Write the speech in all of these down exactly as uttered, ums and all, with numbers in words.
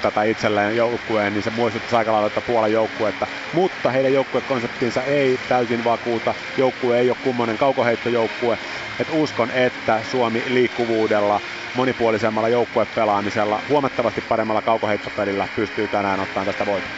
tätä itselleen joukkueen, niin se muistuttaisi aika lailla että Puolan joukkuetta. Mutta heidän joukkuekonseptinsa ei täysin vakuuta. Joukkue ei ole kummonen kaukoheittojoukkue. Et uskon, että Suomi liikkuvuudella, monipuolisemmalla joukkuepelaamisella, huomattavasti paremmalla kaukoheittopelillä pystyy tänään ottamaan tästä voiton.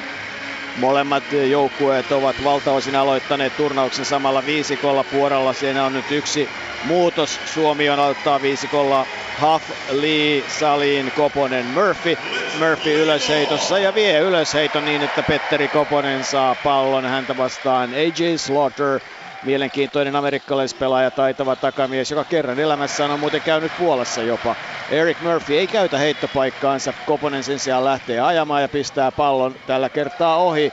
Molemmat joukkueet ovat valtaosin aloittaneet turnauksen samalla viisikolla. Puolalla siinä on nyt yksi muutos. Suomi on aloittaa viisikolla Huff, Lee, Salin, Koponen, Murphy. Murphy ylösheitossa ja vie ylösheiton niin, että Petteri Koponen saa pallon häntä vastaan. A J Slaughter, mielenkiintoinen amerikkalaispelaaja, taitava takamies, joka kerran elämässään on muuten käynyt Puolassa jopa. Eric Murphy ei käytä heittopaikkaansa. Koponen sen sijaan lähtee ajamaan ja pistää pallon tällä kertaa ohi.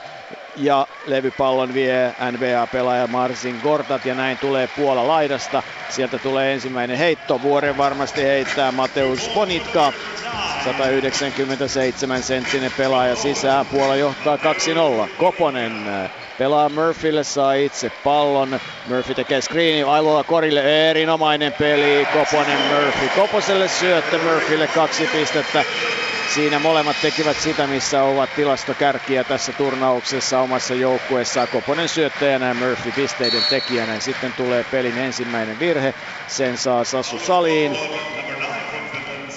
Ja levypallon vie N B A-pelaaja Marcin Gortat ja näin tulee Puola laidasta. Sieltä tulee ensimmäinen heitto. Vuoren varmasti heittää Mateusz Ponitka. sata yhdeksänkymmentäseitsemän senttinen pelaaja sisään. Puola johtaa kaksi nolla. Koponen pelaa Murphylle, saa itse pallon. Murphy tekee screeni Ailola korille. Erinomainen peli. Koponen Murphy. Koposelle syöttö. Murphylle kaksi pistettä. Siinä molemmat tekivät sitä, missä ovat tilastokärkiä tässä turnauksessa omassa joukkueessaan. Koponen syöttäjänä ja Murphy pisteiden tekijänä. Sitten tulee pelin ensimmäinen virhe. Sen saa Sasu Salin.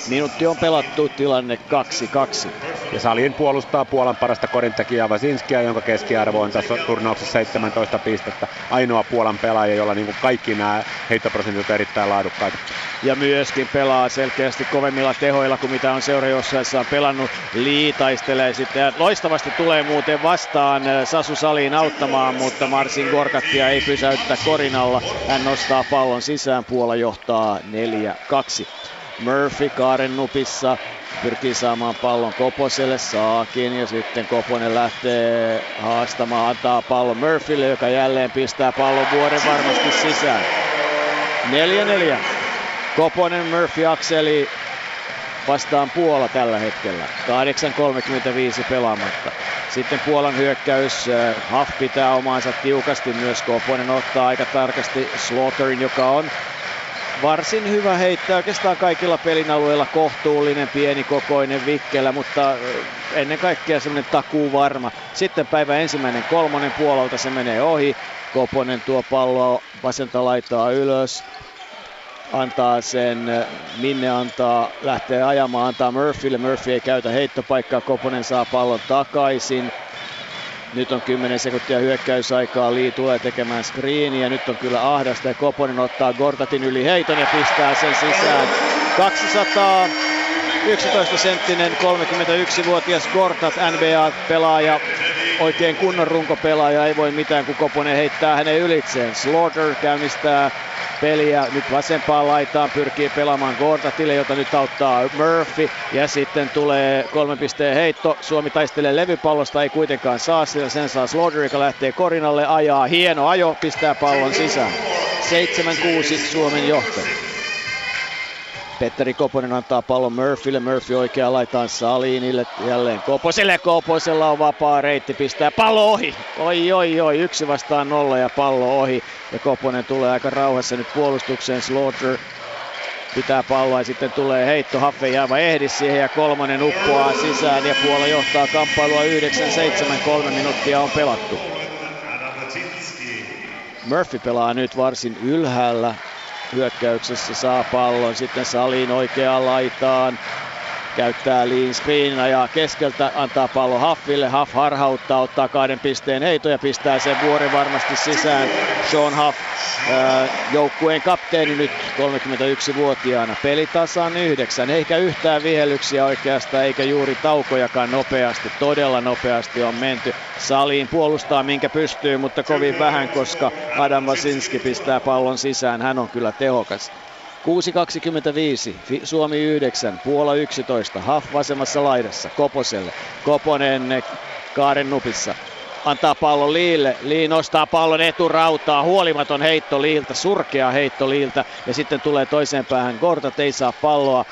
Minuutti on pelattu, tilanne kaksi kaksi. Ja Salin puolustaa Puolan parasta korintekijää Vasinskia, jonka keskiarvo on tässä turnauksessa seitsemäntoista pistettä. Ainoa Puolan pelaaja, jolla niin kuin kaikki nämä heittoprosentit on erittäin laadukkaita. Ja myöskin pelaa selkeästi kovemmilla tehoilla kuin mitä on seurajossaessaan pelannut. Lee taistelee sitten. Loistavasti tulee muuten vastaan Sasu Salin auttamaan, mutta Marcin Gorgatia ei pysäyttää korinalla. Hän nostaa pallon sisään. Puola johtaa neljä kaksi. Murphy kaaren nupissa pyrkii saamaan pallon Koposelle, saakin ja sitten Koponen lähtee haastamaan, antaa pallon Murphylle, joka jälleen pistää pallon vuoren varmasti sisään. neljä neljä. Koponen, Murphy, akseli vastaan Puola tällä hetkellä. kahdeksan kolmekymmentäviisi pelaamatta. Sitten Puolan hyökkäys. Huff pitää omaansa tiukasti myös. Koponen ottaa aika tarkasti Slaughterin, joka on varsin hyvä heittää, oikeastaan kaikilla pelin alueilla kohtuullinen, pienikokoinen, vikkelä, mutta ennen kaikkea semmoinen takuuvarma. Sitten päivä ensimmäinen kolmonen Puolalta, se menee ohi. Koponen tuo palloa vasenta laitaa ylös, antaa sen, minne antaa, lähtee ajamaan, antaa Murphylle. Murphy ei käytä heittopaikkaa, Koponen saa pallon takaisin. Nyt on kymmenen sekuntia hyökkäysaikaa, Lee tulee tekemään screeniä, nyt on kyllä ahdasta ja Koponen ottaa Gortatin yli heiton ja pistää sen sisään. kaksisataayksitoista senttinen kolmekymmentäyksivuotias Gortat, N B A-pelaaja, oikein kunnon runkopelaaja, ei voi mitään kun Koponen heittää hänen ylitseen. Slaughter käynnistää peliä, nyt vasempaan laitaan pyrkii pelaamaan Gortatille, jota nyt auttaa Murphy. Ja sitten tulee kolmen pisteen heitto. Suomi taistelee levypallosta, ei kuitenkaan saa sillä. Sen saa Slaughter, joka lähtee korinalle, ajaa. Hieno ajo, pistää pallon sisään. seitsemän kuusi Suomen johto. Petteri Koponen antaa pallon Murphylle. Murphy oikeaan laitaan Salinille. Jälleen Koposelle. Koposella on vapaa reitti. Pistää pallo ohi. Oi, oi, oi. Yksi vastaan nolla ja pallo ohi. Ja Koponen tulee aika rauhassa nyt puolustukseen. Slaughter pitää palloa ja sitten tulee heitto. Haffe jäävä ehdi siihen ja kolmannen uppoaa sisään. Ja Puola johtaa kamppailua yhdeksän seitsemän. Kolme minuuttia on pelattu. Murphy pelaa nyt varsin ylhäällä. Hyökkäyksessä saa pallon, sitten Salin oikeaan laitaan, käyttää lean screen, ajaa keskeltä, antaa pallon Huffille, Huff harhauttaa, ottaa kahden pisteen heito ja pistää sen vuoren varmasti sisään. Sean Huff, äh, joukkueen kapteeni nyt kolmekymmentäyksivuotiaana, pelitasan yhdeksän, eikä yhtään vihelyksiä oikeastaan, eikä juuri taukojakaan nopeasti, todella nopeasti on menty. Salin puolustaa minkä pystyy, mutta kovin vähän, koska Adam Wasinski pistää pallon sisään, hän on kyllä tehokas. kuusi kaksikymmentäviisi, Suomi yhdeksän, Puola yksitoista, Huff vasemmassa laidassa, Koposelle, Koponen kaaren nupissa, antaa pallon Leelle, Lee nostaa pallon eturautaa, huolimaton heitto Leeltä, surkea heitto Leeltä ja sitten tulee toiseen päähän Gortat, ei saa palloa,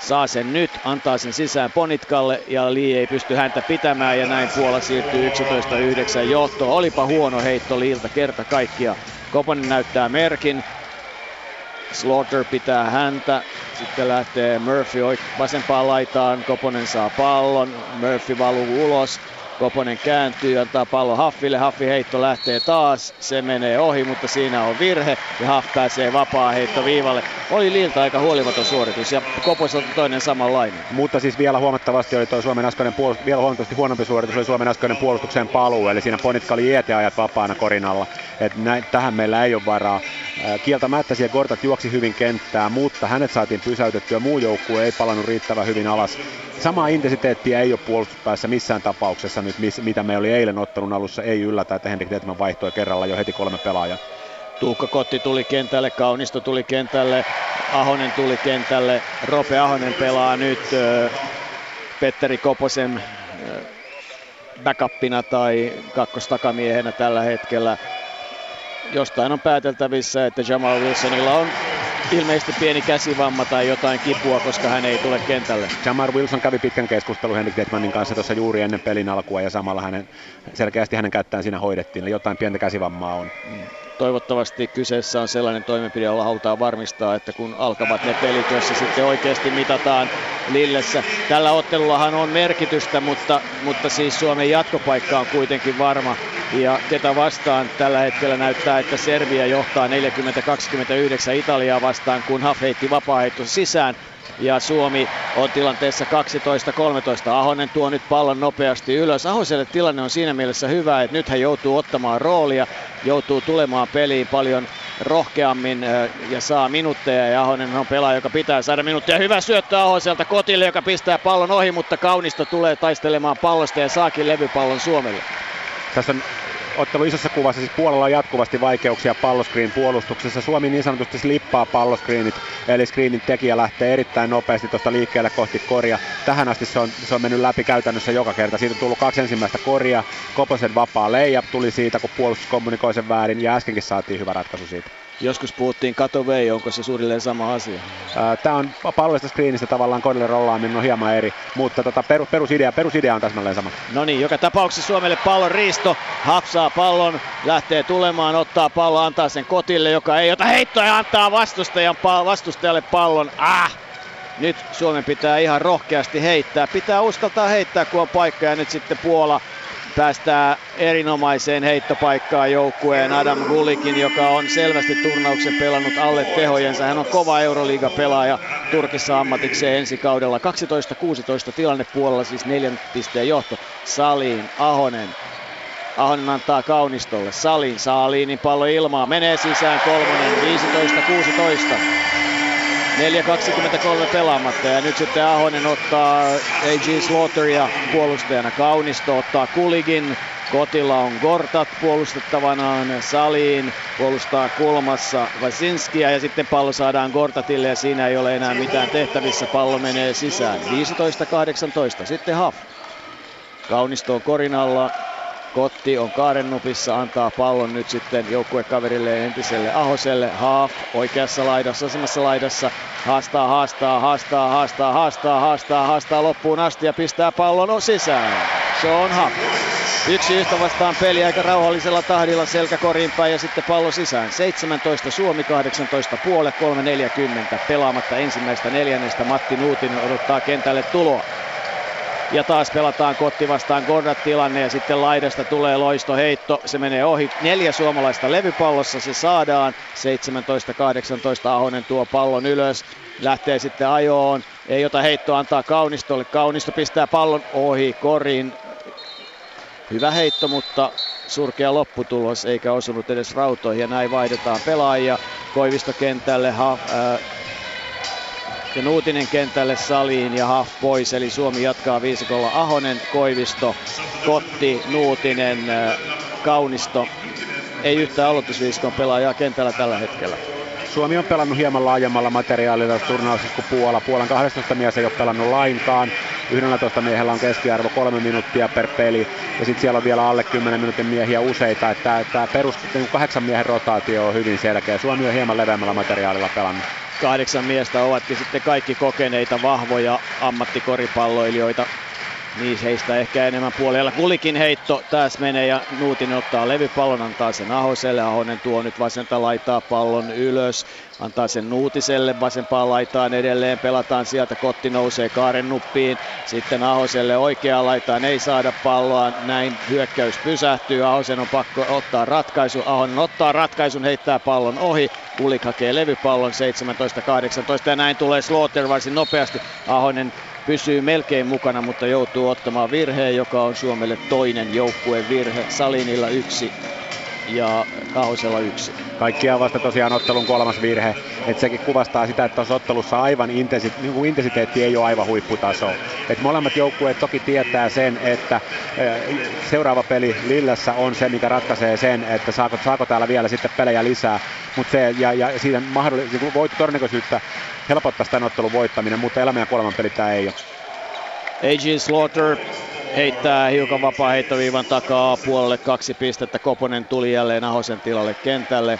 saa sen nyt, antaa sen sisään Ponitkalle ja Lee ei pysty häntä pitämään ja näin Puola siirtyy yksitoista yhdeksän johtoon, olipa huono heitto Leeltä kerta kaikkiaan, Koponen näyttää merkin. Slaughter pitää häntä, sitten lähtee Murphy vasempaan laitaan, Koponen saa pallon, Murphy valuu ulos, Koponen kääntyy, antaa pallon Huffille, Huffi heitto lähtee taas, se menee ohi, mutta siinä on virhe ja Huff pääsee vapaa heitto viivalle. Oli Lilta aika huolimaton suoritus ja Koposelta toinen samanlainen. Mutta siis vielä huomattavasti oli tuo Suomen Askoinen puolustus, vielä huomattavasti huonompi suoritus oli Suomen Askoinen puolustukseen paluu, eli siinä ponit oli ajat vapaana korin alla. Et näin, tähän meillä ei ole varaa. Kieltämättä siellä Gortat juoksi hyvin kenttää, mutta hänet saatiin pysäytettyä, muu joukkue ei palannut riittävän hyvin alas. Samaa intensiteettiä ei ole puolustuspäässä missään tapauksessa nyt, mis, mitä me oli eilen ottelun alussa. Ei yllätä, että Henrik Detman vaihtoi kerralla jo heti kolme pelaajaa. Tuukka Kotti tuli kentälle, Kaunisto tuli kentälle, Ahonen tuli kentälle. Rope Ahonen pelaa nyt äh, Petteri Koposen äh, backupina tai kakkostakamiehenä tällä hetkellä. Jostain on pääteltävissä, että Jamal Wilsonilla on ilmeisesti pieni käsivamma tai jotain kipua, koska hän ei tule kentälle. Jamal Wilson kävi pitkän keskustelun Henrik Detmanin kanssa tuossa juuri ennen pelin alkua ja samalla hänen, selkeästi hänen kättään siinä hoidettiin. Eli jotain pientä käsivammaa on. Toivottavasti kyseessä on sellainen toimenpide, jolla halutaan varmistaa, että kun alkavat ne pelit, joissa sitten oikeasti mitataan Lillessä. Tällä ottelullahan on merkitystä, mutta, mutta siis Suomen jatkopaikka on kuitenkin varma. Ja ketä vastaan tällä hetkellä näyttää, että Serbia johtaa neljäkymmentä kaksikymmentäyhdeksän Italiaa vastaan, kun Huff heitti vapaaheitto sisään. Ja Suomi on tilanteessa kaksitoista kolmetoista. Ahonen tuo nyt pallon nopeasti ylös. Ahoselle tilanne on siinä mielessä hyvä, että nyt hän joutuu ottamaan roolia, joutuu tulemaan peliin paljon rohkeammin ja saa minuutteja. Ja Ahonen on pelaaja, joka pitää saada minuutteja. Hyvä syöttö Ahoselta Kotille, joka pistää pallon ohi, mutta Kaunisto tulee taistelemaan pallosta ja saakin levypallon Suomelle. Tässä on ottelu isossa kuvassa, siis Puolalla on jatkuvasti vaikeuksia palloskriin puolustuksessa. Suomi niin sanotusti slippaa palloskriinit, eli screenin tekijä lähtee erittäin nopeasti tuosta liikkeelle kohti koria. Tähän asti se on, se on mennyt läpi käytännössä joka kerta. Siitä on tullut kaksi ensimmäistä koria. Koposen vapaa layup tuli siitä, kun puolustus kommunikoi sen väärin, ja äskenkin saatiin hyvä ratkaisu siitä. Joskus puhuttiin kato vei, onko se suurilleen sama asia? Tämä on palveluista screenistä tavallaan kodille rollaaminen on hieman eri, mutta tota perusidea, perusidea on täsmälleen sama. No niin, joka tapauksessa Suomelle pallon riisto, hapsaa pallon, lähtee tulemaan, ottaa pallon, antaa sen Kotille, joka ei ota heittoa ja antaa vastustajan, vastustajalle pallon. Ah! Nyt Suomen pitää ihan rohkeasti heittää, pitää uskaltaa heittää, kun on paikka ja nyt sitten Puola päästää erinomaiseen heittopaikkaan joukkueen Adam Gulikin, joka on selvästi turnauksen pelannut alle tehojensa. Hän on kova Euroliiga-pelaaja Turkissa ammatikseen ensi kaudella. kaksitoista kuusitoista tilanne Puolella, siis neljän pisteen johto. Salin, Ahonen. Ahonen antaa Kaunistolle. Salin, Salinin pallo ilmaa. Menee sisään kolmonen, viisitoista kuusitoista. neljä kaksikymmentäkolme pelaamatta ja nyt sitten Ahonen ottaa A J Slaughteria puolustajana. Kaunisto ottaa Kuligin, Kotilla on Gortat puolustettavanaan, Salin puolustaa kulmassa Vasinskia ja sitten pallo saadaan Gortatille ja siinä ei ole enää mitään tehtävissä. Pallo menee sisään. viisitoista kahdeksantoista. Sitten Huff. Kaunisto on korin alla. Kotti on kaaren nupissa, antaa pallon nyt sitten joukkuekaverilleen entiselle Ahoselle. Huff oikeassa laidassa, asemassa laidassa. Haastaa, haastaa, haastaa, haastaa, haastaa, haastaa, haastaa loppuun asti ja pistää pallon sisään. Se on Huff. Yksi yhtä vastaan peli aika rauhallisella tahdilla selkäkoriin päin ja sitten pallo sisään. seitsemäntoista Suomi, kahdeksantoista Puole, kolme neljäkymmentä pelaamatta ensimmäistä neljännestä. Matti Nuutinen odottaa kentälle tuloa. Ja taas pelataan Kotti vastaan Gordat tilanne ja sitten laidasta tulee loistoheitto. Se menee ohi. Neljä suomalaista levypallossa se saadaan. seitsemäntoista kahdeksantoista Ahonen tuo pallon ylös. Lähtee sitten ajoon. Ei ota heittoa, antaa Kaunistolle. Kaunisto pistää pallon ohi korin. Hyvä heitto, mutta surkea lopputulos eikä osunut edes rautoihin. Ja näin vaihdetaan pelaajia. Koivisto kentälle. Ha, äh, Ja Nuutinen kentälle Saliin ja Huff pois, eli Suomi jatkaa viisikolla Ahonen, Koivisto, Kotti, Nuutinen, Kaunisto. Ei yhtään aloitusviisikon pelaajaa kentällä tällä hetkellä. Suomi on pelannut hieman laajemmalla materiaalilla turnauksessa kuin Puola. Puolan kaksitoista mies ei ole pelannut lainkaan. yksitoista miehellä on keskiarvo kolme minuuttia per peli. Ja sitten siellä on vielä alle kymmenen minuutin miehiä useita. Tämä perus kahdeksan miehen rotaatio on hyvin selkeä. Suomi on hieman leveämmällä materiaalilla pelannut. Kahdeksan miestä ovatkin sitten kaikki kokeneita, vahvoja ammattikoripalloilijoita. Niis heistä ehkä enemmän puolella. Kulikin heitto taas menee ja Nuutin ottaa levypallon, antaa sen Ahoselle. Ahonen tuo nyt vasenta laitaa pallon ylös. Antaa sen Nuutiselle, vasempaan laitaan edelleen, pelataan sieltä, Kotti nousee Kaaren nuppiin. Sitten Ahoselle oikeaan laitaan, ei saada palloa, näin hyökkäys pysähtyy. Ahosen on pakko ottaa ratkaisu, Ahonen ottaa ratkaisun, heittää pallon ohi. Kulik hakee levypallon, seitsemäntoista kahdeksantoista ja näin tulee Slaughter varsin nopeasti. Ahonen pysyy melkein mukana, mutta joutuu ottamaan virheen, joka on Suomelle toinen joukkueen virhe. Salinilla yksi. Ja Ahosella yksi. Kaikkiaan vasta tosiaan ottelun kolmas virhe. Et sekin kuvastaa sitä, että tuossa ottelussa aivan intensi- niin kuin intensiteetti ei ole aivan huipputasoa. Et molemmat joukkueet toki tietää sen, että seuraava peli Lillässä on se, mikä ratkaisee sen, että saako, saako täällä vielä sitten pelejä lisää. Mut se, ja, ja siitä mahdollis- voitto todennäköisyyttä helpottaisi tämän ottelun voittaminen, mutta elämän ja kuoleman peli tämä ei ole. A G Slaughter heittää hiukan vapaa heittoviivan takaa puolelle, kaksi pistettä. Koponen tuli jälleen Ahosen tilalle kentälle.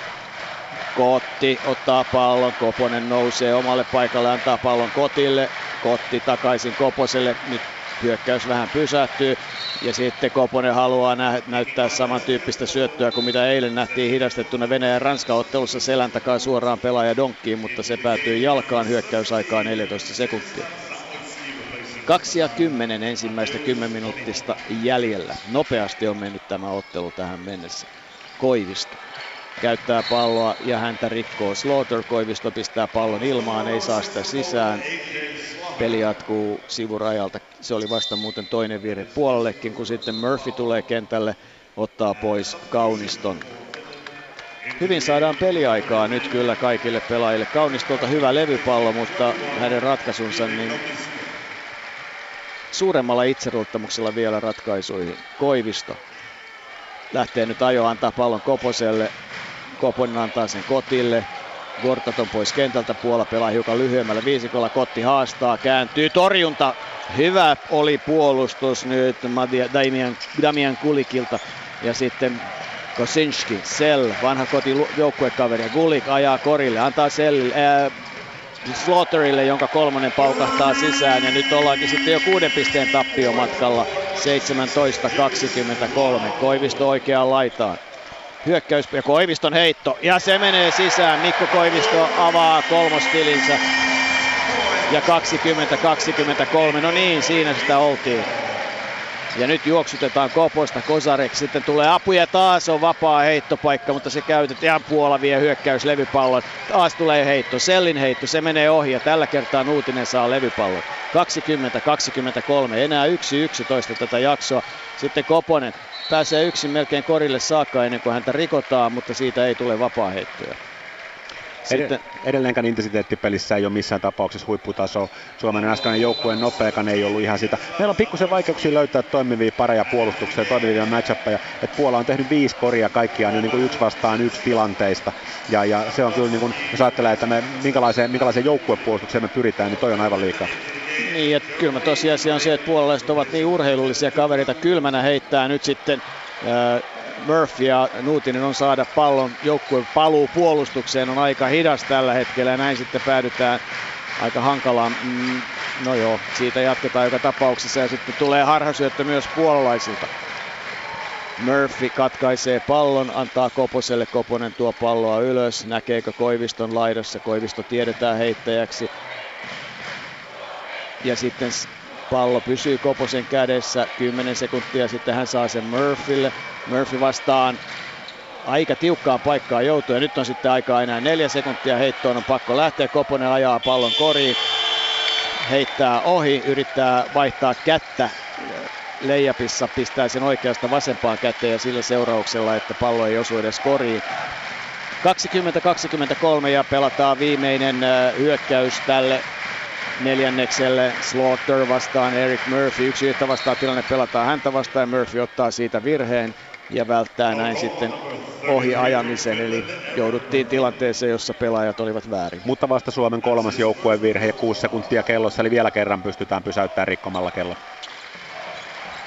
Kotti ottaa pallon, Koponen nousee omalle paikalle, antaa pallon Kotille. Kotti takaisin Koposelle, nyt hyökkäys vähän pysähtyy. Ja sitten Koponen haluaa nä- näyttää samantyyppistä syöttöä kuin mitä eilen nähtiin hidastettuna Venäjän ja Ranskan ottelussa. Selän takaa suoraan pelaaja donkkiin, mutta se päätyy jalkaan, hyökkäysaikaa neljätoista sekuntia. Kaksi ja kymmenen ensimmäistä kymmenminuuttista jäljellä. Nopeasti on mennyt tämä ottelu tähän mennessä. Koivisto käyttää palloa ja häntä rikkoo Slaughter. Koivisto pistää pallon ilmaan, ei saa sitä sisään. Peli jatkuu sivurajalta. Se oli vasta muuten toinen virhe puolellekin, kun sitten Murphy tulee kentälle, ottaa pois Kauniston. Hyvin saadaan peliaikaa nyt kyllä kaikille pelaajille. Kaunistolta hyvä levypallo, mutta hänen ratkaisunsa niin suuremmalla itseluottamuksella vielä ratkaisuihin. Koivisto lähtee nyt ajo, antaa pallon Koposelle. Koponen antaa sen Kotille. Gortaton pois kentältä, Puola pelaa hiukan lyhyemmällä viisikolla. Kotti haastaa, kääntyy, torjunta. Hyvä oli puolustus nyt Damian, Damian Kulikilta. Ja sitten Kosinski, Sell, vanha kotijoukkuekaveri. Kulik ajaa korille, antaa Sell. Ää, Slaughterille, jonka kolmonen paukahtaa sisään, ja nyt ollaankin sitten jo kuuden pisteen tappiomatkalla, seitsemäntoista kaksikymmentäkolme. Koivisto oikeaan laitaan. Hyökkäys ja Koiviston heitto, ja se menee sisään. Mikko Koivisto avaa kolmostilinsä, ja kaksikymmentä kaksikymmentäkolme, no niin, siinä sitä oltiin. Ja nyt juoksutetaan Koposta Kosarek, sitten tulee apu ja taas on vapaa heittopaikka, mutta se käytetään. Puola vie hyökkäys levypallon, taas tulee heitto, Sellin heitto, se menee ohi ja tällä kertaa Nuutinen saa levypallon. kaksikymmentä kaksikymmentäkolme, enää yksi yksitoista tätä jaksoa. Sitten Koponen pääsee yksin melkein korille saakka ennen kuin häntä rikotaan, mutta siitä ei tule vapaa heittoja. Sitten edelleenkään intensiteettipelissä ei ole missään tapauksessa huipputaso. Suomen äskeinen joukkueen nopeakaan ei ollut ihan sitä. Meillä on pikkusen vaikeuksia löytää toimivia pareja puolustuksia, toimivia matchappeja. Et Puola on tehnyt viisi koria kaikkiaan jo niin kuin yksi vastaan yksi tilanteista. Ja, ja se on kyllä, niin kuin, jos ajattelee, että me minkälaiseen, minkälaiseen joukkuepuolustukseen me pyritään, niin toi on aivan liikaa. Niin, että kyllä mä tosiasia on se, että puolalaiset ovat niin urheilullisia kavereita. Kylmänä heittää nyt sitten Äh, Murphy ja Nuutinen on saada pallon. Joukkueen paluu puolustukseen on aika hidas tällä hetkellä ja näin sitten päädytään aika hankalaan. Mm, no joo, siitä jatketaan joka tapauksessa ja sitten tulee harhasyöttö myös puolalaisilta. Murphy katkaisee pallon, antaa Koposelle, Koponen tuo palloa ylös. Näkeekö Koiviston laidassa? Koivisto tiedetään heittäjäksi. Ja sitten pallo pysyy Koposen kädessä, kymmenen sekuntia, sitten hän saa sen Murphylle. Murphy vastaan aika tiukkaan paikkaan joutuu ja nyt on sitten aikaa enää neljä sekuntia, heittoon on pakko lähteä. Koponen ajaa pallon koriin, heittää ohi, yrittää vaihtaa kättä leijapissa, pistää sen oikeasta vasempaan käteen ja sillä seurauksella, että pallo ei osu edes koriin. kaksikymmentä kaksikymmentäkolme ja pelataan viimeinen hyökkäys tälle neljännekselle. Slaughter vastaan Eric Murphy. Yksi yhtä vastaan tilanne, pelataan häntä vastaan ja Murphy ottaa siitä virheen ja välttää näin sitten ohi ajamisen. Eli jouduttiin tilanteeseen, jossa pelaajat olivat väärin. Mutta vasta Suomen kolmas joukkueen virhe ja kuusi sekuntia kellossa, eli vielä kerran pystytään pysäyttämään rikkomalla kello.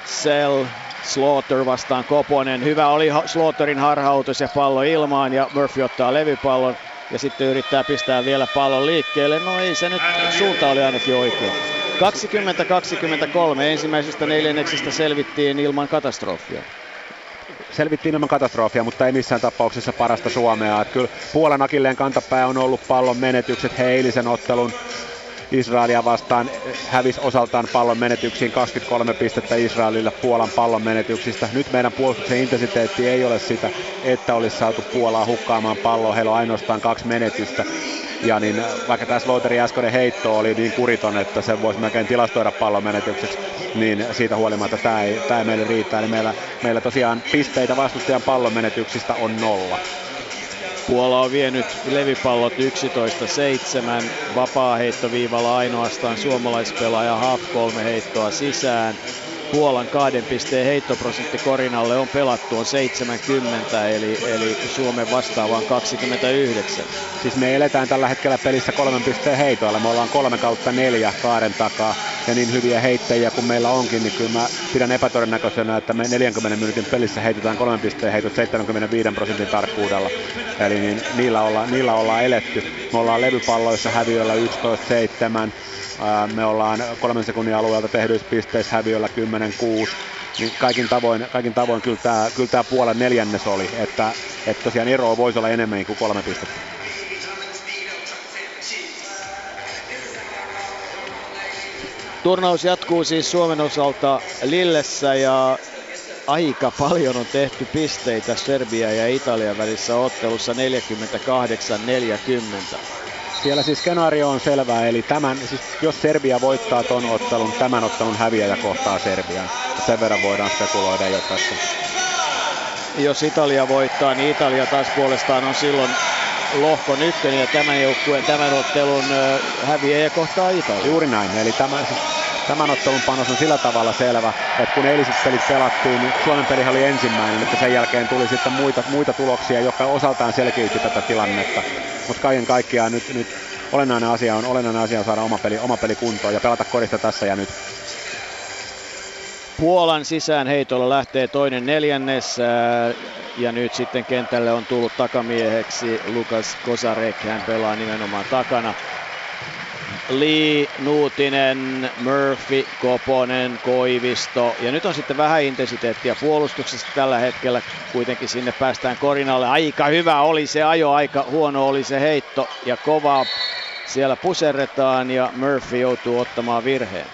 Sell, Slaughter vastaan Koponen. Hyvä oli Slaughterin harhautus ja pallo ilmaan ja Murphy ottaa levypallon. Ja sitten yrittää pistää vielä pallon liikkeelle. No ei se nyt, suunta oli ainakin oikein. kaksikymmentä kaksikymmentäkolme ensimmäisestä neljänneksestä selvittiin ilman katastrofia. Selvittiin ilman katastrofia, mutta ei missään tapauksessa parasta Suomea. Että kyllä Puolan akilleen kantapää on ollut pallon menetykset. He eilisen ottelun Israelia vastaan hävisi osaltaan pallon menetyksiin, kaksikymmentäkolme pistettä Israelille Puolan pallon menetyksistä. Nyt meidän puolustuksen intensiteetti ei ole sitä, että olisi saatu Puolaa hukkaamaan palloa. Heillä on ainoastaan kaksi menetystä. Ja niin, vaikka tässä Louteri äskeinen heitto oli niin kuriton, että sen voisi melkein tilastoida pallon menetykseksi, niin siitä huolimatta tämä ei, tämä ei meille riitä. Eli meillä, meillä tosiaan pisteitä vastustajan pallon menetyksistä on nolla. Puola on vienyt levipallot yksitoista seitsemän, vapaaheittoviivalla ainoastaan suomalaispelaaja Haaf kolme heittoa sisään. Puolan kahden pisteen heittoprosentti Korinalle on pelattu on seitsemänkymmentä, eli, eli Suomen vastaavaan kaksikymmentäyhdeksän. Siis me eletään tällä hetkellä pelissä kolmen pisteen heitoilla. Me ollaan kolme kautta neljä kaaren takaa ja niin hyviä heittäjiä kuin meillä onkin, niin kyllä mä pidän epätodennäköisenä, että me neljänkymmenen minuutin pelissä heitetään kolmen pisteen heitot seitsemänkymmentäviisi prosentin tarkkuudella. Eli niin, niillä, olla, niillä ollaan eletty. Me ollaan levypalloissa häviöllä yksitoista seitsemän. Me ollaan kolmen sekunnin alueelta tehdyissä pisteissä häviöllä kymmenen kuusi. Niin kaikin tavoin, kaikin tavoin kyllä tämä kyllä Puolan neljännes oli, että, että tosiaan eroa voisi olla enemmän kuin kolme pistettä. Turnaus jatkuu siis Suomen osalta Lillessä ja aika paljon on tehty pisteitä Serbia ja Italian välissä ottelussa neljäkymmentäkahdeksan neljäkymmentä. Siellä siis skenaario on selvää, eli tämän, siis jos Serbia voittaa ton ottelun, tämän ottelun häviäjä kohtaa Serbian. Sen verran voidaan spekuloida jo tässä. Jos Italia voittaa, niin Italia taas puolestaan on silloin lohkon ykkönen ja tämän joukkueen, tämän ottelun häviäjä kohtaa Italia. Juuri näin, eli tämän, siis tämän ottelun panos on sillä tavalla selvä, että kun eiliset pelit pelattiin, niin Suomen peli oli ensimmäinen, että sen jälkeen tuli sitten muita, muita tuloksia, jotka osaltaan selkiytti tätä tilannetta. Mutta kaiken kaikkiaan nyt, nyt olennainen asia on olennainen asia on saada oma peli, oma peli kuntoon ja pelata korista tässä ja nyt. Puolan sisäänheitolla lähtee toinen neljännes ja nyt sitten kentälle on tullut takamieheksi Lukas Kosarek, hän pelaa nimenomaan takana. Lee, Nuutinen, Murphy, Koponen, Koivisto ja nyt on sitten vähän intensiteettiä puolustuksessa tällä hetkellä, kuitenkin sinne päästään Korinalle. Aika hyvä oli se ajo, aika huono oli se heitto ja kovaa siellä puserretaan ja Murphy joutuu ottamaan virheen.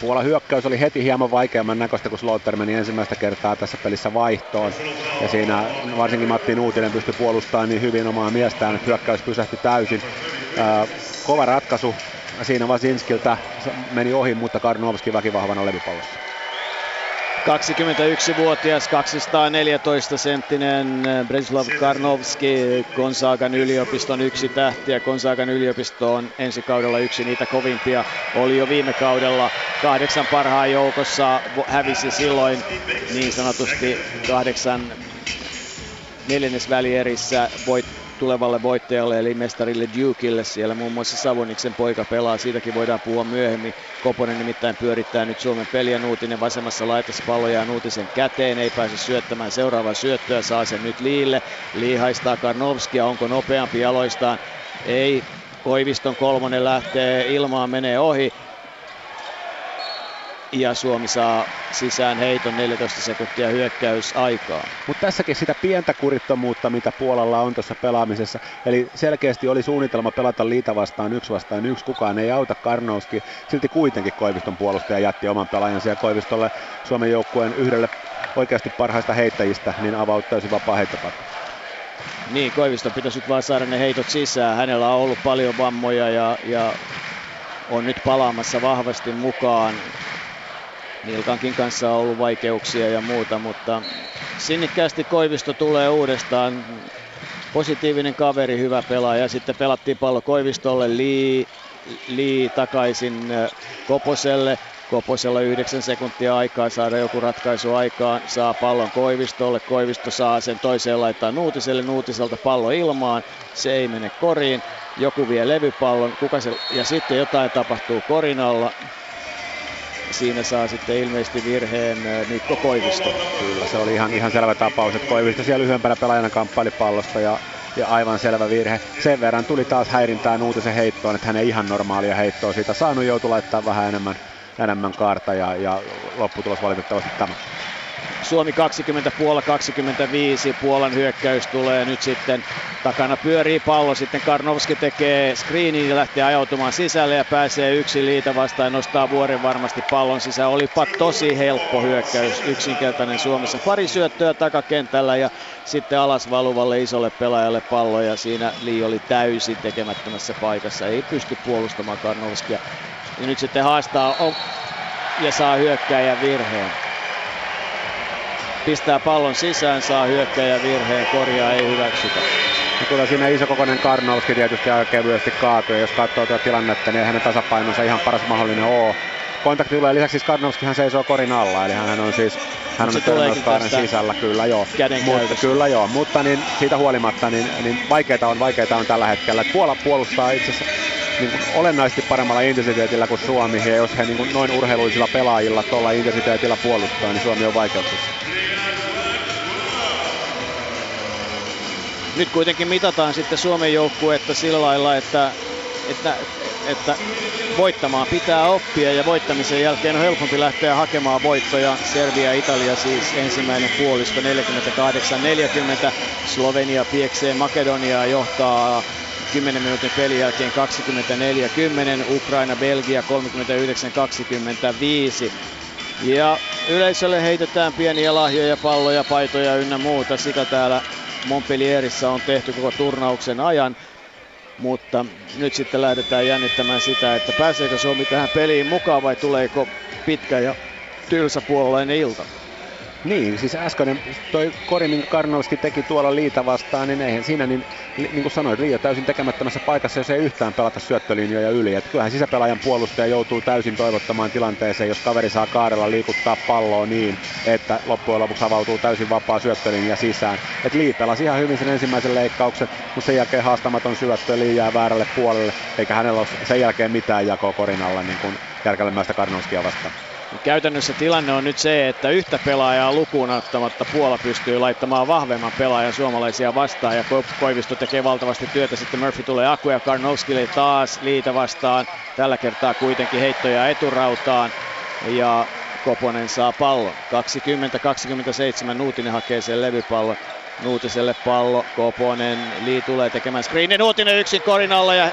Puolan hyökkäys oli heti hieman vaikeamman näköistä, kun Slaughter meni ensimmäistä kertaa tässä pelissä vaihtoon. Ja siinä varsinkin Matti Nuutinen pystyi puolustamaan niin hyvin omaa miestään, että hyökkäys pysähti täysin. Äh, kova ratkaisu. Siinä Vasinskiltä meni ohi, mutta Karnovski väkivahvana levipallossa. kaksikymmentäyksivuotias, kaksisataaneljätoista senttinen Branislav Karnovski, Gonzagan yliopiston yksi tähtiä. Gonzagan yliopisto on ensi kaudella yksi niitä kovimpia. Oli jo viime kaudella kahdeksan parhaan joukossa, hävisi silloin niin sanotusti kahdeksan neljännesvälierissä voitti tulevalle voittajalle eli mestarille Dukeille. Siellä muun muassa Savoniksen poika pelaa, siitäkin voidaan puhua myöhemmin. Koponen nimittäin pyörittää nyt Suomen peliä, Nuutinen vasemmassa laitassa, pallo jää Nuutisen käteen, ei pääse syöttämään seuraavaa syöttöä, saa sen nyt Liille. Lii haistaa Karnovskia, onko nopeampi jaloistaan? Ei, Koiviston kolmonen lähtee, ilmaan menee ohi. Ja Suomi saa sisään heiton, neljätoista sekuntia hyökkäysaikaa. Mutta tässäkin sitä pientä kurittomuutta, mitä Puolalla on tuossa pelaamisessa. Eli selkeästi oli suunnitelma pelata Liita vastaan yksi vastaan yksi. Kukaan ei auta Karnowski. Silti kuitenkin Koiviston puolustaja jätti oman pelaajansa ja Koivistolle Suomen joukkueen yhdelle oikeasti parhaista heittäjistä, niin avautui täysin vapaa heittopakko. Niin, Koiviston pitäisi nyt vaan saada ne heitot sisään. Hänellä on ollut paljon vammoja ja, ja on nyt palaamassa vahvasti mukaan. Nilkankin kanssa on ollut vaikeuksia ja muuta, mutta sinnikkäästi Koivisto tulee uudestaan. Positiivinen kaveri, hyvä pelaaja. Sitten pelattiin pallo Koivistolle, Lii, Lii takaisin Koposelle. Koposella yhdeksän sekuntia aikaa saada joku ratkaisu aikaan. Saa pallon Koivistolle, Koivisto saa sen toiseen laittaa Nuutiselle, Nuutiselta pallo ilmaan. Se ei mene koriin, joku vie levypallon, kuka se... ja sitten jotain tapahtuu Korinalla. Siinä saa sitten ilmeisesti virheen Mikko Koivisto. Kyllä, se oli ihan, ihan selvä tapaus, että Koivisto siellä lyhyempänä pelaajana kamppaili pallosta ja ja aivan selvä virhe. Sen verran tuli taas häirintään Uutisen heittoon, että hän ei ihan normaalia heittoa siitä saanut, joutui laittaa vähän enemmän, enemmän kaarta ja, ja lopputulos valitettavasti tämä. Suomi kaksikymmentä, Puola kaksikymmentäviisi, Puolan hyökkäys tulee nyt sitten, takana pyörii pallo, sitten Karnowski tekee screeniin ja lähtee ajautumaan sisälle ja pääsee yksi liita vastaan ja nostaa vuoren varmasti pallon sisään. Olipa tosi helppo hyökkäys, yksinkertainen Suomessa, pari syöttöä takakentällä ja sitten alas valuvalle isolle pelaajalle pallo ja siinä Li oli täysin tekemättömässä paikassa, ei pysty puolustamaan Karnowskia ja nyt sitten haastaa ja saa hyökkääjän virheen. Pistää pallon sisään, saa hyökkäjä virheen, korjaa ei hyväksytä. Kyllä siinä isokokoinen Karnowski tietysti aika kevyesti kaatui, ja jos katsoo tuota tilannetta, niin hänen tasapainonsa ihan paras mahdollinen ole. Kontakti tulee, lisäksi siis Karnowskihan seisoo korin alla, eli hän on siis hän on törmäyskaaren sisällä, kyllä joo. Mutta, kyllä joo, mutta niin, siitä huolimatta niin, niin vaikeita on, vaikeita on tällä hetkellä. Puola puolustaa itse asiassa niin olennaisesti paremmalla intensiteetillä kuin Suomi, ja jos he niin noin urheiluisilla pelaajilla tuolla intensiteetillä puolustaa, niin Suomi on vaikeuksissa. Nyt kuitenkin mitataan sitten Suomen joukkuetta sillä lailla, että, että, että voittamaan pitää oppia ja voittamisen jälkeen on helpompi lähteä hakemaan voittoja. Serbia ja Italia siis ensimmäinen puolisko neljäkymmentäkahdeksan neljäkymmentä. Slovenia pieksee Makedoniaa, johtaa kymmenen minuutin pelin jälkeen kaksikymmentä neljäkymmentä. Ukraina Belgia kolmekymmentäyhdeksän kaksikymmentäviisi. Ja yleisölle heitetään pieniä lahjoja, palloja, paitoja ynnä muuta. Sitä täällä Montpellierissä on tehty koko turnauksen ajan, mutta nyt sitten lähdetään jännittämään sitä, että pääseekö Suomi tähän peliin mukaan vai tuleeko pitkä ja tylsä puolalainen ilta. Niin, siis äsken toi kori, minkä Karnowski teki tuolla liita vastaan, niin eihän siinä, niin, niin kuin sanoit, Liia täysin tekemättömässä paikassa, jos ei yhtään pelata syöttölinjoja yli. Et kyllähän sisäpelaajan puolustaja joutuu täysin toivottamaan tilanteeseen, jos kaveri saa kaarella liikuttaa palloa niin, että loppujen lopuksi avautuu täysin vapaa syöttölinja sisään. Et Liia pelasi ihan hyvin sen ensimmäisen leikkauksen, mutta sen jälkeen haastamaton syöttö Liiaa väärälle puolelle, eikä hänellä ole sen jälkeen mitään jakoa korin alla niin kuin järkälemäistä Karnowskia vastaan. Käytännössä tilanne on nyt se, että yhtä pelaajaa lukuun ottamatta Puola pystyy laittamaan vahvemman pelaajan suomalaisia vastaan. Ja Koivisto tekee valtavasti työtä, sitten Murphy tulee Aku ja Karnowskille taas liitä vastaan. Tällä kertaa kuitenkin heittoja eturautaan ja Koponen saa pallon. kaksikymmentä kaksikymmentäseitsemän, Nuutinen hakee sen levypallon. Nuutiselle pallo, Koponen, Li tulee tekemään screen. Nuutinen yksin korin alla ja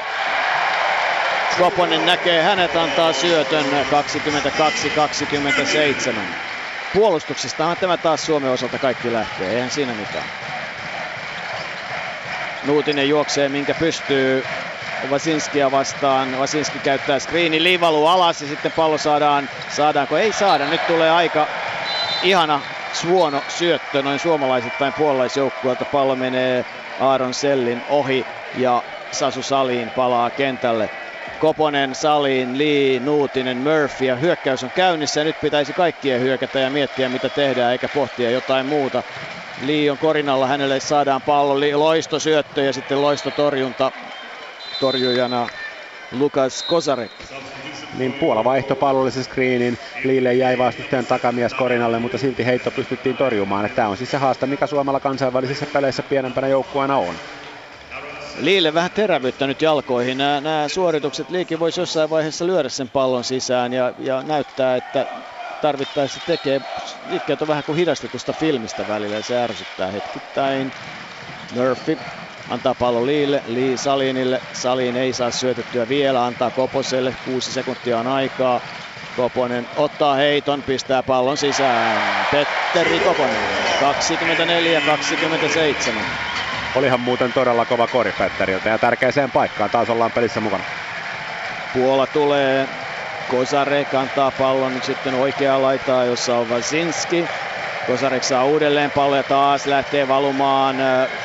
Koponen näkee hänet, antaa syötön. Kaksikymmentäkaksi kaksikymmentäseitsemän. Puolustuksestahan tämä taas Suomen osalta kaikki lähtee, eihän siinä mitään. Nuutinen juoksee minkä pystyy Vasinskia vastaan. Vasinski käyttää screeni, liivaluu alas ja sitten pallo saadaan. Saadaanko? Ei saada. Nyt tulee aika ihana suono syöttö noin suomalaisittain puolalaisjoukkueelta. Pallo menee Aaron Sellin ohi ja Sasu Salin palaa kentälle. Koponen, Salin, Li, Nuutinen, Murphy ja hyökkäys on käynnissä ja nyt pitäisi kaikkien hyökätä ja miettiä mitä tehdään eikä pohtia jotain muuta. Li on korinalla, hänelle saadaan pallo, Li, loistosyöttö ja sitten loistotorjunta torjujana Lukas Kozarek. Niin Puola vaihto pallollisen screenin, Liille jäi vastustajan takamies korinalle, mutta silti heitto pystyttiin torjumaan. Tämä on siis se haaste, mikä Suomella kansainvälisissä peleissä pienempänä joukkueena on. Liille vähän terävyyttä nyt jalkoihin. Nämä, nämä suoritukset, Liikin voisi jossain vaiheessa lyödä sen pallon sisään ja, ja näyttää, että tarvittaessa tekee. Liikkeet on vähän kuin hidastetusta filmistä välillä ja se ärsyttää hetkittäin. Murphy antaa pallon Liille, Li Salinille. Salin ei saa syötettyä vielä, antaa Koposelle. Kuusi sekuntia on aikaa. Koponen ottaa heiton, pistää pallon sisään. Petteri Koponen, kaksikymmentäneljä kaksikymmentäseitsemän. Olihan muuten todella kova kori Petteriltä ja tärkeäseen paikkaan. Taas ollaan pelissä mukana. Puola tulee. Kozarek antaa pallon nyt sitten oikeaan laitaan, jossa on Vasinski. Kozarek saa uudelleen pallon ja taas lähtee valumaan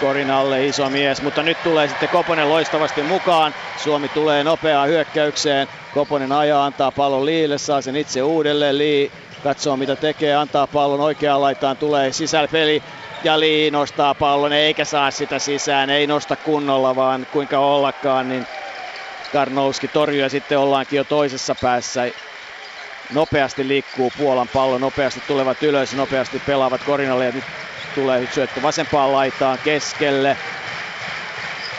korin alle iso mies. Mutta nyt tulee sitten Koponen loistavasti mukaan. Suomi tulee nopeaan hyökkäykseen. Koponen ajaa, antaa pallon Liille, saa sen itse uudelleen. Li katsoo mitä tekee, antaa pallon oikeaan laitaan, tulee sisällä peli. Ja Li nostaa pallon, eikä saa sitä sisään, ei nosta kunnolla, vaan kuinka ollakaan, niin Karnowski torjuu ja sitten ollaankin jo toisessa päässä. Nopeasti liikkuu Puolan pallo, nopeasti tulevat ylös, nopeasti pelaavat korinalle ja nyt tulee syöttö vasempaan laitaan keskelle.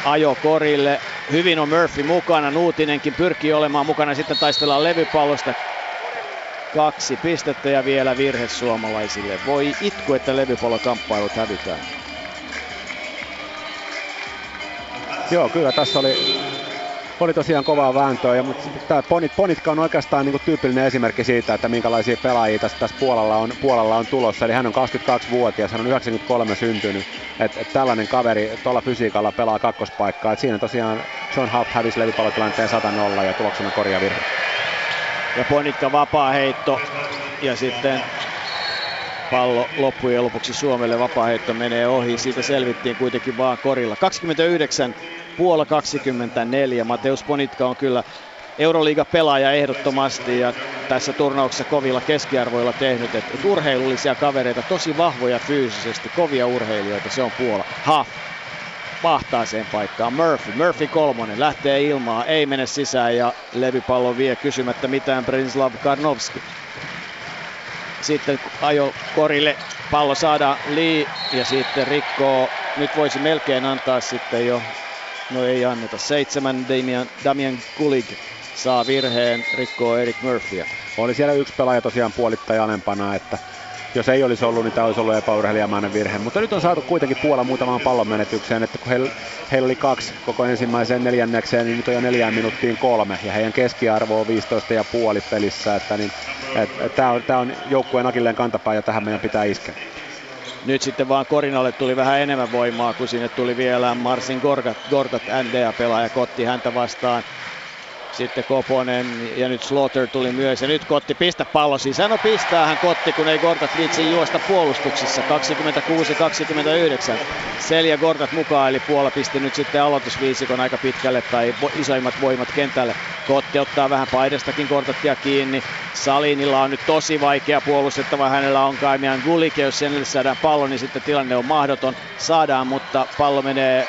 ajokorille. Hyvin on Murphy mukana, Nuutinenkin pyrkii olemaan mukana, sitten taistellaan levypallosta. Kaksi pistettä ja vielä virhe suomalaisille. Voi itku, että levypallokamppailut hävitään. Joo, kyllä tässä oli, oli tosiaan kovaa vääntöä, ja, mutta tämä ponit, Ponitka on oikeastaan niin kuin tyypillinen esimerkki siitä, että minkälaisia pelaajia tässä, tässä Puolalla, on, Puolalla on tulossa. Eli hän on kaksikymmentäkaksivuotias, hän on yhdeksänkymmentäkolme syntynyt. Et, et tällainen kaveri tuolla fysiikalla pelaa kakkospaikkaa. Et siinä tosiaan John Huff hävisi levypallotilanteen sata nolla ja tuloksena korjavirhe. Ja Ponitka vapaa heitto ja sitten pallo loppujen lopuksi Suomelle, vapaa heitto menee ohi. Siitä selvittiin kuitenkin vaan korilla. kaksikymmentäyhdeksän, Puola kaksikymmentäneljä. Mateusz Ponitka on kyllä Euroliiga-pelaaja ehdottomasti ja tässä turnauksessa kovilla keskiarvoilla tehnyt. Että urheilullisia kavereita, tosi vahvoja fyysisesti, kovia urheilijoita, se on Puola. Huff mahtaa sen paikkaan. Murphy, Murphy kolmonen, lähtee ilmaa, ei mene sisään ja levypallo vie kysymättä mitään Branislav Karnowski. Sitten ajokorille pallo saadaan Lee ja sitten rikkoo. Nyt voisi melkein antaa sitten jo, no ei anneta. Seitsemän Damian, Damian Kulig saa virheen, rikkoo Erik Murphyä. Oli siellä yksi pelaaja tosiaan puolittaja alempana, että jos ei olisi ollut, niin tämä olisi ollut epäurheilijamainen virhe. Mutta nyt on saatu kuitenkin Puola muutamaan pallon menetykseen, että kun heillä heil oli kaksi koko ensimmäiseen neljännekseen, niin nyt on jo neljään minuuttiin kolme. Ja heidän keskiarvo on viisitoista pilkku viisi pelissä. Niin, tämä on, on joukkueen akilleen kantapää ja tähän meidän pitää iskeä. Nyt sitten vaan Korinalle tuli vähän enemmän voimaa, kun sinne tuli vielä Marcin Gortat, Gortat N D A-pelaaja kotti häntä vastaan. Sitten Koponen ja nyt Slaughter tuli myös ja nyt Kotti pistä pallo sisään. No pistää hän Kotti, kun ei Gortat viitsi juosta puolustuksessa. kaksikymmentäkuusi kaksikymmentäyhdeksän. Selja Gortat mukaan, eli Puola pisti nyt sitten aloitusviisikon aika pitkälle tai isoimmat voimat kentälle. Kotti ottaa vähän paidastakin Gortattia kiinni. Salinilla on nyt tosi vaikea puolustettava. Hänellä on Kaimian Gulik, jos sen saadaan pallo, niin sitten tilanne on mahdoton. Saadaan, mutta pallo menee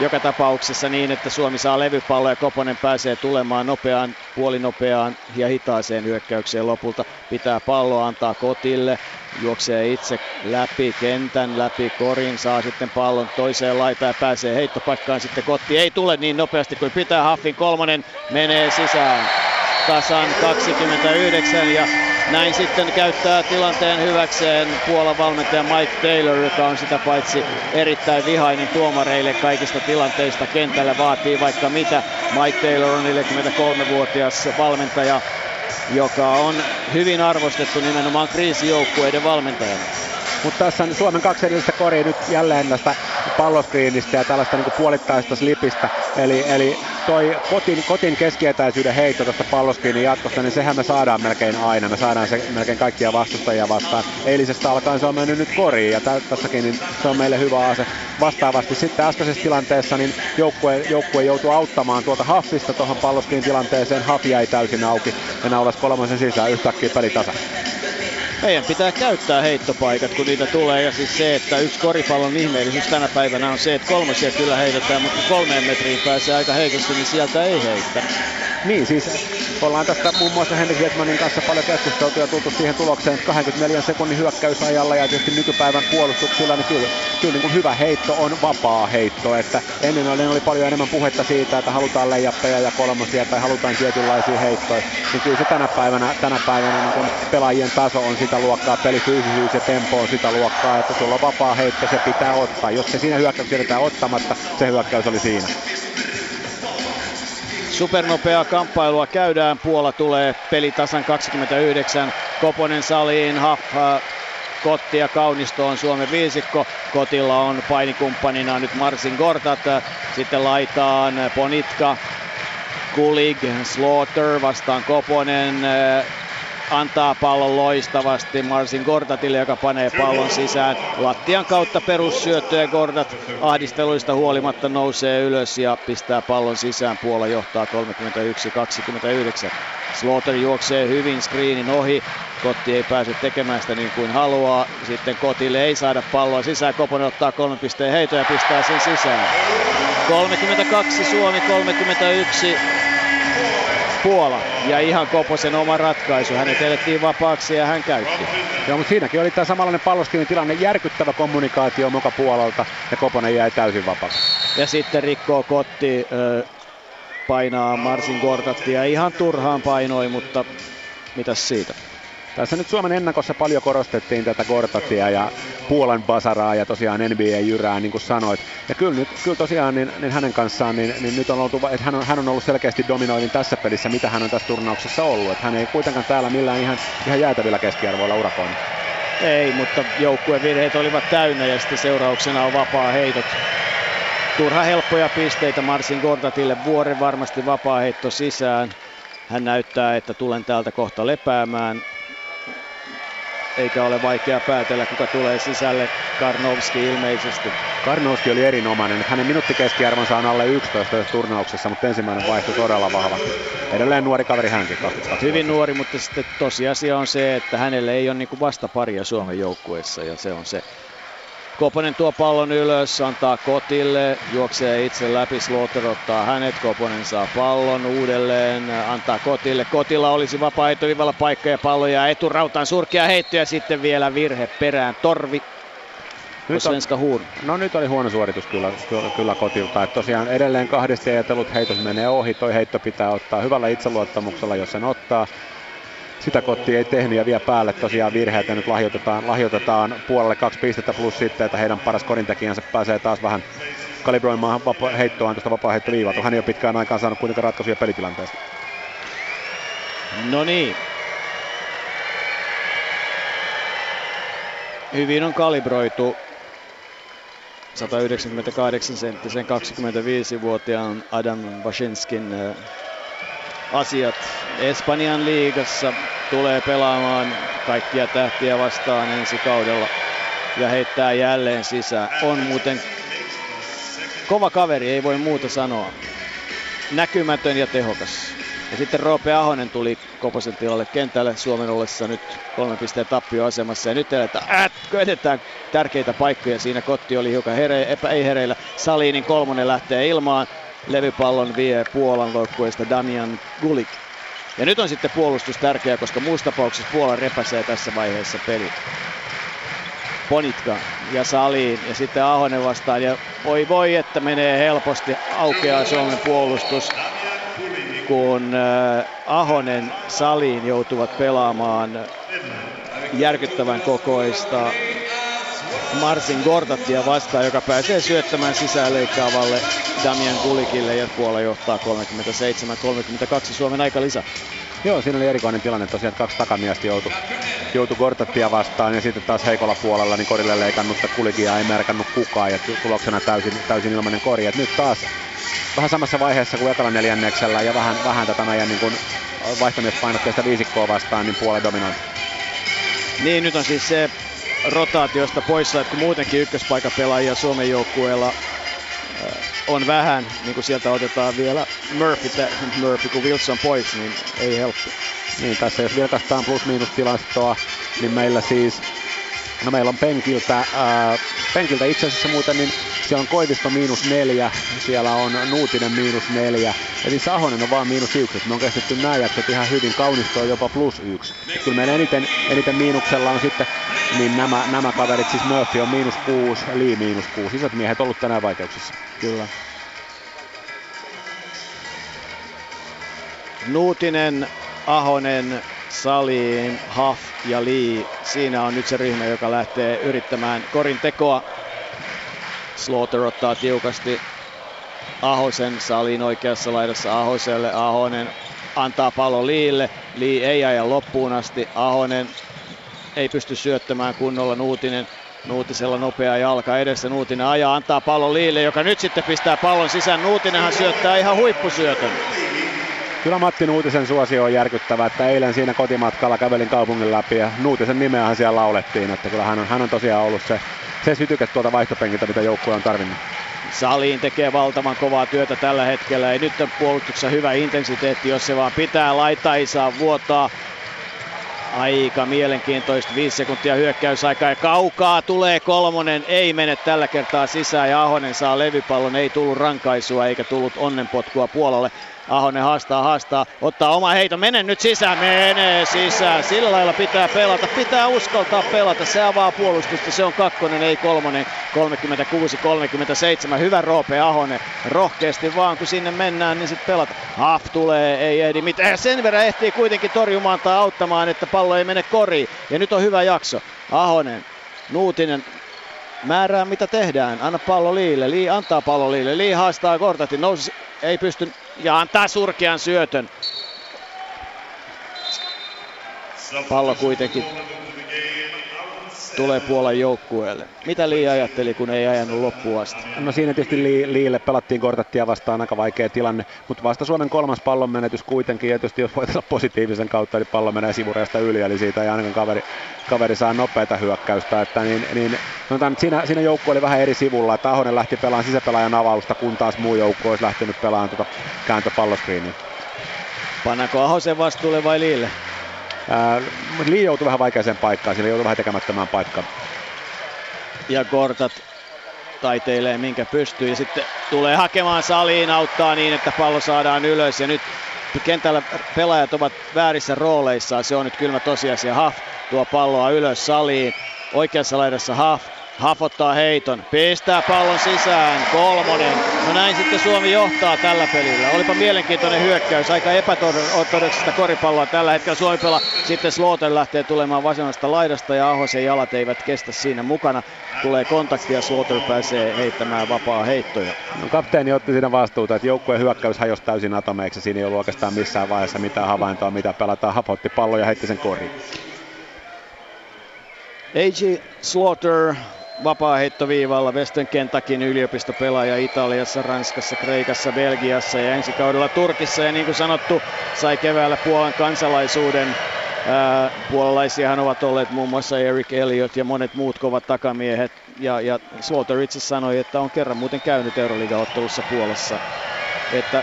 joka tapauksessa niin, että Suomi saa levypallo ja Koponen pääsee tulemaan nopeaan, puolinopeaan ja hitaaseen hyökkäykseen lopulta. Pitää palloa antaa Kotille, juoksee itse läpi kentän, läpi korin, saa sitten pallon toiseen laitaan ja pääsee heittopaikkaan sitten Kotti. Ei tule niin nopeasti kuin pitää, Huffin kolmonen menee sisään. Tasan kaksikymmentäyhdeksän ja näin sitten käyttää tilanteen hyväkseen Puolan valmentaja Mike Taylor, joka on sitä paitsi erittäin vihainen tuomareille kaikista tilanteista kentällä, vaatii vaikka mitä. Mike Taylor on neljäkymmentäkolmevuotias valmentaja, joka on hyvin arvostettu nimenomaan kriisijoukkueiden valmentajana. Mutta tässä on Suomen kaksi edellistä koria nyt jälleen tästä palloskriinistä ja tällaista niin kuin puolittaista slipistä. Eli, eli toi kotin, kotin keskietäisyyden heitto tästä palloskriinin jatkosta, niin sehän me saadaan melkein aina. Me saadaan se melkein kaikkia vastustajia vastaan. Eilisestä alkaen se on mennyt nyt koriin ja tä, tässäkin niin se on meille hyvä ase. Vastaavasti sitten äskeisessä tilanteessa niin joukkue, joukkue joutuu auttamaan tuolta Huffista tuohon palloskriin tilanteeseen. Huff jäi täysin auki ja naulasi kolmasen sisään, yhtäkkiä pelitasa. Meidän pitää käyttää heittopaikat, kun niitä tulee, ja siis se, että yksi koripallon ihmeellisyys tänä päivänä on se, että kolmosia kyllä heitetään, mutta kolmeen metriin pääsee aika heikosti, niin sieltä ei heitä. Niin, siis ollaan tästä muun muassa Henrik Hedmanin kanssa paljon keskusteltu ja tultu siihen tulokseen, että kaksikymmentäneljä sekunnin hyökkäysajalla ja tietysti nykypäivän puolustuksilla, niin kyllä, kyllä niin kuin hyvä heitto on vapaa heitto. Että ennen oli paljon enemmän puhetta siitä, että halutaan leijappeja ja kolmosia tai halutaan tietynlaisia heittoja, niin kyllä se tänä päivänä, tänä päivänä niin kun pelaajien taso on sitä luokkaa, pelifyysisyys ja tempo on sitä luokkaa, että sulla on vapaa heitto, se pitää ottaa. Jos se siinä hyökkäyksessä jätetään ottamatta, se hyökkäys oli siinä. Supernopeaa kamppailua käydään. Puola tulee pelitasan kaksikymmentäyhdeksän. Koponen saliin, Huff, Kotti ja Kaunisto on Suomen viisikko. Kotilla on painikumppanina nyt Marcin Gortat. Sitten laitaan Ponitka, Kulig, Slaughter vastaan Koponen. Antaa pallon loistavasti Marcin Gortatille, joka panee pallon sisään. Lattian kautta perussyöttö ja Gortat ahdisteluista huolimatta nousee ylös ja pistää pallon sisään. Puola johtaa kolmekymmentäyksi kaksikymmentäyhdeksän. Slaughter juoksee hyvin screenin ohi. Kotti ei pääse tekemään sitä niin kuin haluaa. Sitten Kotille ei saada palloa sisään. Koponen ottaa kolmen pisteen heiton ja pistää sen sisään. kolmekymmentäkaksi Suomi, kolmekymmentäyksi Puola. Ja ihan Koposen oma ratkaisu. Hänet elettiin vapaaksi ja hän käytti. Joo, mutta siinäkin oli tämä samanlainen palloskiinitilanne. Järkyttävä kommunikaatio muka Puolalta ja Koponen jäi täysin vapaaksi. ja sitten rikkoo kotti, painaa Marcin Gortattia, ihan turhaan painoi, mutta mitäs siitä? Tässä nyt Suomen ennakossa paljon korostettiin tätä Gortatia ja Puolan Basaraa ja tosiaan N B A-jyrää, niin kuin sanoit. Ja kyllä, nyt, kyllä tosiaan niin, niin hänen kanssaan, niin, niin nyt on oltu, että hän on, hän on ollut selkeästi dominoivin tässä pelissä, mitä hän on tässä turnauksessa ollut. Että hän ei kuitenkaan täällä millään ihan, ihan jäätävillä keskiarvoilla urakoinut. Ei, mutta joukkueen virheet olivat täynnä ja sitten seurauksena on vapaa heitot. Turha helppoja pisteitä Marcin Gortatille, vuoren varmasti vapaa heitto sisään. Hän näyttää, että tulen täältä kohta lepäämään. Eikä ole vaikea päätellä, kuka tulee sisälle. Karnowski ilmeisesti. Karnowski oli erinomainen. Hänen minuuttikeskiarvonsa on alle yksitoista turnauksessa, mutta ensimmäinen vaihto todella vahva. Edelleen nuori kaveri hänkin. kaksikymmentäkaksi Hyvin nuori, mutta sitten tosiasia on se, että hänelle ei ole niinku vastaparia Suomen joukkueessa ja se on se. Koponen tuo pallon ylös, antaa Kotille, juoksee itse läpi, Slaughter ottaa hänet, Koponen saa pallon uudelleen, antaa Kotille. Kotilla olisi vapaa etuvivalla paikka ja pallo jää eturautaan, surkea heitto ja sitten vielä virhe perään, Torvi. Nyt on, no nyt oli huono suoritus kyllä, kyllä, kyllä Kotilta, että tosiaan edelleen kahdesti ajatellut heitos menee ohi, toi heitto pitää ottaa hyvällä itseluottamuksella, jos sen ottaa. Sitä Kotti ei tehnyt ja vie päälle tosiaan virheitä. Nyt lahjoitetaan, lahjoitetaan puolelle kaksi pistettä plus sitten, että heidän paras korintekijänsä pääsee taas vähän kalibroimaan vapa- heittoaan tuosta vapaa-heittoviivalta. Hän ei ole pitkään aikaan saanut kuitenkaan ratkaisuja pelitilanteesta. No niin. Hyvin on kalibroitu sata yhdeksänkymmentäkahdeksan senttisen kaksikymmentäviisivuotiaan Adam Waszynskin asiat. Espanjan liigassa tulee pelaamaan kaikkia tähtiä vastaan ensi kaudella ja heittää jälleen sisään. On muuten kova kaveri, ei voi muuta sanoa. Näkymätön ja tehokas. Ja sitten Roope Ahonen tuli Koposen tilalle kentälle Suomen ollessa nyt kolmen pisteen tappioasemassa. Ja nyt edetään tärkeitä paikkoja. Siinä Kotti oli hiukan here, epä, ei hereillä. Salinin kolmonen lähtee ilmaan. Levypallon vie Puolan loukkueesta Damian Gulik. Ja nyt on sitten puolustus tärkeää, koska muussa tapauksessa Puola repäsee tässä vaiheessa peli. Ponitka ja Salin ja sitten Ahonen vastaan. Ja oi voi, että menee helposti. Aukeaa Suomen puolustus, kun Ahonen Salin joutuvat pelaamaan järkyttävän kokoista Marcin Gortatia vastaan, joka pääsee syöttämään sisäänleikkaavalle Damian Gulikille ja Puola johtaa kolmekymmentäseitsemän kolmekymmentäkaksi Suomen aikalisä. Joo, siinä oli erikoinen tilanne tosiaan, kaksi takamiestä joutui joutu Gortatia vastaan ja sitten taas heikolla puolella niin korille leikannutta Gulikia ei merkannut kukaan ja tuloksena täysin, täysin ilmainen korja. Et nyt taas vähän samassa vaiheessa kuin ekalla neljänneksellä ja vähän, vähän tätä meidän niin vaihtamiespainotteista viisikkoa vastaan, niin Puola dominoi. Niin, nyt on siis se rotaatiosta poissa, että muutenkin ykköspaikapelaajia Suomen joukkueella on vähän, niin kuin sieltä otetaan vielä Murphy, t- Murphy kun Wilson pois, niin ei helppo. Niin tässä jos vilkaistaan plus-miinustilastoa, niin meillä siis, no meillä on penkiltä, ää, penkiltä itse asiassa muuten, niin siellä on Koivisto miinus neljä, siellä on Nuutinen miinus neljä, eli Ahonen on vaan miinus yksi, me on kestetty nämä jaksot ihan hyvin, Kaunisto on jopa plus yksi. Kyllä meidän eniten, eniten miinuksella on sitten, niin nämä, nämä kaverit, siis Murphy on miinus kuusi, Lee miinus kuusi, isot miehet ollut tänään vaikeuksissa. Kyllä. Nuutinen, Ahonen, Salin, Haf ja Lee, siinä on nyt se ryhmä, joka lähtee yrittämään korin tekoa. Slaughter ottaa tiukasti Ahosen, Salin oikeassa laidassa Ahoselle, Ahonen antaa pallon Liille, Lee ei aja loppuun asti, Ahonen ei pysty syöttämään kunnolla, Nuutinen, Nuutisella nopea jalka edessä, Nuutinen ajaa, antaa pallon Liille, joka nyt sitten pistää pallon sisään, Nuutinenhan syöttää ihan huippusyötön. Kyllä Matti Nuutisen suosio on järkyttävä, että eilen siinä kotimatkalla kävelin kaupungin läpi ja Nuutisen nimeähän siellä laulettiin, että kyllä hän on, hän on tosiaan ollut se, se sytyke tuolta vaihtopenkiltä, mitä joukkue on tarvinnut. Salin tekee valtavan kovaa työtä tällä hetkellä ja nyt on puolustuksessa hyvä intensiteetti, jos se vaan pitää, laita ei saa vuotaa. Aika mielenkiintoista, viisi sekuntia hyökkäysaikaa ja kaukaa tulee kolmonen, ei mene tällä kertaa sisään ja Ahonen saa levypallon, ei tullut rankaisua eikä tullut onnenpotkua Puolalle. Ahonen haastaa, haastaa, ottaa oma heito, menee nyt sisään, menee sisään. Sillä lailla pitää pelata, pitää uskaltaa pelata. Se avaa puolustusta, se on kakkonen, ei kolmonen. kolmekymmentäkuusi kolmekymmentäseitsemän, hyvä Roope Ahonen. Rohkeasti vaan, kun sinne mennään, niin sitten pelata. Haf tulee, ei ehdi mitään. Sen verran ehtii kuitenkin torjumaan tai auttamaan, että pallo ei mene koriin. Ja nyt on hyvä jakso. Ahonen, Nuutinen. Määrää mitä tehdään. Anna pallo Liille. Lii antaa pallo Liille. Lii haastaa Gortatin. Nousi, ei pysty. Ja antaa surkean syötön. Pallo kuitenkin tulee Puolan joukkueelle. Mitä Lii ajatteli, kun ei ajanut loppuun asti? No siinä tietysti Li- Liille pelattiin Gortattia vastaan, aika vaikea tilanne. Mutta vasta Suomen kolmas pallon menetys kuitenkin. Ja tietysti jos voitaisiin positiivisen kautta, niin pallo menee sivureasta yli. Eli siitä ei ainakaan kaveri, kaveri saa nopeata hyökkäystä. Että niin, niin, sanotaan, siinä, siinä joukkue oli vähän eri sivulla. Että Ahonen lähti pelaamaan sisäpelaajan avausta, kun taas muu joukkue olisi lähtenyt pelaamaan tuota kääntöpalloskriiniä. Pannaanko Ahosen vastuulle vai Liille? Lii joutui vähän vaikeaseen paikkaan, sillä joutui vähän tekemättömään paikkaan. Ja Gortat taiteilee minkä pystyy ja sitten tulee hakemaan saliin, auttaa niin, että pallo saadaan ylös. Ja nyt kentällä pelaajat ovat väärissä rooleissaan, se on nyt kylmä tosiasia. Haf tuo palloa ylös saliin, oikeassa laidassa Haf. Haf ottaa heiton, pistää pallon sisään, kolmonen. No näin sitten Suomi johtaa tällä pelillä. Olipa mielenkiintoinen hyökkäys, aika epätodennäköistä koripalloa tällä hetkellä. Suomi pelaa, sitten Slooten lähtee tulemaan vasemmasta laidasta ja Ahosen jalat eivät kestä siinä mukana. Tulee kontakti ja Slooten pääsee heittämään vapaa heittoja. No kapteeni otti siinä vastuuta, että joukkueen hyökkäys hajosi täysin atomeiksi. Siinä ei ollut oikeastaan missään vaiheessa mitään havaintoa, mitä pelataan. Haf otti pallon ja heitti sen koriin. A J Slaughter vapaaheittoviivalla Western Kentakin yliopistopelaaja Italiassa, Ranskassa, Kreikassa, Belgiassa ja ensi kaudella Turkissa. Ja niin kuin sanottu, sai keväällä Puolan kansalaisuuden. Ää, puolalaisiahan ovat olleet muun muassa Eric Elliot ja monet muut kovat takamiehet. Ja, ja Slaughter itse sanoi, että on kerran muuten käynyt Euroliiga-ottelussa Puolassa. Että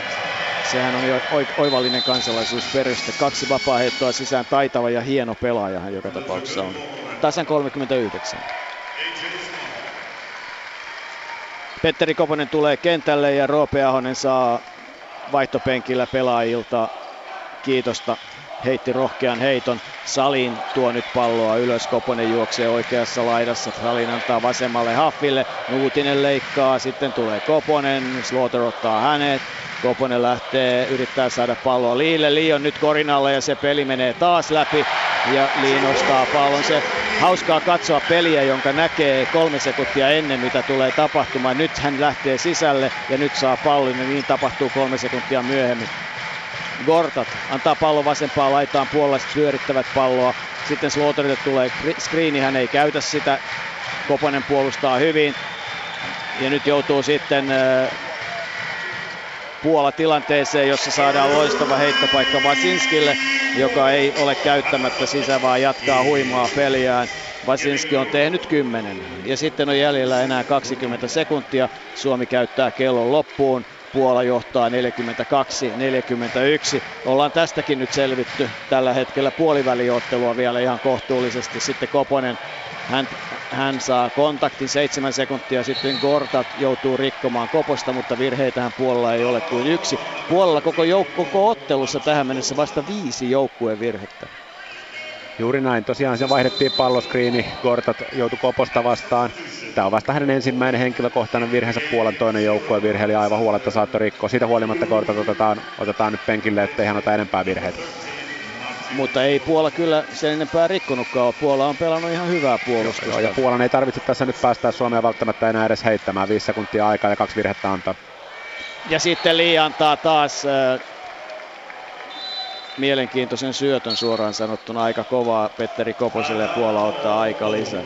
sehän on jo oivallinen kansalaisuusperuste. Kaksi vapaaheittoa sisään, taitava ja hieno pelaaja hän joka tapauksessa on. Tasan kolmekymmentäyhdeksän. Petteri Koponen tulee kentälle ja Roope Ahonen saa vaihtopenkillä pelaajilta kiitosta. Heitti rohkean heiton. Salin tuo nyt palloa ylös. Koponen juoksee oikeassa laidassa. Salin antaa vasemmalle Haffille. Nuutinen leikkaa. Sitten tulee Koponen. Slaughter ottaa hänet. Koponen lähtee, yrittää saada palloa Liille. Lii on nyt korinalle ja se peli menee taas läpi. Ja Lii nostaa pallon. Se hauskaa katsoa peliä, jonka näkee kolme sekuntia ennen, mitä tulee tapahtumaan. Nyt hän lähtee sisälle ja nyt saa pallon ja niin tapahtuu kolme sekuntia myöhemmin. Gortat antaa pallon vasempaan laitaan, puolalaiset pyörittävät palloa. Sitten Slaughterille tulee screeni, hän ei käytä sitä. Koponen puolustaa hyvin. Ja nyt joutuu sitten Puola tilanteeseen, jossa saadaan loistava heittopaikka Vasinskille, joka ei ole käyttämättä sisään, vaan jatkaa huimaa peliään. Vasinski on tehnyt kymmenen ja sitten on jäljellä enää kaksikymmentä sekuntia. Suomi käyttää kellon loppuun. Puola johtaa neljäkymmentäkaksi neljäkymmentäyksi. Ollaan tästäkin nyt selvitty tällä hetkellä puoliväliottelua vielä ihan kohtuullisesti. Sitten Koponen, hän, hän saa kontaktin seitsemän sekuntia. Sitten Gortat joutuu rikkomaan Koposta, mutta virheitähän Puolalla ei ole kuin yksi. Puolalla koko, jouk- koko ottelussa tähän mennessä vasta viisi joukkueen virhettä. Juuri näin. Tosiaan se vaihdettiin palloskriini. Gortat joutui Koposta vastaan. Tämä on vasta hänen ensimmäinen henkilökohtainen virheensä. Puolan toinen joukkueen virhe, eli aivan huoletta saattoi rikkoa. Siitä huolimatta Gortat otetaan, otetaan nyt penkille, ettei hän ota enempää virheitä. Mutta ei Puola kyllä sen enempää rikkonutkaan ole. Puola on pelannut ihan hyvää puolustusta. Joo, ja Puolan ei tarvitse tässä nyt päästää Suomea välttämättä enää edes heittämään. Viisi sekuntia aikaa ja kaksi virhettä antaa. Ja sitten Lii antaa taas Äh, mielenkiintoisen syötön suoraan sanottuna, aika kovaa Petteri Koposelle ja Puola ottaa aika lisää.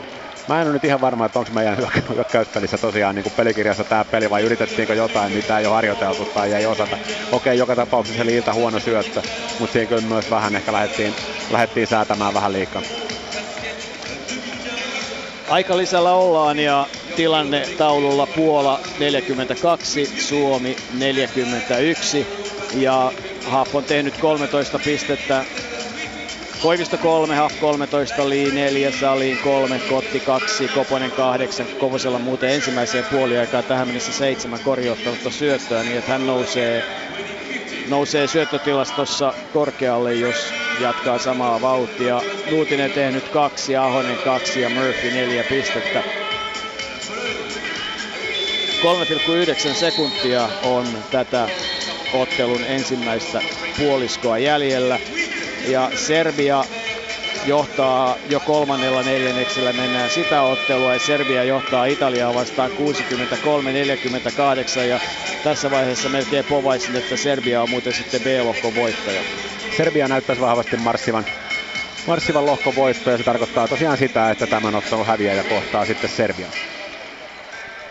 Mä en ole nyt ihan varma, että onko meidän hyökkäyspelissä tosiaan niin kuin pelikirjassa tää peli vai yritettiinkö jotain, mitä ei ole harjoiteltu tai ei osata. Okei, joka tapauksessa se Liiltä huono syöttö, mutta siinä kyllä myös vähän ehkä lähdettiin, lähdettiin säätämään vähän liikaa. Aika lisällä ollaan ja tilanne taululla Puola neljäkymmentäkaksi, Suomi neljäkymmentäyksi ja Haf on tehnyt kolmetoista pistettä. Koivisto kolme, Haf kolmetoista, Lii neljä, Salin kolme, Kotti kaksi, Koponen kahdeksan. Kovosella muuten ensimmäiseen puoliaikaan tähän mennessä seitsemän korjauttamatta syöttöä, niin että hän nousee nousee syöttötilastossa korkealle, jos jatkaa samaa vauhtia. Nuutinen tehnyt kaksi, Ahonen kaksi ja Murphy neljä pistettä. kolme pilkku yhdeksän sekuntia on tätä ottelun ensimmäistä puoliskoa jäljellä. Ja Serbia johtaa jo kolmannella neljänneksellä, mennään sitä ottelua, ja Serbia johtaa Italiaa vastaan kuusikymmentäkolme neljäkymmentäkahdeksan, ja tässä vaiheessa melkein povaisin, että Serbia on muuten sitten B-lohkon voittaja. Serbia näyttäisi vahvasti marssivan, marssivan lohkon voitto, ja se tarkoittaa tosiaan sitä, että tämän ottelun häviäjä kohtaa sitten Serbia.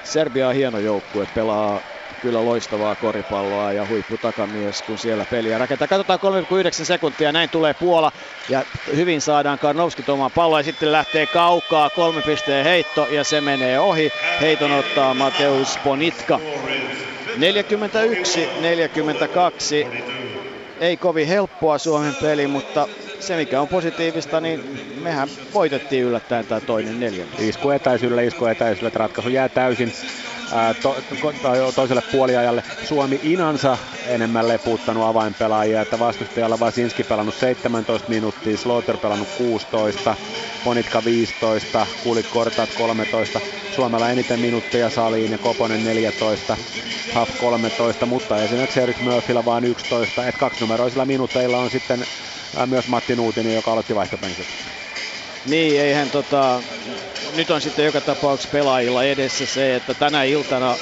Serbia on hieno joukkue, pelaa kyllä loistavaa koripalloa ja huippu takamies, kun siellä peliä rakentaa. Katsotaan kolme pilkku yhdeksän sekuntia, näin tulee Puola ja hyvin saadaan Karnowski tuomaan palloa ja sitten lähtee kaukaa kolme pisteen heitto ja se menee ohi. Heiton ottaa Mateusz Ponitka. neljäkymmentäyksi neljäkymmentäkaksi. Ei kovin helppoa Suomen peli, mutta se mikä on positiivista, niin mehän voitettiin yllättäen tämä toinen neljännes. Isku etäisyydellä, isku etäisyydellä, että ratkaisu jää täysin ää, to, to, toiselle puoliajalle. Suomi inansa enemmän lepuuttanut avainpelaajia, että vastustajalla Vasinski pelannut seitsemäntoista minuuttia, Slaughter pelannut kuusitoista, Ponitka viisitoista, Kulik Kortat kolmetoista, Suomella eniten minuutteja Saliin ja Koponen neljätoista, Huff kolmetoista, mutta esimerkiksi Erik Murphyllä vaan yksitoista, että kaksinumeroisilla minuuteilla on sitten myös Matti Nuutinen, joka aloitti vaihtopenkiltä. Niin, eihän tota... Nyt on sitten joka tapauksessa pelaajilla edessä se, että tänä iltana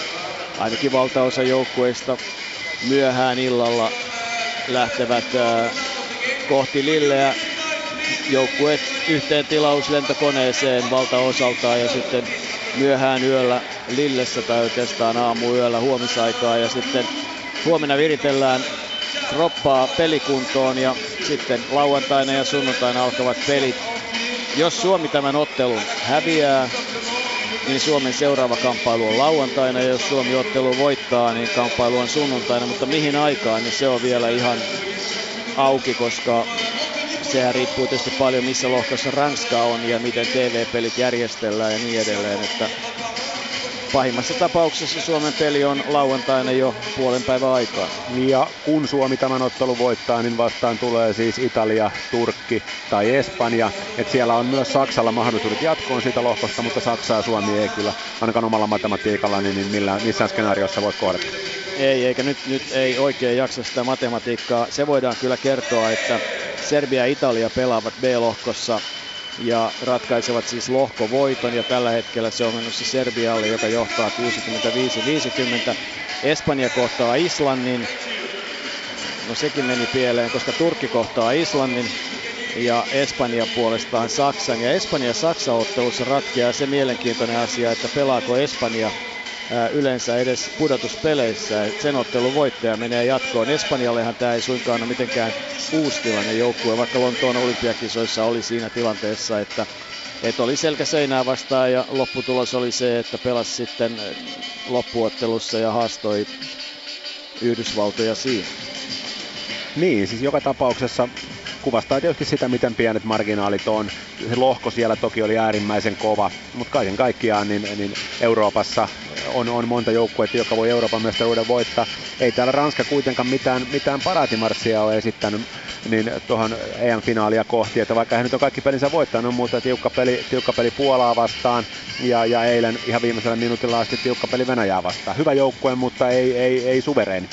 ainakin valtaosa joukkueista myöhään illalla lähtevät äh, kohti Lilleä. Joukkueet yhteen tilauslentokoneeseen valtaosaltaan ja sitten myöhään yöllä Lillessä tai oikeastaan aamuyöllä huomisaikaa ja sitten huomenna viritellään roppaa pelikuntoon ja sitten lauantaina ja sunnuntaina alkavat pelit. Jos Suomi tämän ottelun häviää, niin Suomen seuraava kamppailu on lauantaina ja jos Suomi ottelu voittaa, niin kamppailu on sunnuntaina, mutta mihin aikaan, niin se on vielä ihan auki, koska sehän riippuu tietysti paljon missä lohkossa Ranska on ja miten T V-pelit järjestellään ja niin edelleen, että pahimmassa tapauksessa Suomen peli on lauantaina jo puolen päivän aikaa. Ja kun Suomi tämän ottelun voittaa, niin vastaan tulee siis Italia, Turkki tai Espanja. Et siellä on myös Saksalla mahdollisuudet jatkoon siitä lohkosta, mutta Saksaa Suomi ei kyllä ainakaan omalla matematiikalla niin millään, missään skenaariossa voi kohdata. Ei, eikä nyt, nyt ei oikein jaksa sitä matematiikkaa. Se voidaan kyllä kertoa, että Serbia ja Italia pelaavat B-lohkossa ja ratkaisevat siis lohkovoiton ja tällä hetkellä se on menossa Serbialle, joka johtaa kuusikymmentäviisi viisikymmentä. Espanja kohtaa Islannin, no sekin meni pieleen, koska Turkki kohtaa Islannin ja Espanja puolestaan Saksan. Ja Espanja-Saksa-ottelussa ratkeaa se mielenkiintoinen asia, että pelaako Espanja ää, yleensä edes pudotuspeleissä. Et sen ottelun voittaja menee jatkoon. Espanjallehan tämä ei suinkaan ole mitenkään uusi tilanne joukkue, vaikka Lontoon olympiakisoissa oli siinä tilanteessa, että et oli selkä seinää vastaan ja lopputulos oli se, että pelasi sitten loppuottelussa ja haastoi Yhdysvaltoja siinä. Niin, siis joka tapauksessa kuvastaa tietysti sitä, miten pienet marginaalit on. Se lohko siellä toki oli äärimmäisen kova, mutta kaiken kaikkiaan niin, niin Euroopassa on, on monta joukkuetta, joka voi Euroopan mestaruuden voittaa. Ei täällä Ranska kuitenkaan mitään, mitään paraatimarssia ole esittänyt niin tuohon E M-finaalia kohti, että vaikka he nyt on kaikki pelinsä voittanut, mutta tiukka peli, tiukka peli Puolaa vastaan ja, ja eilen ihan viimeisellä minuutilla asti tiukka peli Venäjää vastaan. Hyvä joukkue, mutta ei, ei, ei suvereeni.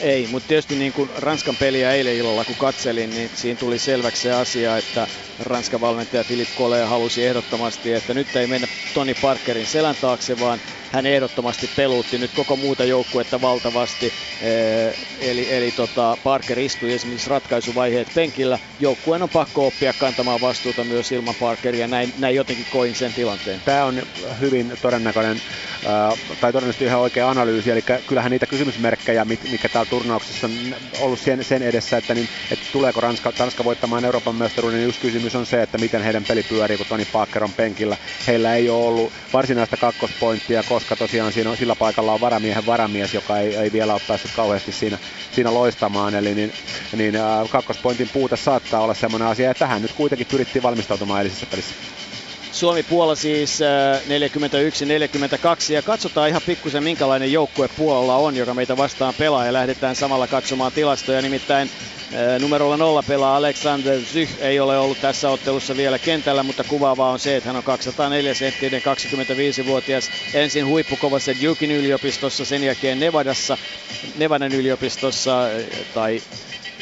Ei, mutta tietysti niin kuin Ranskan peliä eilen illalla kun katselin, niin siinä tuli selväksi se asia, että Ranskan valmentaja Philippe Collin halusi ehdottomasti, että nyt ei mennä Tony Parkerin selän taakse, vaan hän ehdottomasti peluutti nyt koko muuta joukkuetta valtavasti. Ee, eli eli tota, Parker istui esimerkiksi ratkaisuvaiheet penkillä. Joukkueen on pakko oppia kantamaan vastuuta myös ilman Parkeria. Näin, näin jotenkin koin sen tilanteen. Tämä on hyvin todennäköinen, äh, tai todennäköisesti ihan oikea analyysi. Eli kyllähän niitä kysymysmerkkejä, mitkä täällä turnauksessa on ollut sen, sen edessä, että, niin, että tuleeko Ranska, Ranska voittamaan Euroopan mestaruuden, niin yksi kysymys on se, että miten heidän peli pyörii, kun Toni Parker on penkillä. Heillä ei ole ollut varsinaista kakkospointtia, koska tosiaan siinä on, sillä paikalla on varamiehen varamies, joka ei, ei vielä ole päässyt kauheasti siinä, siinä loistamaan. Eli niin, niin, äh, kakkospointin puute saattaa olla sellainen asia, ja tähän nyt kuitenkin pyrittiin valmistautumaan eilisessä pelissä. Suomi Puola siis neljäkymmentäyksi neljäkymmentäkaksi. Ja katsotaan ihan pikkusen minkälainen joukkue Puolalla on, joka meitä vastaan pelaa. Ja lähdetään samalla katsomaan tilastoja. Nimittäin numerolla nolla pelaa Alexander Zych. Ei ole ollut tässä ottelussa vielä kentällä, mutta kuvaavaa on se, että hän on kaksisataaneljä senttinen kaksikymmentäviisivuotias. Ensin huippukovassa Dukein yliopistossa, sen jälkeen Nevadassa, Nevadan yliopistossa tai...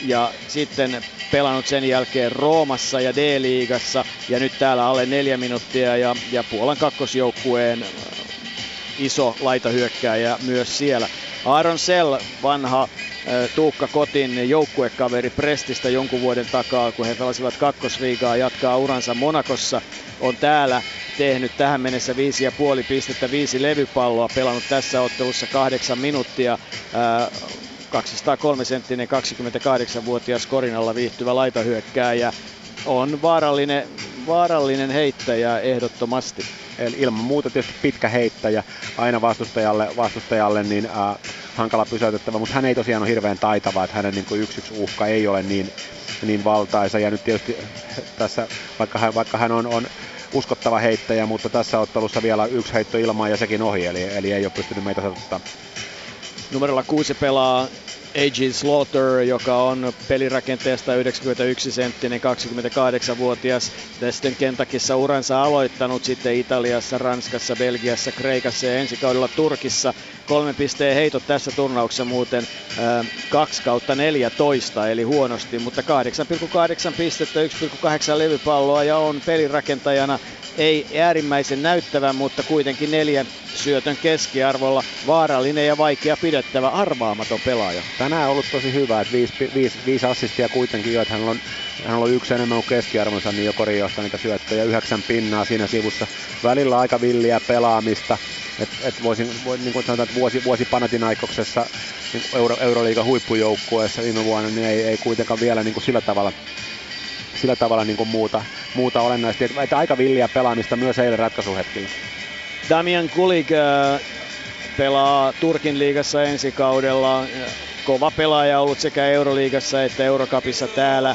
ja sitten pelannut sen jälkeen Roomassa ja D-liigassa. Ja nyt täällä alle neljä minuuttia ja, ja Puolan kakkosjoukkueen iso laitahyökkääjä myös siellä. Aaron Sell, vanha Tuukka Kotin joukkuekaveri Prestistä jonkun vuoden takaa, kun he pelasivat kakkosliigaa, jatkaa uransa Monakossa. On täällä tehnyt tähän mennessä viisi pilkku viisi pistettä, viisi levypalloa, pelannut tässä ottelussa kahdeksan minuuttia. kaksisataakolme senttinen kaksikymmentäkahdeksanvuotias korinalla viihtyvä laitahyökkääjä on vaarallinen, vaarallinen heittäjä ehdottomasti. Eli ilman muuta tietysti pitkä heittäjä aina vastustajalle, vastustajalle niin äh, hankala pysäytettävä, mutta hän ei tosiaan ole hirveän taitava, että hänen niin yksi yksi uhka ei ole niin, niin valtaisa. Ja nyt tietysti tässä, vaikka hän, vaikka hän on, on uskottava heittäjä, mutta tässä ottelussa vielä yksi heitto ilmaan ja sekin ohi, eli, eli ei ole pystynyt meitä satuttaa. Numerolla kuusi pelaa A J Slaughter, joka on pelirakenteesta yhdeksänkymmentäyksi senttinen, kaksikymmentäkahdeksanvuotias. Sitten Kentakissa uransa aloittanut, sitten Italiassa, Ranskassa, Belgiassa, Kreikassa ja ensi kaudella Turkissa. Kolmen pisteen heitot tässä turnauksessa muuten äh, kaksi kautta neljätoista, eli huonosti, mutta kahdeksan pilkku kahdeksan pistettä, yksi pilkku kahdeksan levypalloa ja on pelirakentajana ei äärimmäisen näyttävä, mutta kuitenkin neljän syötön keskiarvolla vaarallinen ja vaikea pidettävä, arvaamaton pelaaja. Tänään on ollut tosi hyvä, että viisi, viisi, viisi assistia kuitenkin jo, että hänellä on, hänellä on yksi enemmän kuin keskiarvonsa, niin jo korin johtaa niitä syöttöjä, yhdeksän pinnaa siinä sivussa. Välillä aika villiä pelaamista, että et voisin, voi, niin kuin sanotaan, että vuosi, vuosi Panathinaikoksessa niin Euro, Euroliigan huippujoukkueessa viime vuonna, niin ei, ei kuitenkaan vielä niin kuin sillä tavalla sillä tavalla niin kuin muuta, muuta olennaisesti. Että, että aika villiä pelaamista myös eilen ratkaisuhetkillä. Damian Kulik äh, pelaa Turkin liigassa ensi kaudella. Kova pelaaja ollut sekä Euroliigassa että Eurocupissa täällä.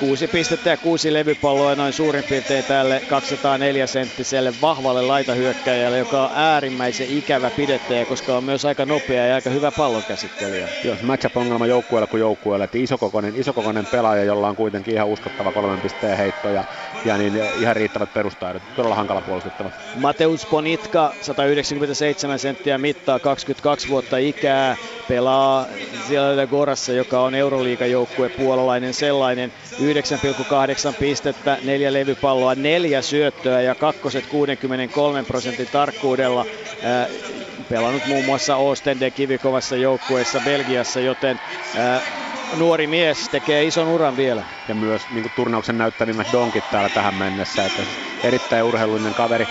Kuusi pistettä ja kuusi levypalloa noin suurin piirtein tälle kaksisataaneljä senttiselle vahvalle laitahyökkäjälle, joka on äärimmäisen ikävä pidettäjä, koska on myös aika nopea ja aika hyvä pallonkäsittelijä. Joo, matchup-ongelma joukkueella kuin joukkueella, että isokokoinen, isokokoinen pelaaja, jolla on kuitenkin ihan uskottava kolmen pisteen heitto ja, ja niin ihan riittävät perustaidot, todella hankala puolustettava. Mateusz Ponitka, sata yhdeksänkymmentäseitsemän senttiä mittaa, kaksikymmentäkaksi vuotta ikää, pelaa Zielinogorassa, joka on Euroliiga-joukkue, puolalainen sellainen. yhdeksän pilkku kahdeksan pistettä, neljä levypalloa, neljä syöttöä ja kakkoset kuusikymmentäkolme prosentin tarkkuudella. Äh, pelannut muun muassa Oostenden kivikovassa joukkueessa Belgiassa, joten äh, nuori mies tekee ison uran vielä. Ja myös niin kuin turnauksen näyttävimmät donkit täällä tähän mennessä, että erittäin urheilullinen kaveri.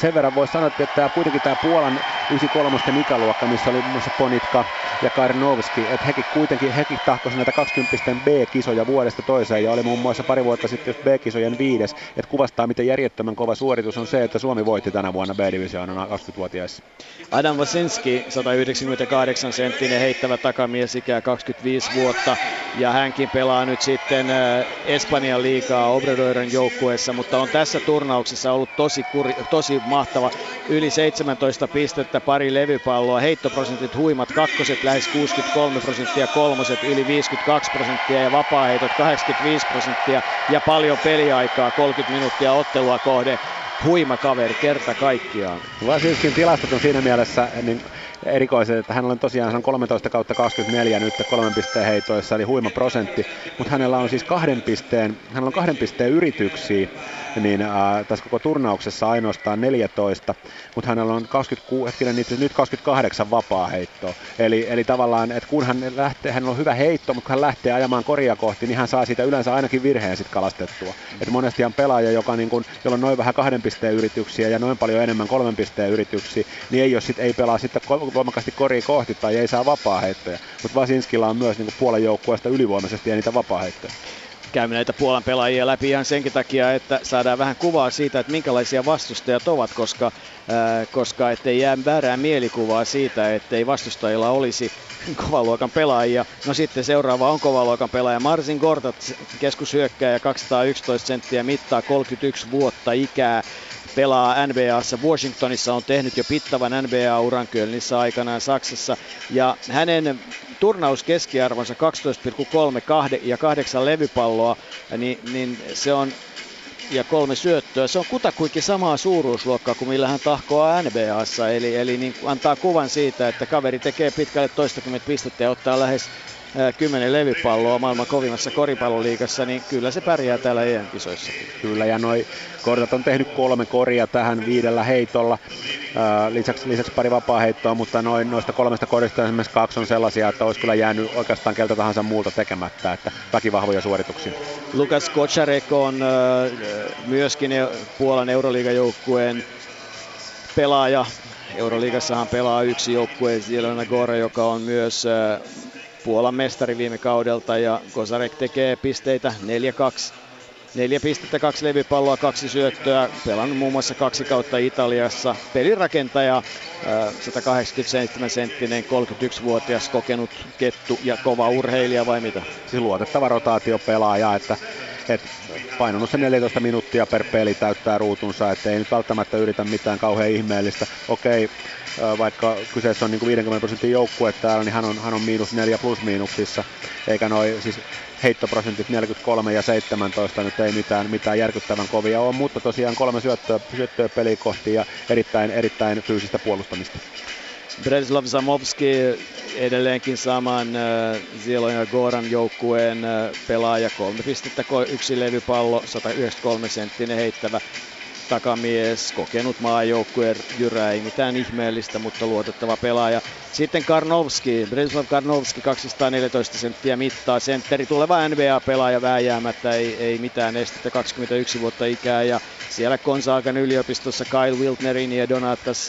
Sen verran voisi sanoa, että tämä, kuitenkin tämä Puolan yhdeksänkymmentäkolmosten ikäluokka, missä oli muun muassa Ponitka ja Karnovski, että hekin kuitenkin hekin tahkosi näitä kaksikymppisten B-kisoja vuodesta toiseen ja oli muun muassa pari vuotta sitten B-kisojen viides, että kuvastaa miten järjettömän kova suoritus on se, että Suomi voitti tänä vuonna B-divisioonan kaksikymmentävuotiaissa. Adam Wasinski, sata yhdeksänkymmentäkahdeksan senttinen heittävä takamies, ikää kaksikymmentäviisi vuotta ja hänkin pelaa nyt sitten Espanjan liigaa Obradoiran joukkueessa, mutta on tässä turnauksessa ollut tosi, kuri, tosi mahtava, yli seitsemäntoista pistettä, pari levypalloa, heittoprosentit huimat, kakkoset lähes kuusikymmentäkolme prosenttia, kolmoset yli viisikymmentäkaksi prosenttia ja vapaaheitot kahdeksankymmentäviisi prosenttia ja paljon peliaikaa, kolmekymmentä minuuttia ottelua kohden. Huima kaveri kerta kaikkiaan. Vasiskin tilastot on siinä mielessä niin erikoiset, että hänellä on tosiaan hän on kolmetoista kautta kaksikymmentäneljä nyt kolmen pisteen heitoissa, eli huima prosentti, mutta hänellä on siis kahden pisteen, hänellä on kahden pisteen yrityksiä niin, äh, tässä koko turnauksessa ainoastaan neljätoista, mutta hänellä on kaksikymmentäkuusi, hetkinen, nyt kaksikymmentäkahdeksan vapaaheittoa. Eli, eli tavallaan, että kun hän lähtee, hänellä on hyvä heitto, mutta kun hän lähtee ajamaan koria kohti, niin hän saa siitä yleensä ainakin virheen sitten kalastettua. Et monestihan pelaaja, joka, niin kun, jolla on noin vähän kahden pisteen yrityksiä ja noin paljon enemmän kolmen pisteen yrityksiä, niin ei, jos sit, ei pelaa sitten voimakkaasti koria kohti tai ei saa vapaaheittoja. Mutta Wasinskilla on myös niin Puolen joukkueesta ylivoimaisesti ja niitä vapaaheittoja. Käymme näitä Puolan pelaajia läpi ihan senkin takia, että saadaan vähän kuvaa siitä, että minkälaisia vastustajat ovat, koska, ää, koska ettei jää väärää mielikuvaa siitä, ettei vastustajilla olisi kovaluokan pelaajia. No sitten seuraava on kovaluokan pelaaja Marcin Gortat, keskushyökkääjä, kaksisataayksitoista senttiä mittaa, kolmekymmentäyksi vuotta ikää. Pelaa N B A:ssa Washingtonissa, on tehnyt jo pittavan N B A-uran Kölnissä aikanaan Saksassa. Ja hänen turnauskeskiarvonsa kaksitoista pilkku kolme ja kahdeksan levypalloa, niin, niin se on, ja kolme syöttöä. Se on kutakuinkin samaa suuruusluokkaa kuin millä hän tahkoaa N B A:ssa. Eli, eli niin antaa kuvan siitä, että kaveri tekee pitkälle toistakymmentä pistettä ja ottaa lähes kymmenen levypalloa maailman kovimmassa koripalloliigassa, niin kyllä se pärjää täällä E M-kisoissa. Kyllä, ja noi Kortat on tehnyt kolme koria tähän viidellä heitolla. Äh, lisäksi, lisäksi pari vapaaheittoa, mutta noin noista kolmesta korista esimerkiksi kaksi on sellaisia, että olisi kyllä jäänyt oikeastaan keltä tahansa muulta tekemättä, että väkivahvoja suorituksia. Lukas Kočarek on äh, myöskin Puolan Euroliigajoukkueen pelaaja. Euroliigassahan pelaa yksi joukkue, Zielona Góra, joka on myös äh, Puolan mestari viime kaudelta, ja Kočarek tekee pisteitä neljä kaksi. Neljä pistettä, kaksi levypalloa, kaksi syöttöä. Pelannut muun muassa kaksi kautta Italiassa. Pelirakentaja, sata kahdeksankymmentäseitsemän senttinen, kolmekymmentäyksivuotias, kokenut kettu ja kova urheilija vai mitä? Siis luotettava rotaatiopelaaja, että, että painonut se neljätoista minuuttia per peli täyttää ruutunsa, ettei nyt välttämättä yritä mitään kauhean ihmeellistä. Okei, vaikka kyseessä on niin kuin viisikymmentä prosentin joukkue täällä, niin hän on, hän on miinus neljä plus miinuksissa, eikä noi siis heittoprosentit neljäkymmentäkolme ja seitsemäntoista nyt ei mitään, mitään järkyttävän kovia ole, mutta tosiaan kolme syöttöä, syöttöä peliä kohti ja erittäin, erittäin fyysistä puolustamista. Bredislav Zamovski edelleenkin saman äh, Zielona Góran joukkueen äh, pelaaja, kolme pistettä, yksi levypallo, sata yhdeksänkymmentäkolme senttinen heittävä takamies, kokenut maajoukkueen jyrää, ei mitään ihmeellistä, mutta luotettava pelaaja. Sitten Karnowski, Bredislav Karnowski, kaksisataaneljätoista senttiä mittaa, sentteri, tuleva N B A-pelaaja vääjäämättä, ei, ei mitään estettä, kaksikymmentäyksi vuotta ikää, ja siellä Gonzagan yliopistossa Kyle Wiltnerin ja Donatas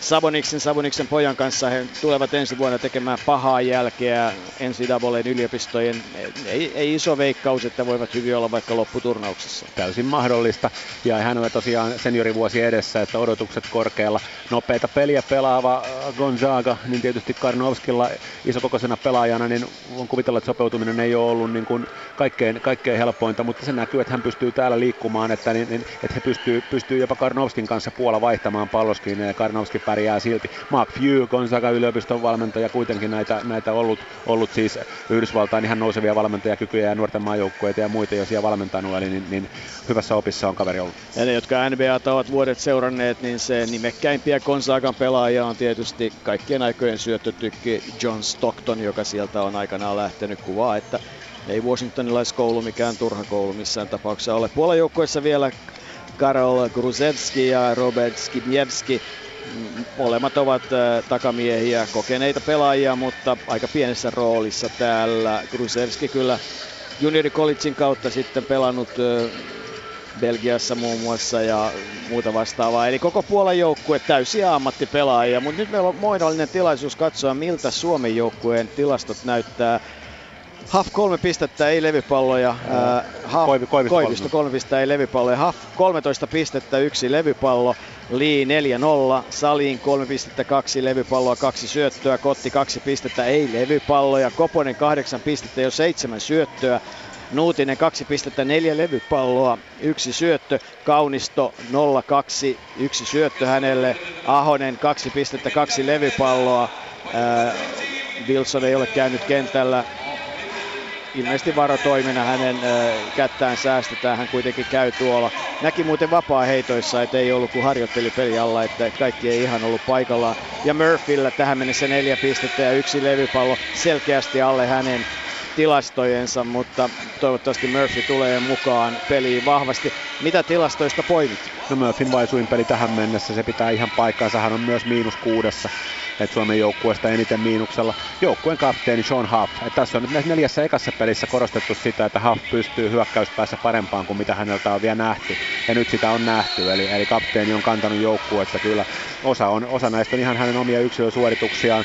Saboniksen, Saboniksen pojan kanssa he tulevat ensi vuonna tekemään pahaa jälkeä N C A A:n yliopistojen. Ei, ei iso veikkaus, että voivat hyvin olla vaikka lopputurnauksessa. Täysin mahdollista. Ja hän on tosiaan seniorivuosi edessä, että odotukset korkealla. Nopeita peliä pelaava Gonzaga, niin tietysti Karnowskilla isokokoisena pelaajana, niin on kuvitella, että sopeutuminen ei ole ollut niin kuin kaikkein, kaikkein helpointa, mutta se näkyy, että hän pystyy täällä liikkumaan, että, niin, että he pystyy, pystyy jopa Karnowskin kanssa Puola vaihtamaan palloskiin ja Karnowski pärjää silti. Mark Few, Gonzaga-yliopiston valmentaja, kuitenkin näitä, näitä ollut, ollut siis Yhdysvaltain ihan nousevia valmentajakykyjä ja nuorten maajoukkueita ja muita, jo siellä valmentanut, eli niin, niin hyvässä opissa on kaveri ollut. Ja ne, jotka N B A:ta ovat vuodet seuranneet, niin se nimekkäimpiä Gonzagan pelaajia on tietysti kaikkien aikojen syöttötykki John Stockton, joka sieltä on aikanaan lähtenyt, kuvaa, että ei washingtonilaiskoulu mikään turha koulu missään tapauksessa ole. Puolan joukkueessa vielä Karol Gruzewski ja Robert Skibniewski. Molemmat ovat takamiehiä, kokeneita pelaajia, mutta aika pienessä roolissa täällä. Gruzewski kyllä juniori collegein kautta sitten pelannut Belgiassa muun muassa ja muuta vastaavaa. Eli koko Puolan joukkue täysiä ammattipelaajia, mutta nyt meillä on muodollinen tilaisuus katsoa, miltä Suomen joukkueen tilastot näyttää. Haf kolme pistettä, ei levypalloja. Äh, Haf, Koivi, koivisto, koivisto kolme pistettä, ei levypalloja. Haf kolmetoista pistettä, yksi levypallo. Lee neljä nolla. Salin kolme pistettä, kaksi levypalloa, kaksi syöttöä. Kotti kaksi pistettä, ei levypalloja. Koponen kahdeksan pistettä, jo seitsemän syöttöä. Nuutinen kaksi pistettä, neljä levypalloa, yksi syöttö. Kaunisto nolla kaksi, yksi syöttö hänelle. Ahonen kaksi pistettä, kaksi levypalloa. Äh, Wilson ei ole käynyt kentällä. Ilmeisesti varotoimena hänen äh, kättään säästetään, hän kuitenkin käy tuolla. Näki muuten vapaa-heitoissa, että ei ollut kun harjoitteli peli alla, että kaikki ei ihan ollut paikallaan. Ja Murphyllä tähän mennessä neljä pistettä ja yksi levypallo, selkeästi alle hänen tilastojensa, mutta toivottavasti Murphy tulee mukaan peliin vahvasti. Mitä tilastoista poimit? No Murphyn vaisuin peli tähän mennessä, se pitää ihan paikkaansa, hän on myös miinus kuudessa. Et Suomen joukkueesta eniten miinuksella joukkueen kapteeni Sean Huff. Et tässä on nyt näissä neljässä ekassa pelissä korostettu sitä, että Huff pystyy hyökkäyspäässä parempaan kuin mitä häneltä on vielä nähty. Ja nyt sitä on nähty, eli, eli kapteeni on kantanut joukkueesta kyllä. Osa, on, osa näistä on ihan hänen omia yksilösuorituksiaan,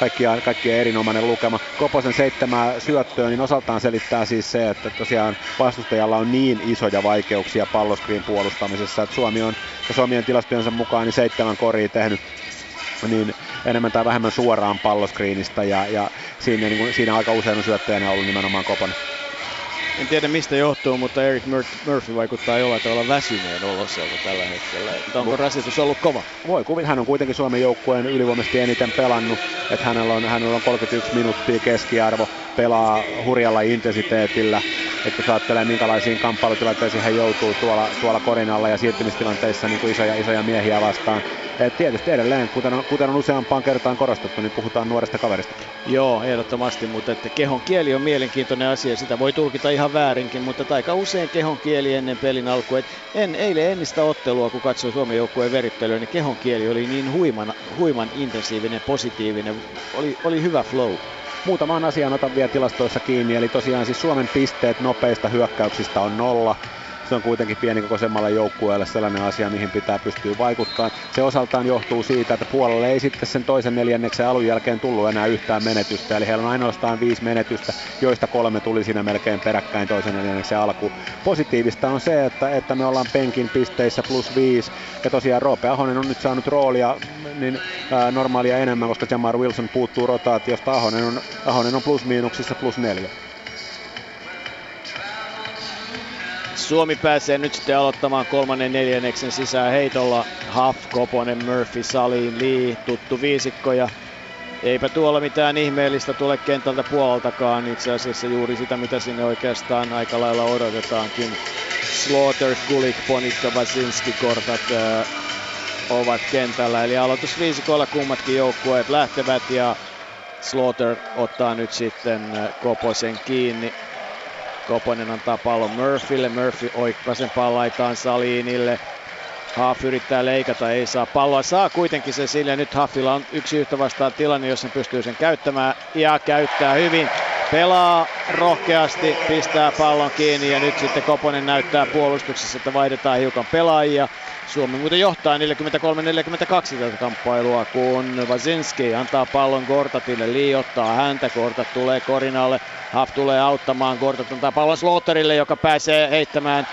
kaikkia, kaikkia erinomainen lukema. Koposen seitsemää syöttöä, niin osaltaan selittää siis se, että tosiaan vastustajalla on niin isoja vaikeuksia palloskriin puolustamisessa, että Suomi on, ja Suomien tilastojensa mukaan, niin seitsemän koria tehnyt. Niin enemmän tai vähemmän suoraan palloskriinistä ja, ja siinä, niin kuin, siinä aika usein on syöttäjänä ollut nimenomaan Koponen. En tiedä mistä johtuu, mutta Eric Murphy vaikuttaa jollain tavalla väsyneen oloselta tällä hetkellä. Että onko rasitus ollut kova? Voi, hän on kuitenkin Suomen joukkueen ylivoimaisesti eniten pelannut. Että hänellä on, hänellä on kolmekymmentäyksi minuuttia keskiarvo, pelaa hurjalla intensiteetillä. Että kun saattelee minkälaisiin kamppailutilanteisiin hän joutuu tuolla, tuolla korin alla ja siirtymistilanteissa niin kuin isoja, isoja miehiä vastaan. Et tietysti edelleen, kuten on, kuten on useampaan kertaan korostettu, niin puhutaan nuoresta kaverista. Joo, ehdottomasti, mutta että kehon kieli on mielenkiintoinen asia. Sitä voi tulkita ihan väärinkin, mutta aika usein kehon kieli ennen pelin alkua. En, eilen ennistä ottelua, kun katsoi Suomen joukkueen verittelyä, niin kehon kieli oli niin huiman, huiman intensiivinen, positiivinen. Oli, oli hyvä flow. Muutamaan asiaan otan vielä tilastoissa kiinni. Eli tosiaan siis Suomen pisteet nopeista hyökkäyksistä on nolla. Se on kuitenkin pienikokoisemmalle joukkueelle sellainen asia, mihin pitää pystyä vaikuttamaan. Se osaltaan johtuu siitä, että puolelle ei sitten sen toisen neljänneksen alun jälkeen tullut enää yhtään menetystä. Eli heillä on ainoastaan viisi menetystä, joista kolme tuli siinä melkein peräkkäin toisen neljänneksen alkuun. Positiivista on se, että, että me ollaan penkin pisteissä plus viisi. Ja tosiaan Roope Ahonen on nyt saanut roolia niin, ää, normaalia enemmän, koska Jamar Wilson puuttuu rotaatiosta. Ahonen on, Ahonen on plus miinuksissa plus neljä. Suomi pääsee nyt sitten aloittamaan kolmannen neljänneksen sisään heitolla. Huff, Koponen, Murphy, Salin, Lee, tuttu viisikko ja eipä tuolla mitään ihmeellistä tule kentältä puoleltakaan. Itse asiassa juuri sitä, mitä sinne oikeastaan aika lailla odotetaankin. Slaughter, Kulik, Ponikka, Basinski, Kortat äh, ovat kentällä. Eli aloitusviisikoilla kummatkin joukkueet lähtevät ja Slaughter ottaa nyt sitten Koposen kiinni. Koponen antaa pallon Murphylle, Murphy oikeasempaan laitaan Salinille. Huff yrittää leikata, ei saa palloa. Saa kuitenkin se sille. Nyt Huffilla on yksi yhtä vastaan tilanne, jos hän pystyy sen käyttämään. Ja käyttää hyvin. Pelaa rohkeasti, pistää pallon kiinni ja nyt sitten Koponen näyttää puolustuksessa, että vaihdetaan hiukan pelaajia. Suomi muuten johtaa neljäkymmentäkolme neljäkymmentäkaksi tätä kamppailua, kun Wazinski antaa pallon Gortatille, liiottaa häntä, Gortat tulee korinalle, Huff tulee auttamaan, Gortat antaa pallon Slaughterille, joka pääsee heittämään.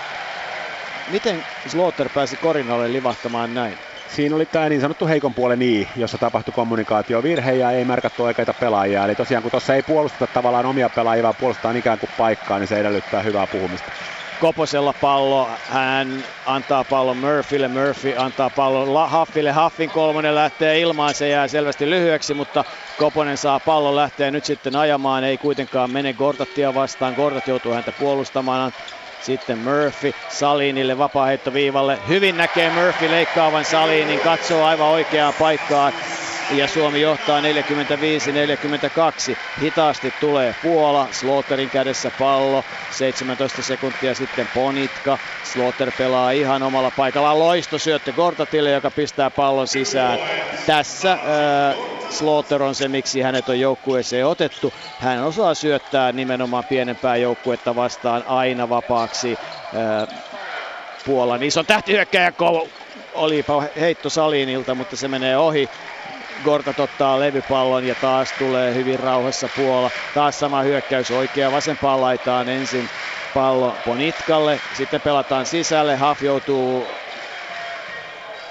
Miten Slaughter pääsi korinalle livahtamaan näin? Siinä oli tämä niin sanottu heikon puolen I, jossa tapahtui kommunikaatiovirhe ja ei märkätty oikeita pelaajia. Eli tosiaan kun tuossa ei puolusteta tavallaan omia pelaajia, vaan puolustetaan ikään kuin paikkaa, niin se edellyttää hyvää puhumista. Koposella pallo, hän antaa pallon Murphylle, Murphy antaa pallon Huffille, Huffin kolmonen lähtee ilmaan, se jää selvästi lyhyeksi, mutta Koponen saa pallon, lähtee nyt sitten ajamaan, ei kuitenkaan mene Gortattia vastaan, Gortat joutuu häntä puolustamaan. Sitten Murphy Salinille vapaaheittoviivalle. Hyvin näkee Murphy leikkaavan Salinin, katsoo aivan oikeaan paikkaan ja Suomi johtaa neljäkymmentäviisi neljäkymmentäkaksi. Hitaasti tulee Puola, Slaughterin kädessä pallo, seitsemäntoista sekuntia sitten Ponitka. Slaughter pelaa ihan omalla paikallaan, loisto syöttö Gortatille, joka pistää pallon sisään. Tässä äh, Slaughter on se, miksi hänet on joukkueeseen otettu. Hän osaa syöttää nimenomaan pienempää joukkuetta vastaan aina vapaaksi. Äh, Puolan ison tähtihyökkäjä kol- olipa heitto Salinilta, mutta se menee ohi. Gortat ottaa levypallon ja taas tulee hyvin rauhassa Puola. Taas sama hyökkäys oikea vasempaan laitaan ensin pallo Ponitkalle. Sitten pelataan sisälle. Huff joutuu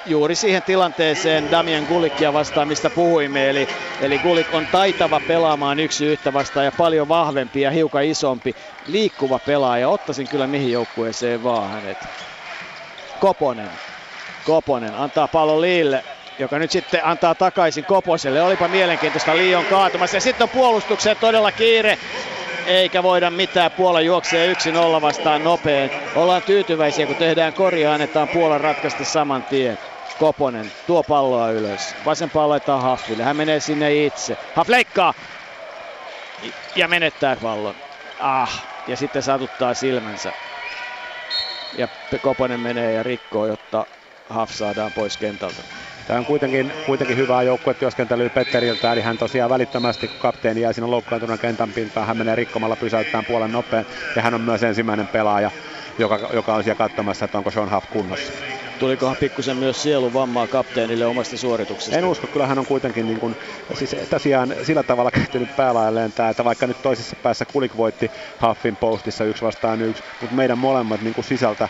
juuri siihen tilanteeseen Damian Gulikia vastaan, mistä puhuimme. Eli, eli Gulik on taitava pelaamaan yksi yhtä vastaan ja paljon vahvempi ja hiukan isompi. Liikkuva pelaaja. Ottaisin kyllä mihin joukkueeseen vaan hänet. Koponen. Koponen antaa pallon Liille, joka nyt sitten antaa takaisin Koposelle. Olipa mielenkiintoista, Liion kaatumassa. Ja sitten on puolustukseen todella kiire. Eikä voida mitään. Puola juoksee yksi nolla vastaan nopeen. Ollaan tyytyväisiä, kun tehdään korjaa, annetaan Puolan ratkaista saman tien. Koponen tuo palloa ylös. Vasempaan laitetaan Huffille. Hän menee sinne itse. Huff leikkaa! Ja menettää pallon. Ah! Ja sitten satuttaa silmänsä. Ja Koponen menee ja rikkoo, jotta Huff saadaan pois kentältä. Tämä on kuitenkin, kuitenkin hyvää joukkuetyöskentelyä Petteriltä, eli hän tosiaan välittömästi, kun kapteeni jää siinä loukkaantuna kentän pintaan, hän menee rikkomalla pysäyttämään Puolen nopean, ja hän on myös ensimmäinen pelaaja, joka, joka on siellä katsomassa, että onko Sean Huff kunnossa. tulikohan pikkusen myös sieluvammaa kapteenille omasta suorituksesta? En usko, kyllähän on kuitenkin niin kuin, siis tosiaan sillä tavalla kääntynyt päälaelleen tämä, että vaikka nyt toisessa päässä Kulik voitti Huffin postissa yksi vastaan yksi, mutta meidän molemmat niin kuin sisältä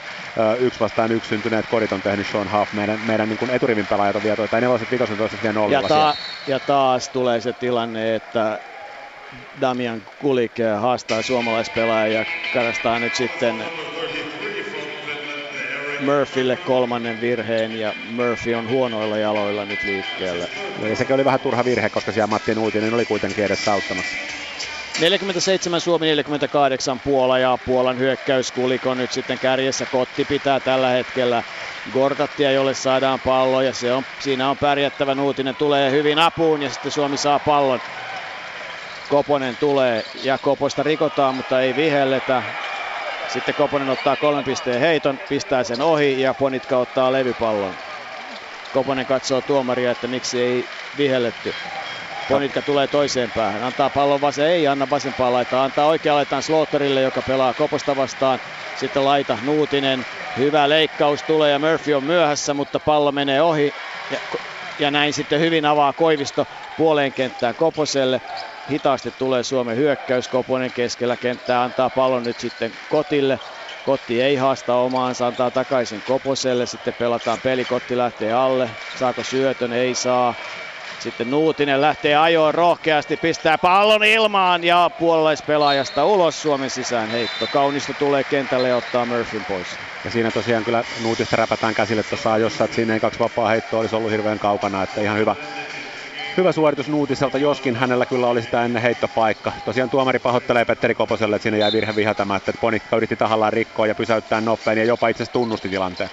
yksi vastaan yksi syntyneet kodit on tehnyt Sean Huff, meidän, meidän niin kuin eturivin pelaajat on vielä tuota, tai neloset vitosen toiset vielä nollilla siellä. Ja taas tulee se tilanne, että Damian Kulik haastaa suomalaispelaajia ja karastaa nyt sitten Murphylle kolmannen virheen, ja Murphy on huonoilla jaloilla nyt liikkeellä. Ja sekin oli vähän turha virhe, koska siellä Matti Nuutinen oli kuitenkin edes auttamassa. neljäkymmentäseitsemän Suomi, neljäkymmentäkahdeksan Puola, ja Puolan hyökkäys Kulik on nyt sitten kärjessä. Kotti pitää tällä hetkellä Gortattia, jolle saadaan pallo, ja se on, siinä on pärjättävä. Nuutinen tulee hyvin apuun, ja sitten Suomi saa pallon. Koponen tulee, ja Koposta rikotaan, mutta ei vihelletä. Sitten Koponen ottaa kolmen pisteen heiton, pistää sen ohi, ja Ponitka ottaa levypallon. Koponen katsoo tuomaria, että miksi ei vihelletty. Ponitka tulee toiseen päähän, antaa pallon vasen, ei anna vasempaa laitaa, antaa oikea laitaan Slaughterille, joka pelaa Koposta vastaan. Sitten laita Nuutinen, hyvä leikkaus tulee, ja Murphy on myöhässä, mutta pallo menee ohi. Ja, ja näin sitten hyvin avaa Koivisto puoleen kenttään Koposelle. Hitaasti tulee Suomen hyökkäys, Koponen keskellä kenttää, antaa pallon nyt sitten Kotille. Kotti ei haasta omaansa, antaa takaisin Koposelle, sitten pelataan peli, Kotti lähtee alle, saako syötön, ei saa. Sitten Nuutinen lähtee ajoon rohkeasti, pistää pallon ilmaan ja puolalaispelaajasta ulos Suomen sisään heitto. Kaunisto tulee kentälle ja ottaa Murphyn pois. Ja siinä tosiaan kyllä Nuutista räpätään käsille, että saa jossain, että siinä ei kaksi vapaa heittoa olisi ollut hirveän kaukana, että ihan hyvä. Hyvä suoritus Nuutiselta, joskin hänellä kyllä oli sitä ennen heittopaikka. Tosiaan tuomari pahoittelee Petteri Koposelle, että siinä jäi virhe vihatämättä, että Ponikka yritti tahallaan rikkoa ja pysäyttää nopein ja jopa itse asiassa tunnusti tilanteen.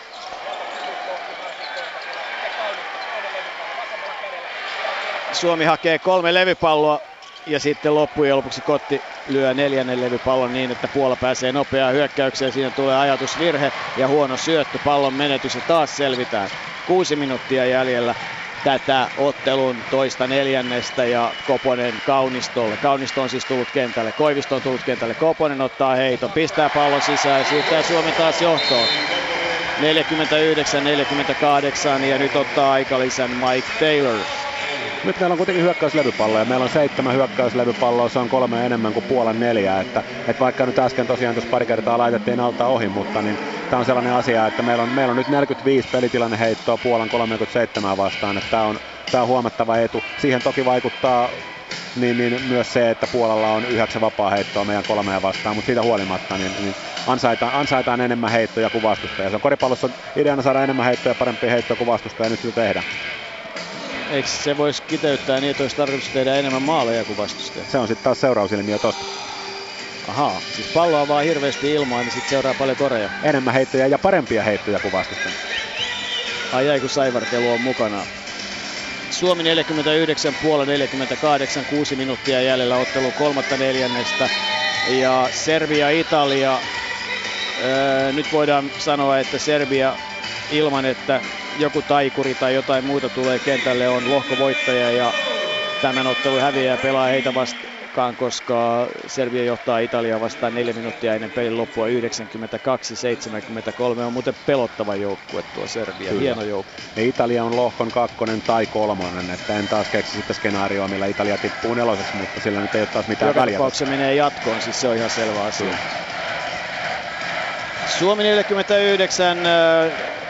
Suomi hakee kolme levypalloa ja sitten loppujen lopuksi Kotti lyö neljännen levypallon niin, että Puola pääsee nopeaan hyökkäykseen. Siinä tulee ajatusvirhe ja huono syöttö, pallon menetys ja taas selvitään. Kuusi minuuttia jäljellä tätä ottelun toista neljännestä ja Koponen Kaunistolle. Kaunisto on siis tullut kentälle, Koivisto on tullut kentälle, Koponen ottaa heiton, pistää pallon sisään ja siirtää Suomi taas johtoon. neljäkymmentäyhdeksän neljäkymmentäkahdeksan ja nyt ottaa aikalisän Mike Taylor. Nyt meillä on kuitenkin hyökkäyslevypalloja. Meillä on seitsemän hyökkäyslevypalloa, se on kolme enemmän kuin Puolan neljä. Että, että vaikka nyt äsken tosiaan tuossa pari kertaa laitettiin alta ohi, mutta niin tämä on sellainen asia, että meillä on, meillä on nyt neljäkymmentäviisi pelitilanneheittoa Puolan kolmekymmentäseitsemän vastaan. Että tämä on, tämä on huomattava etu. Siihen toki vaikuttaa niin, niin myös se, että Puolalla on yhdeksän vapaaheittoa meidän kolmea vastaan, mutta siitä huolimatta niin, niin ansaitaan, ansaitaan enemmän heittoja kuin vastustaja. Se on koripallossa ideana saada enemmän heittoja, parempia heittoja kuin vastustaja, ja nyt sitä tehdään. Eikö se voisi kiteyttää niin, että olisi tarkoitus tehdä enemmän maaleja kuin vastustaja? Se on sitten taas seurausilmiö tosta. Ahaa, siis palloa vaan hirveästi ilmaan, niin sitten seuraa paljon koreja. Enemmän heittoja ja parempia heittoja kuin vastustaja. Ai ai, kun saivartelu on mukana. Suomi neljäkymmentäyhdeksän, Puola neljäkymmentäkahdeksan, kuusi minuuttia jäljellä ottelun kolmatta neljännestä. Ja Serbia-Italia, öö, nyt voidaan sanoa, että Serbia ilman, että joku taikuri tai jotain muuta tulee kentälle, on lohkovoittaja ja tämän ottelun häviää pelaa heitä vastaan, koska Serbia johtaa Italiaa vastaan neljä minuuttia ennen pelin loppua yhdeksänkymmentäkaksi seitsemänkymmentäkolme. On muuten pelottava joukkue tuo Serbia, kyllä. Hieno joukkue. Ja Italia on lohkon kakkonen tai kolmonen, että en taas keksi sitä skenaarioa, millä Italia tippuu neloseksi, mutta sillä nyt ei ole taas mitään väliä. Joka tapauksessa menee jatkoon, siis se on ihan selvä asia. Kyllä. Suomi neljäkymmentäyhdeksän,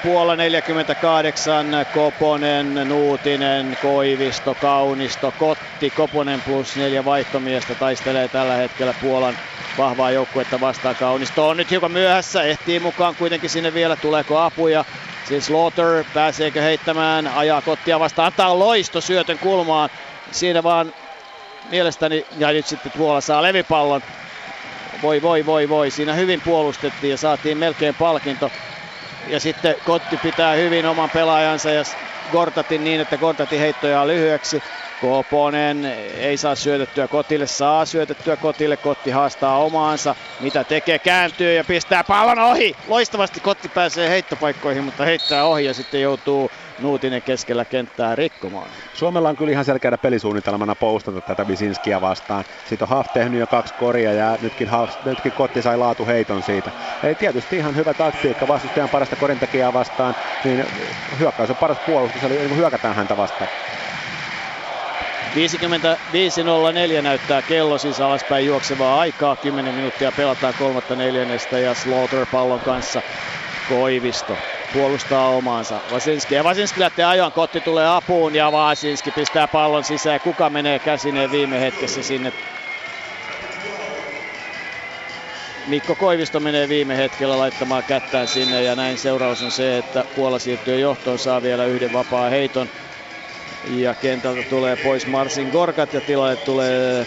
Puola neljäkymmentäkahdeksan, Koponen, Nuutinen, Koivisto, Kaunisto, Kotti. Koponen plus neljä vaihtomiestä taistelee tällä hetkellä Puolan vahvaa joukkuetta vastaan. Kaunisto on nyt hiukan myöhässä, ehtii mukaan kuitenkin sinne vielä, tuleeko apuja. Siis Slaughter, pääseekö heittämään, ajaa Kottia vastaan, antaa loisto syötön kulmaan. Siinä vaan mielestäni, ja nyt sitten Puola saa levipallon. Voi, voi, voi, voi. Siinä hyvin puolustettiin ja saatiin melkein palkinto. Ja sitten Kotti pitää hyvin oman pelaajansa ja Gortatin niin, että Gortatin heittoja lyhyeksi. Koponen ei saa syötettyä Kotille, saa syötettyä Kotille, Kotti haastaa omaansa, mitä tekee, kääntyy ja pistää pallon ohi. Loistavasti Kotti pääsee heittopaikkoihin, mutta heittää ohi ja sitten joutuu Nuutinen keskellä kenttää rikkomaan. Suomella on kyllä ihan selkeänä pelisuunnitelmana postata tätä Visinskia vastaan. Siitä on Haaf tehnyt jo kaksi koria ja nytkin, Haaf, nytkin Kotti sai laatuheiton siitä. Eli tietysti ihan hyvä taktiikka vastustajan parasta korintekijää vastaan, niin hyökkäys on paras puolustus, eli hyökätään häntä vastaan. viisikymmentäviisi nolla neljä näyttää kello, siis alaspäin juoksevaa aikaa. kymmenen minuuttia pelataan kolmatta neljännestä ja Slaughter pallon kanssa. Koivisto puolustaa omaansa. Vasinski ja Vasinski lähtee ajoon. Kotti tulee apuun ja Vasinski pistää pallon sisään. Kuka menee käsineen viime hetkessä sinne? Mikko Koivisto menee viime hetkellä laittamaan kättään sinne ja näin seuraus on se, että Puola siirtyy johtoon, saa vielä yhden vapaa heiton. Ja kentältä tulee pois Marcin Gorkat ja tilalle tulee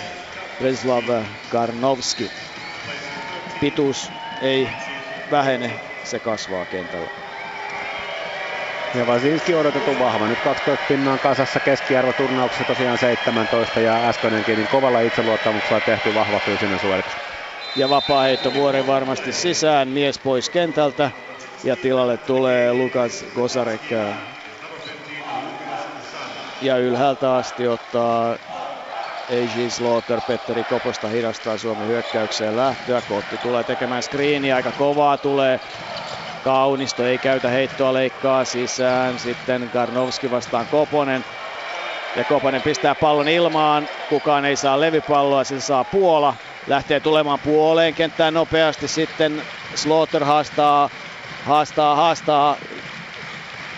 Preslav Karnowski. Pituus ei vähene, se kasvaa kentällä. Ja Vasinski odotetun vahva. Nyt kaksikymmentä pinnaa kasassa, keskiarvo turnauksessa tosiaan seitsemäntoista ja äskenenkin niin kovalla itseluottamuksella tehty vahva fyysinen suoritus. Ja vapaa heitto vuoren varmasti sisään, mies pois kentältä ja tilalle tulee Lukas Gosarek. Ja ylhäältä asti ottaa A J. Slaughter, Petteri Koposta hidastaa Suomen hyökkäykseen lähtöä. Kotti tulee tekemään screeniä, aika kovaa tulee. Kaunisto ei käytä heittoa, leikkaa sisään. Sitten Karnowski vastaan Koponen. Ja Koponen pistää pallon ilmaan. Kukaan ei saa levypalloa, sen saa Puola. Lähtee tulemaan puoleen kenttään nopeasti. Sitten Slaughter haastaa, haastaa, haastaa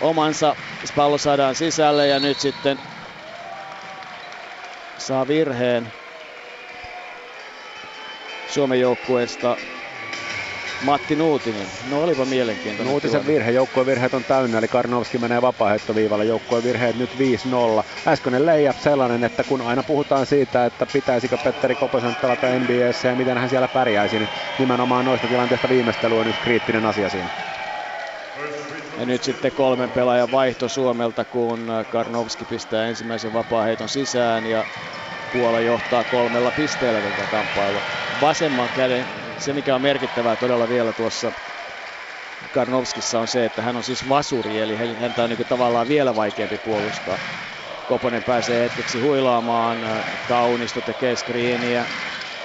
omansa. Pallo saadaan sisälle ja nyt sitten saa virheen Suomen joukkueesta Matti Nuutinen. No olipa mielenkiintoinen. Nuutisen virhe, joukkueen virheet on täynnä, eli Karnowski menee vapaaheittoviivalle, joukkueen virheet nyt viisi nolla. Äskeinen layup sellainen, että kun aina puhutaan siitä, että pitäisikö Petteri Koposen pelata N B A:ssä ja miten hän siellä pärjäisi, niin nimenomaan noista tilanteista viimeistely on nyt kriittinen asia siinä. Ja nyt sitten kolmen pelaajan vaihto Suomelta, kun Karnowski pistää ensimmäisen vapaaheiton sisään ja Puola johtaa kolmella pisteellä tätä kamppailua. Vasemman käden, se mikä on merkittävää todella vielä tuossa Karnowskissa on se, että hän on siis vasuri, eli häntä on niin kuin tavallaan vielä vaikeampi puolustaa. Koponen pääsee hetkeksi huilaamaan, Kaunisto tekee screeniä.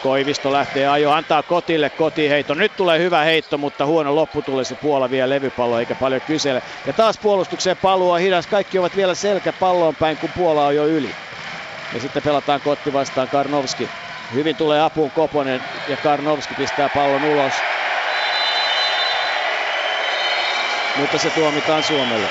Koivisto lähtee ajo, antaa Kotille kotiheitto. Nyt tulee hyvä heitto, mutta huono lopputulos ja Puola vie levypalloa eikä paljon kysele. Ja taas puolustukseen palloa hidas. Kaikki ovat vielä selkä palloon päin, kun Puola on jo yli. Ja sitten pelataan Kotti vastaan Karnowski. Hyvin tulee apuun Koponen ja Karnowski pistää pallon ulos. Mutta se tuomitaan Suomelle.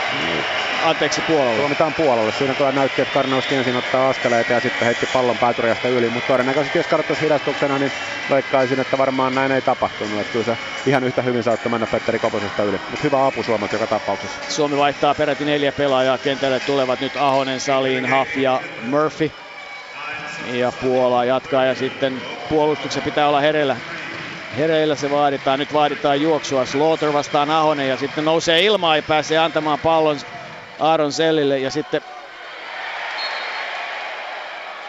Anteeksi, Puolalle. Tuomitaan Puolalle. Siinä kyllä näytti, että Karnowski ensin ottaa askeleita ja sitten heitti pallon pääturiasta yli. Mutta todennäköisesti jos katsottaisiin hidastuksena, niin veikkaisin, että varmaan näin ei tapahtunut. Että kyllä se ihan yhtä hyvin saattoi mennä Petteri Koposesta yli. Mutta hyvä apu Suomelta joka tapauksessa. Suomi vaihtaa peräti neljä pelaajaa. Kentälle tulevat nyt Ahonen, Salin, Haaf ja Murphy. Ja Puola jatkaa ja sitten puolustuksen pitää olla hereillä. Hereillä se vaaditaan. Nyt vaaditaan juoksua. Slaughter vastaan Ahonen ja sitten nousee ilmaan ja pääsee antamaan pallon Aaron Sellille ja sitten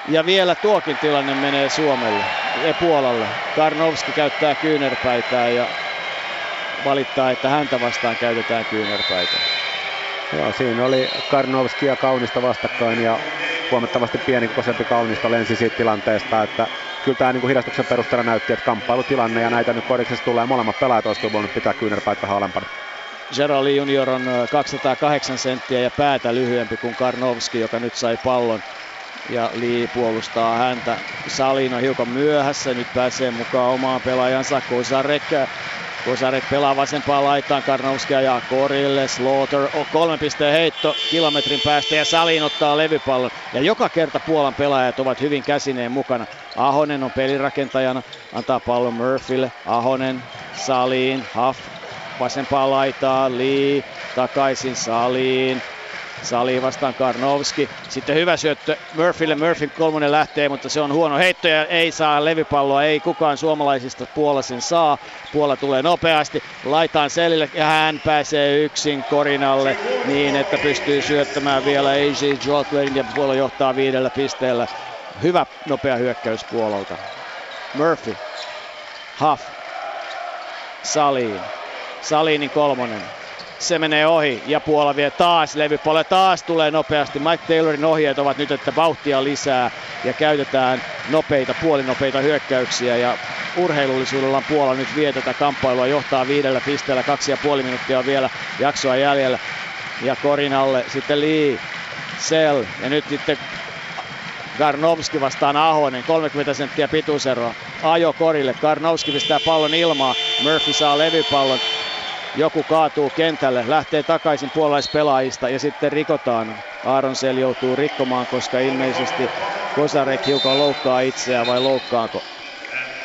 ja vielä tuokin tilanne menee Suomelle ja Puolalle. Karnowski käyttää kyynärpäitä ja valittaa, että häntä vastaan käytetään kyynärpäitä. Joo, siinä oli Karnowski ja Kaunista vastakkain ja huomattavasti pienikoisempi Kaunista lensi siitä tilanteesta, että kyllä tämä niin hidastuksen perusteella näytti, että kamppailutilanne ja näitä nyt koriksessa tulee molemmat pelaajat olisikin voinut pitää kyynärpäitä vähän alempana. Gerald Junior on kaksisataakahdeksan senttiä ja päätä lyhyempi kuin Karnowski, joka nyt sai pallon. Ja Lee puolustaa häntä. Salin on hiukan myöhässä, nyt pääsee mukaan omaan pelaajansa. Kosarek, Kosarek pelaa vasempaan laitaan, Karnowski ajaa korille, Slaughter on kolmen pisteen heitto kilometrin päästä ja Salin ottaa levypallon. Ja joka kerta Puolan pelaajat ovat hyvin käsineen mukana. Ahonen on pelirakentajana, antaa pallon Murphylle, Ahonen, Salin, Haaf. Vasempaan laitaan, Lee, takaisin Saliin, Sali vastaan Karnowski. Sitten hyvä syöttö Murphylle. Murphyn kolmonen lähtee, mutta se on huono heitto ja ei saa levypalloa. Ei kukaan suomalaisista Puola sen saa. Puola tulee nopeasti. Laitaan Selille ja hän pääsee yksin korinalle niin, että pystyy syöttämään vielä A J Jotwellin ja Puola johtaa viidellä pisteellä. Hyvä nopea hyökkäys Puolalta. Murphy. Huff. Salin. Salinin kolmonen. Se menee ohi ja Puola vie taas levypalloa. Taas tulee nopeasti. Mike Taylorin ohjeet ovat nyt, että vauhtia lisää ja käytetään nopeita, puolinopeita hyökkäyksiä. Ja urheilullisuudellaan Puola nyt vie tätä kamppailua. Johtaa viidellä pisteellä. Kaksi ja puoli minuuttia vielä jaksoa jäljellä. Ja korinalle sitten Lee, Sell ja nyt sitten Karnowski vastaan Ahonen, kolmekymmentä senttiä pituuseroa. Ajo korille, Karnowski pistää pallon ilmaa, Murphy saa levypallon. Joku kaatuu kentälle, lähtee takaisin puolalaispelaajista ja sitten rikotaan. Aaron Sell joutuu rikkomaan, koska ilmeisesti Kosarek hiukan loukkaa itseään vai loukkaanko?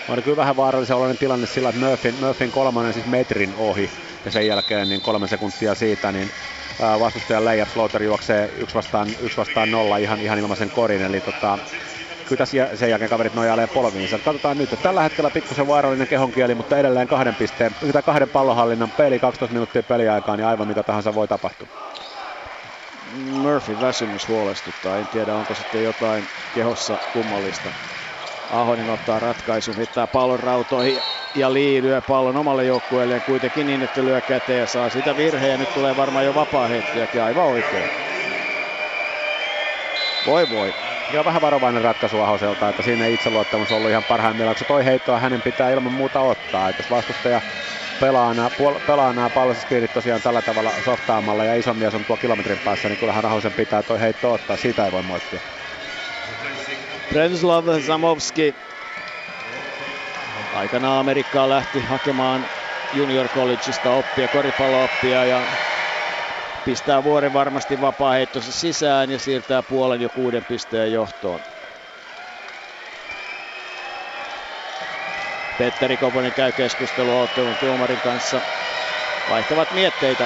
On kyllä vähän vaarallisen oloinen tilanne sillä, että Murphyn, Murphyn kolmannen siis metrin ohi ja sen jälkeen niin kolme sekuntia siitä niin vastustajan layup Slaughter juoksee yksi vastaan, yksi vastaan nolla ihan, ihan ilmaisen korin, eli tota, kyllä tässä sen jälkeen kaverit nojailee polviinsa. Katsotaan nyt, että tällä hetkellä pikkusen vaarallinen kehonkieli, mutta edelleen kahden pisteen, tai kahden pallonhallinnan peli, kaksitoista minuuttia peliaikaa, niin aivan mitä tahansa voi tapahtua. Murphyn väsymys huolestuttaa, en tiedä onko sitten jotain kehossa kummallista. Ahonen ottaa ratkaisun, hittää pallon rautoihin ja Lee lyö pallon omalle joukkueelleen kuitenkin niin, että lyö käteen ja saa sitä virheen. Nyt tulee varmaan jo vapaa heittiäkin, aivan oikein. Voi voi. Ja vähän varovainen ratkaisu Ahoselta, että siinä ei itseluottamus ollut ihan parhaimmillaan. Kun se toi heittoa hänen pitää ilman muuta ottaa, että jos vastustaja pelaa nämä puol- palloskiirit tosiaan tällä tavalla softaamalla ja iso mies on tuo kilometrin päässä, niin kyllähän Ahosen pitää toi heitto ottaa, siitä ei voi moittia. Branislav Zamovski aikanaan Amerikkaan lähti hakemaan Junior Collegeista oppia, koripallooppia ja pistää vuoren varmasti vapaaheittonsa sisään ja siirtää Puolan jo kuuden pisteen johtoon. Petteri Koponen käy keskustelua ottelun tuomarin kanssa. Vaihtavat mietteitä.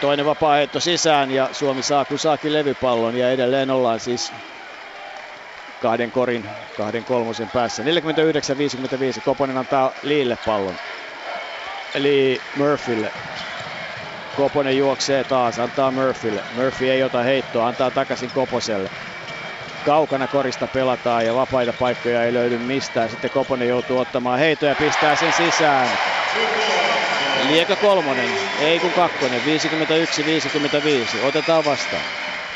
Toinen vapaaheitto sisään ja Suomi saa kusaakin levypallon ja edelleen ollaan siis kahden korin, kahden kolmosen päässä. neljäkymmentäyhdeksän viisikymmentäviisi. Koponen antaa Leelle pallon. Eli Murphylle. Koponen juoksee taas, antaa Murphylle. Murphy ei ota heittoa, antaa takaisin Koposelle. Kaukana korista pelataan ja vapaita paikkoja ei löydy mistään. Sitten Koponen joutuu ottamaan heitoja ja pistää sen sisään. Liekö kolmonen? Ei kun kakkonen. viisikymmentäyksi viisikymmentäviisi. Otetaan vastaan.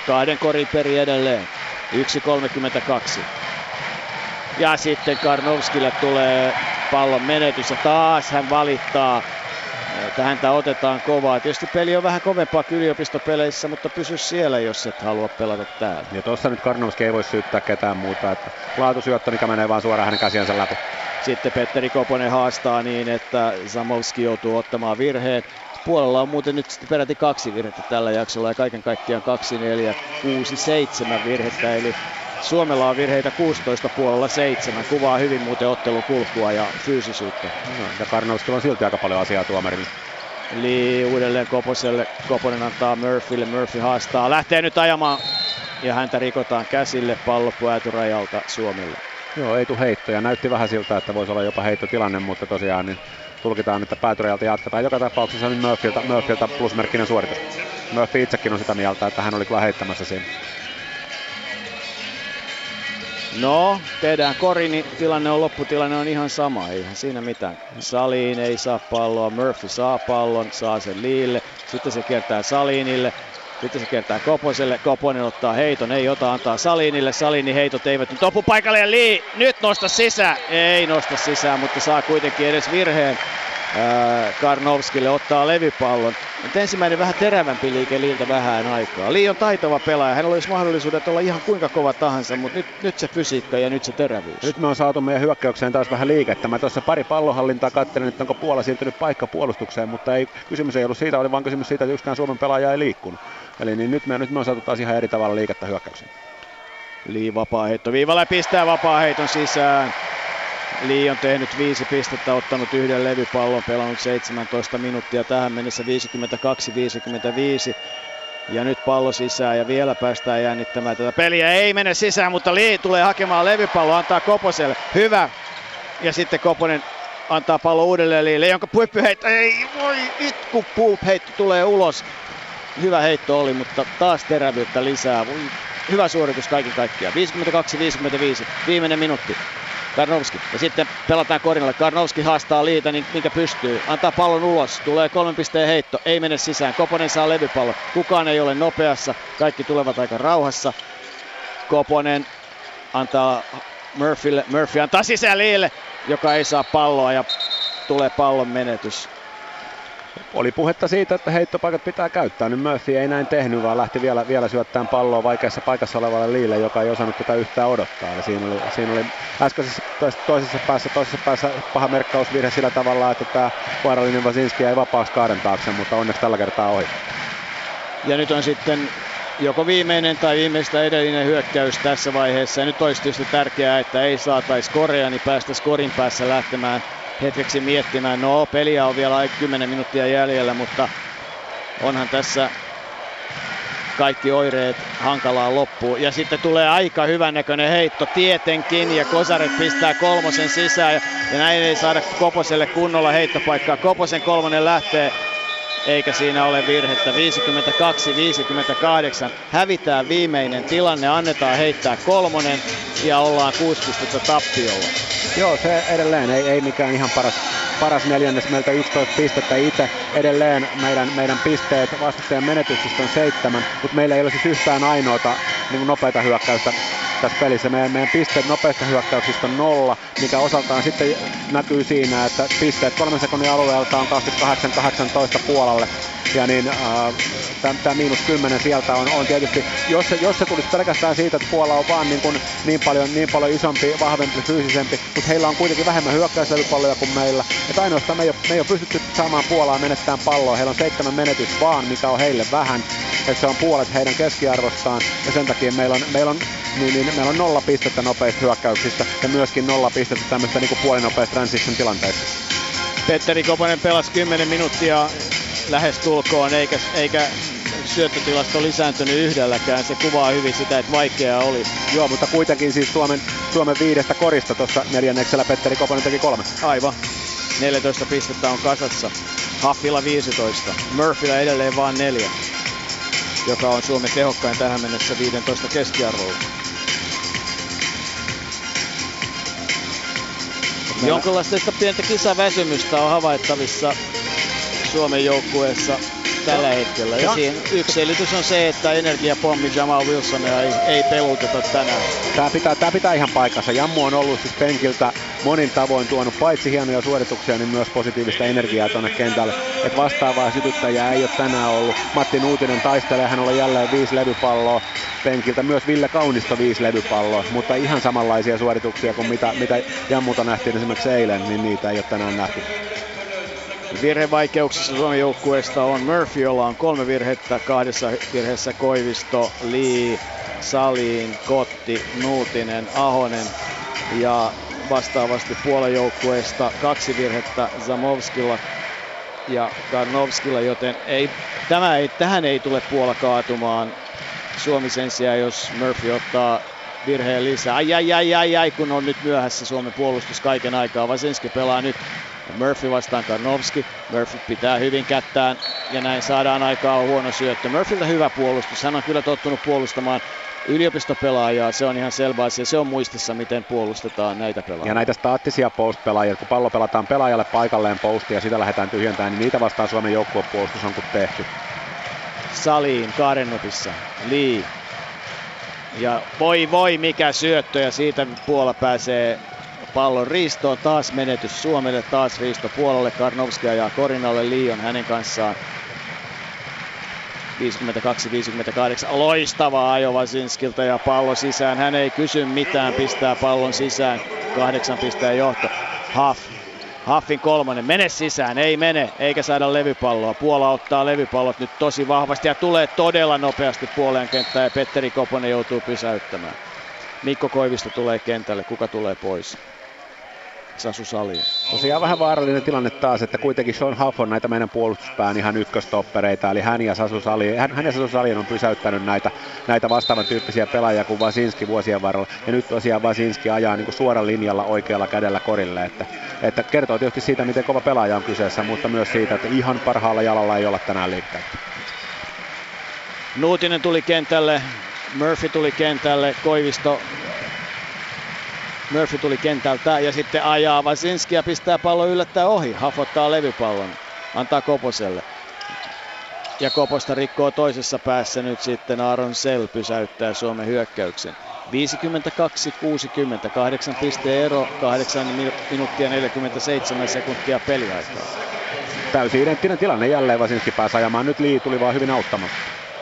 Kahden korin peri edelleen. yksi kolmekymmentäkaksi. Ja sitten Karnowskille tulee pallon menetys ja taas hän valittaa. Häntä otetaan kovaa. Tietysti peli on vähän kovempaa kuin yliopistopeleissä, mutta pysy siellä, jos et halua pelata täällä. Ja tuossa nyt Karnowski ei voi syyttää ketään muuta. Että laatusyöttö, mikä menee vaan suoraan hänen käsiänsä läpi. Sitten Petteri Koponen haastaa niin, että Zamovski joutuu ottamaan virheen. Puolella on muuten nyt sitten peräti kaksi virhettä tällä jaksolla ja kaiken kaikkiaan kaksi, neljä, kuusi, seitsemän virhettä. Eli Suomella on virheitä kuusitoista, Puolella seitsemän. Kuvaa hyvin muuten ottelun kulkua ja fyysisyyttä. No, ja Karnowskilla on silti aika paljon asiaa tuomarille. Eli uudelleen Koposelle. Koponen antaa Murphylle. Murphy haastaa. Lähtee nyt ajamaan ja häntä rikotaan käsille. Pallo päätyrajalta Suomelle. Joo, ei tule heittoja. Näytti vähän siltä, että voisi olla jopa heittotilanne, mutta tosiaan niin tulkitaan, että päätyrajalta jatketaan. Joka tapauksessa niin Murphyltä, Murphyltä plusmerkkinen suoritus. Murphy itsekin on sitä mieltä, että hän oli kyllä heittämässä siinä. No, tehdään kori, niin tilanne on, lopputilanne on ihan sama, eihän siinä mitään. Salin ei saa palloa, Murphy saa pallon, saa sen Leelle, sitten se kiertää Salinille, sitten se kiertää Koposelle, Koponen ottaa heiton, ei ota, antaa Salinille, Salinin heitot eivät nyt opu paikalle ja Lee nyt nosta sisään, ei nosta sisään, mutta saa kuitenkin edes virheen. Karnowskille ottaa levypallon. Nyt ensimmäinen vähän terävämpi liike Leeltä vähän aikaa. Lee on taitava pelaaja. Hänellä olisi mahdollisuudet olla ihan kuinka kova tahansa, mutta nyt, nyt se fysiikka ja nyt se terävyys. Nyt me on saatu meidän hyökkäykseen taas vähän liikettä. Mä tuossa pari pallonhallintaa katselin, että onko Puola siirtynyt paikka puolustukseen, mutta ei, kysymys ei ollut siitä, oli vaan kysymys siitä, että yksikään Suomen pelaaja ei liikkunut. Eli niin nyt, me, nyt me on saatu taas ihan eri tavalla liikettä hyökkäykseen. Lee vapaaheitto viivalla pistää vapaaheiton sisään. Lee on tehnyt viisi pistettä, ottanut yhden levypallon, pelannut seitsemäntoista minuuttia tähän mennessä viisikymmentäkaksi viisikymmentäviisi. Ja nyt pallo sisään ja vielä päästään jännittämään tätä peliä. Ei mene sisään, mutta Lee tulee hakemaan levypallo, antaa Koposelle. Hyvä. Ja sitten Koponen antaa pallo uudelleen Liille, jonka puippuheitto, ei voi itku, puippuheitto tulee ulos. Hyvä heitto oli, mutta taas terävyyttä lisää. Hyvä suoritus kaiken kaikkiaan. viisikymmentäkaksi viisikymmentäviisi, viimeinen minuutti. Karnowski. Ja sitten pelataan Korinalle. Karnowski haastaa Liitä, niin minkä pystyy. Antaa pallon ulos. Tulee kolmen pisteen heitto. Ei mene sisään. Koponen saa levypallon. Kukaan ei ole nopeassa. Kaikki tulevat aika rauhassa. Koponen antaa Murphylle. Murphy antaa sisään Liille, joka ei saa palloa ja tulee pallon menetys. Oli puhetta siitä, että heittopaikat pitää käyttää. Nyt Murphy ei näin tehnyt, vaan lähti vielä, vielä syöttämään palloa vaikeassa paikassa olevalle Liille, joka ei osannut tätä yhtään odottaa. Ja siinä oli, siinä oli äskeisessä toisessa päässä, toisessa päässä paha merkkausvirhe sillä tavalla, että tämä vaarallinen Wazinski ei vapaaksi kaaren taakse, mutta onneksi tällä kertaa ohi. Ja nyt on sitten joko viimeinen tai viimeistä edellinen hyökkäys tässä vaiheessa. Ja nyt olisi tietysti tärkeää, että ei saataisi korea, niin päästäisiin korin päässä lähtemään hetkeksi miettimään. No, peliä on vielä kymmenen minuuttia jäljellä, mutta onhan tässä kaikki oireet hankalaa loppuun. Ja sitten tulee aika hyvännäköinen heitto tietenkin, ja Kosaret pistää kolmosen sisään, ja, ja näin ei saada Koposelle kunnolla heittopaikkaa. Koposen kolmonen lähtee, eikä siinä ole virhettä. viisikymmentäkaksi viisikymmentäkahdeksan. Hävitään viimeinen tilanne, annetaan heittää kolmonen, ja ollaan kuusi pistettä tappiolla. Joo, se edelleen ei, ei mikään ihan paras, paras neljännes, meiltä yksitoista pistettä itse. Edelleen meidän, meidän pisteet vastustajan menetyksistä on seitsemän, mutta meillä ei ole siis yhtään ainoata niin nopeita hyökkäystä tässä pelissä. Meidän, meidän pisteet nopeista hyökkäyksistä on nolla, mikä osaltaan sitten näkyy siinä, että pisteet kolmen sekunnin alueelta on kaksikymmentäkahdeksan kahdeksantoista Puolalle. Ja niin äh, tämä miinus kymmenen sieltä on, on tietysti, jos se, jos se tulisi pelkästään siitä, että Puola on vaan niin, kun, niin, paljon, niin paljon isompi, vahvempi, fyysisempi, mutta heillä on kuitenkin vähemmän hyökkäyslevypalloja kuin meillä. Että ainoastaan me ei, me ei ole pystytty saamaan Puolaa menettämään palloa, heillä on seitsemän menetys vaan, mikä on heille vähän. Että se on puolet heidän keskiarvostaan, ja sen takia meillä on, meillä on, niin, niin, meillä on nolla pistettä nopeista hyökkäyksistä ja myöskin nolla pistettä tämmöistä niin kuin puolinopeista transition tilanteista. Petteri Koponen pelasi kymmenen minuuttia lähes tulkoon, eikä, eikä syöttötilasto lisääntynyt yhdelläkään. Se kuvaa hyvin sitä, että vaikeaa oli. Joo, mutta kuitenkin siis Suomen, Suomen viidestä korista tuossa neljänneksellä Petteri Koponen teki kolme. Aivan. neljätoista pistettä on kasassa. Haffilla viisitoista. Murphyllä edelleen vaan neljä, joka on Suomen tehokkain tähän mennessä viisitoista keskiarvolla. Jonkinlaista pientä kisaväsymystä on havaittavissa Suomen joukkueessa tällä hetkellä. Ja yksi selitys on se, että energiapommi Jamal Wilsonia ei, ei peluteta tänään. Tää pitää, tää pitää ihan paikkansa. Jammu on ollut siis penkiltä monin tavoin tuonut paitsi hienoja suorituksia, niin myös positiivista energiaa tuonne kentälle. Et vastaavaa sytyttäjää ei ole tänään ollut. Matti Nuutinen taistelee, hän on jälleen viisi levypalloa penkiltä. Myös Ville Kaunisto viisi levypalloa, mutta ihan samanlaisia suorituksia kuin mitä, mitä Jammuta nähtiin esimerkiksi eilen, niin niitä ei ole tänään nähty. Virhevaikeuksissa Suomen joukkueesta on Murphy, jolla on kolme virhettä, kahdessa virheessä Koivisto, Lee, Salin, Kotti, Nuutinen, Ahonen. Ja vastaavasti Puolan joukkueesta kaksi virhettä Zamovskilla ja Karnovskilla, joten ei, tämä ei, tähän ei tule Puola kaatumaan. Suomi sen sijaan, jos Murphy ottaa virheen lisää. Ai, ai, ai, ai, ai, kun on nyt myöhässä Suomen puolustus kaiken aikaa. Wazinski pelaa nyt. Murphy vastaan Karnowski. Murphy pitää hyvin kättään ja näin saadaan aikaa huono syöttö. Murphyltä hyvä puolustus. Hän on kyllä tottunut puolustamaan yliopistopelaajaa. Se on ihan selvä asia. Se on muistissa, miten puolustetaan näitä pelaajia. Ja näitä staattisia post-pelaajia. Kun pallo pelataan pelaajalle paikalleen postia ja sitä lähdetään tyhjentämään, niin niitä vastaan Suomen joukkuepuolustus on kun tehty. Saliin Kaarennopissa. Lee. Ja voi voi mikä syöttö, ja siitä Puola pääsee pallon riistoon, taas menetys Suomelle, taas riisto Puolalle. Karnowski ajaa Korinalle, Liion hänen kanssaan. viisikymmentäkaksi viisikymmentäkahdeksan, loistava ajo Wazinskilta ja pallo sisään. Hän ei kysy mitään, pistää pallon sisään. Kahdeksan pisteen johto. Huff. Huffin kolmonen, mene sisään, ei mene, eikä saada levypalloa. Puola ottaa levypallot nyt tosi vahvasti ja tulee todella nopeasti Puolen kenttään ja Petteri Koponen joutuu pysäyttämään. Mikko Koivisto tulee kentälle, kuka tulee pois? Sasu Sali. Tosiaan vähän vaarallinen tilanne taas, että kuitenkin Sean Huff on näitä meidän puolustuspään ihan ykköstoppereita, eli hän ja Sasu Sali, hän, hän ja Sasu Sali on pysäyttänyt näitä, näitä vastaavan tyyppisiä pelaajia kuin Vasinski vuosien varrella, ja nyt tosiaan Vasinski ajaa niin kuin suoran linjalla oikealla kädellä korille, että, että kertoo tietysti siitä, miten kova pelaaja on kyseessä, mutta myös siitä, että ihan parhaalla jalalla ei olla tänään liikkeellä. Nuutinen tuli kentälle, Murphy tuli kentälle, Koivisto... Murphy tuli kentältä ja sitten ajaa Vasinski ja pistää pallon yllättää ohi. Hafottaa levypallon, antaa Koposelle. Ja Koposta rikkoo toisessa päässä nyt sitten Aaron Sell pysäyttää Suomen hyökkäyksen. viisikymmentäkaksi kuusikymmentä, kahdeksan pisteen ero, kahdeksan minuuttia neljäkymmentäseitsemän sekuntia peliaikaa. Täysin identtinen tilanne jälleen, Vasinski pääsi ajamaan. Nyt Lee tuli vaan hyvin auttamatta.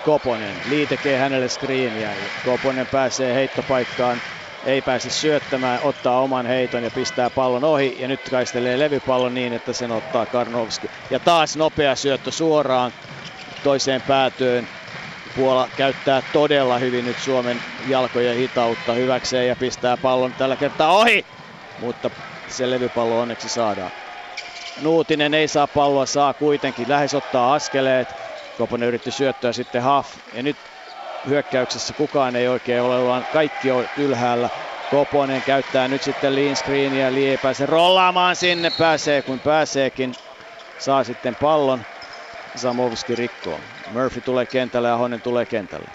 Koponen, Lee tekee hänelle screeniä. Koponen pääsee heittopaikkaan. Ei pääse syöttämään, ottaa oman heiton ja pistää pallon ohi. Ja nyt kaistelee levypallon niin, että sen ottaa Karnowski. Ja taas nopea syöttö suoraan toiseen päätyyn. Puola käyttää todella hyvin nyt Suomen jalkojen hitautta hyväkseen ja pistää pallon tällä kertaa ohi. Mutta se levypallo onneksi saadaan. Nuutinen ei saa palloa, saa kuitenkin. Lähes ottaa askeleet. Koponen yritti syöttöä sitten Huff. Ja nyt hyökkäyksessä kukaan ei oikein ole, vaan kaikki on ylhäällä. Koponen käyttää nyt sitten lean screeniä, Lee ei pääse rollaamaan sinne, pääsee kun pääseekin. Saa sitten pallon, Zamovski rikkoo. Murphy tulee kentälle ja Ahonen tulee kentälle.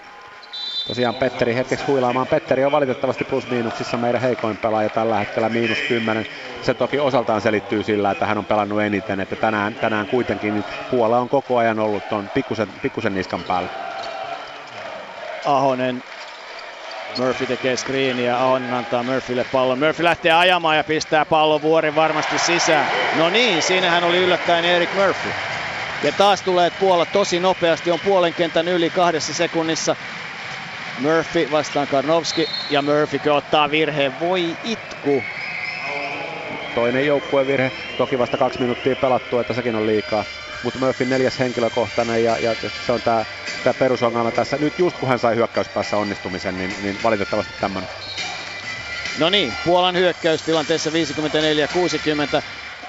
Tosiaan Petteri hetkeksi huilaamaan. Petteri on valitettavasti plus-miinuksissa meidän heikoin pelaaja tällä hetkellä, miinus kymmenen. Se toki osaltaan selittyy sillä, että hän on pelannut eniten, että tänään, tänään kuitenkin Puola on koko ajan ollut tuon pikkusen, pikkusen niskan päällä. Ahonen, Murphy tekee screeniä, Ahonen antaa Murphylle pallon. Murphy lähtee ajamaan ja pistää pallon vuoren varmasti sisään. No niin, siinähän oli yllättäen Erik Murphy. Ja taas tulee Puola tosi nopeasti, on puolen kentän yli kahdessa sekunnissa. Murphy vastaan Karnowski ja Murphy ottaa virheen. Voi itku! Toinen joukkuevirhe, toki vasta kaksi minuuttia pelattu, että sekin on liikaa. Mutta Murphy neljäs henkilökohtainen ja, ja se on tää, tää perusongelma tässä. Nyt just kun hän sai hyökkäyspäässä onnistumisen, niin, niin valitettavasti tämmönen. No niin, Puolan hyökkäystilanteessa viisikymmentäneljä kuusikymmentä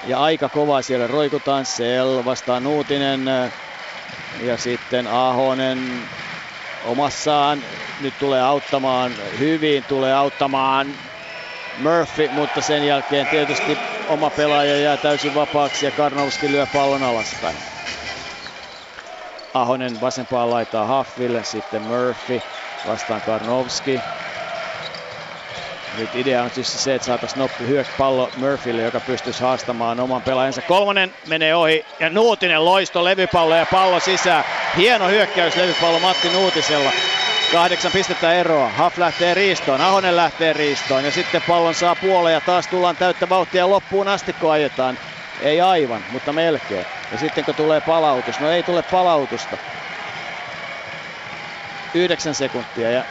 ja aika kovaa siellä roikutaan. Sell vastaan Nuutinen ja sitten Ahonen omassaan. Nyt tulee auttamaan, hyvin tulee auttamaan Murphy, mutta sen jälkeen tietysti oma pelaaja jää täysin vapaaksi ja Karnowski lyö pallon alaspäin. Ahonen vasempaan laitaa Haffille, sitten Murphy vastaan Karnowski. Nyt idea on siis se, että saataisiin noppi hyökkäyspallo Murphylle, joka pystyisi haastamaan oman pelaajansa. Kolmonen menee ohi ja Nuutinen loisto levypallo ja pallo sisään. Hieno hyökkäys levypallo Matti Nuutisella. Kahdeksan pistettä eroa. Huff lähtee riistoon, Ahonen lähtee riistoon ja sitten pallon saa Puola ja taas tullaan täyttä vauhtia loppuun asti, kun ajetaan. Ei aivan, mutta melkein. Ja sitten kun tulee palautus, no ei tule palautusta. Yhdeksän sekuntia ja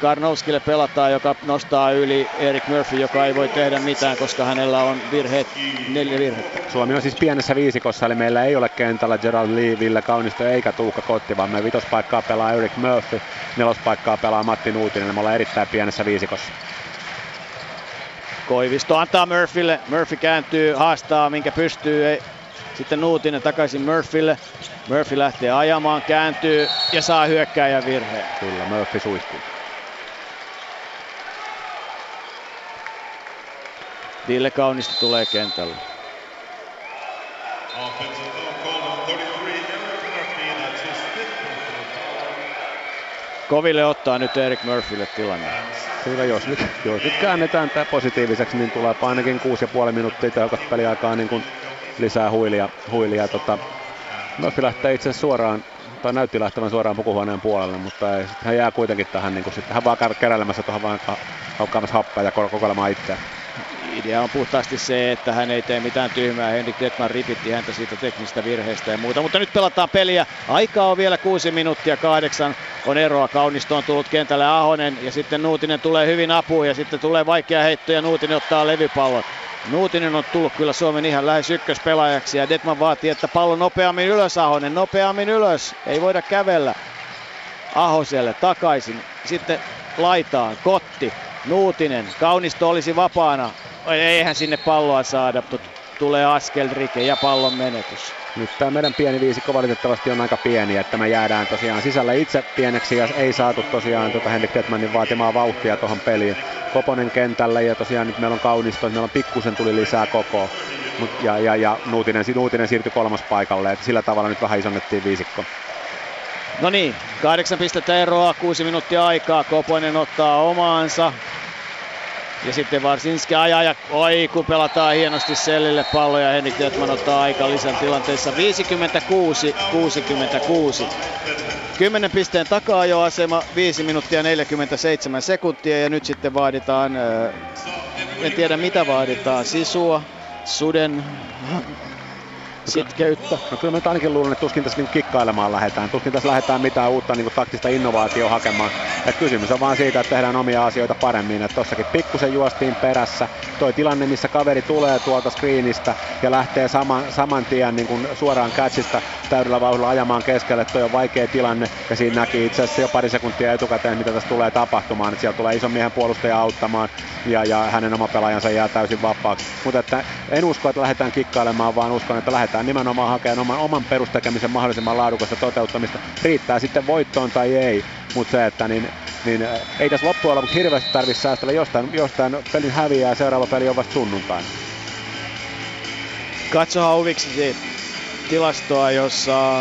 Karnowskille pelataan, joka nostaa yli Erik Murphy, joka ei voi tehdä mitään, koska hänellä on virheet, neljä virhettä. Suomi on siis pienessä viisikossa, eli meillä ei ole kentällä Gerald Lee, Ville Kaunisto eikä Tuukka Kotti, vaan me vitospaikkaa pelaa Erik Murphy, nelospaikkaa pelaa Matti Nuutinen, me ollaan erittäin pienessä viisikossa. Koivisto antaa Murphylle, Murphy kääntyy, haastaa minkä pystyy, ei. Sitten Nuutinen takaisin Murphylle, Murphy lähtee ajamaan, kääntyy ja saa hyökkääjän virheen. Kyllä, Murphy suihkuu. Ville Kaunisto tulee kentälle. Koville ottaa nyt Erik Murphylle tilanne. Kyllä, jos nyt, jos nyt käännetään tämä positiiviseksi, niin tulee ainakin kuusi pilkku viisi minuuttia tehokasta peliaikaa niin kun lisää huilia. huilia tota. Murphy lähtee itse suoraan, tai näytti lähtevän suoraan pukuhuoneen puolelle, mutta ei, hän jää kuitenkin tähän. Niin kun sit, hän vaan käy keräilemässä tuohon vaan haukkaamassa happea ja kokeilemaan itseään. Idea on puhtaasti se, että hän ei tee mitään tyhmää. Henrik Detman ripitti häntä siitä teknisestä virheestä ja muuta. Mutta nyt pelataan peliä. Aikaa on vielä kuusi minuuttia kahdeksan. On eroa. Kaunisto on tullut kentälle Ahonen. Ja sitten Nuutinen tulee hyvin apuun. Ja sitten tulee vaikea heitto ja Nuutinen ottaa levypallon. Nuutinen on tullut kyllä Suomen ihan lähes ykköspelaajaksi. Ja Detman vaatii, että pallo nopeammin ylös Ahonen. Nopeammin ylös. Ei voida kävellä. Ahoselle takaisin. Sitten laitaan. Kotti. Nuutinen. Kaunisto olisi vapaana. Eihän sinne palloa saada, mutta tulee askel rike ja pallon menetys. Nyt tämä meidän pieni viisikko valitettavasti on aika pieni, että me jäädään tosiaan sisälle itse pieneksi ja ei saatu tosiaan tuota Henrik Detmanin vaatimaa vauhtia tuohon peliin. Koponen kentälle ja tosiaan nyt meillä on Kaunisto, meillä on pikkusen tuli lisää kokoa. Mut ja, ja, ja Nuutinen, Nuutinen siirtyi kolmas paikalle, että sillä tavalla nyt vähän isonnettiin viisikko. No niin, kahdeksan pistettä eroa, kuusi minuuttia aikaa, Koponen ottaa omaansa. Ja sitten Varsinski ajaa ja oi kun pelataan hienosti Sellille pallo ja Henrik Detman ottaa aika lisän tilanteessa viisikymmentäkuusi kuusikymmentäkuusi. kymmenen pisteen taka-ajoasema, viisi minuuttia neljäkymmentäseitsemän sekuntia ja nyt sitten vaaditaan, öö, en tiedä mitä vaaditaan, sisua, suden sitkeyttä. No kyllä mä ainakin luulen, että tuskin tässä niin kikkailemaan lähdetään. Tuskin tässä lähdetään mitään uutta niin kuin taktista innovaatioa hakemaan. Et kysymys on vaan siitä, että tehdään omia asioita paremmin. Et tossakin pikkusen juostiin perässä. Toi tilanne, missä kaveri tulee tuolta screenistä ja lähtee saman, saman tien niin kuin suoraan catchista täydellä vauhdilla ajamaan keskelle. Toi on vaikea tilanne ja siinä näki itse asiassa jo pari sekuntia etukäteen, mitä tässä tulee tapahtumaan. Et siellä tulee ison miehen puolustaja auttamaan ja, ja hänen oma pelaajansa jää täysin vapaaksi. Mutta en usko, että lähdetään kikkailemaan, vaan uskon, että lähdetään nimenomaan hakemaan oman, oman perustekemisen mahdollisimman laadukasta toteuttamista. Riittää sitten voittoon tai ei, mutta se, että niin, niin, ei tässä loppuajalla mutta hirveästi tarvitse säästellä. Jostain, jostain pelin häviää ja seuraava peli on vasta sunnuntaina. Katsohan uviksi tilastoa, jossa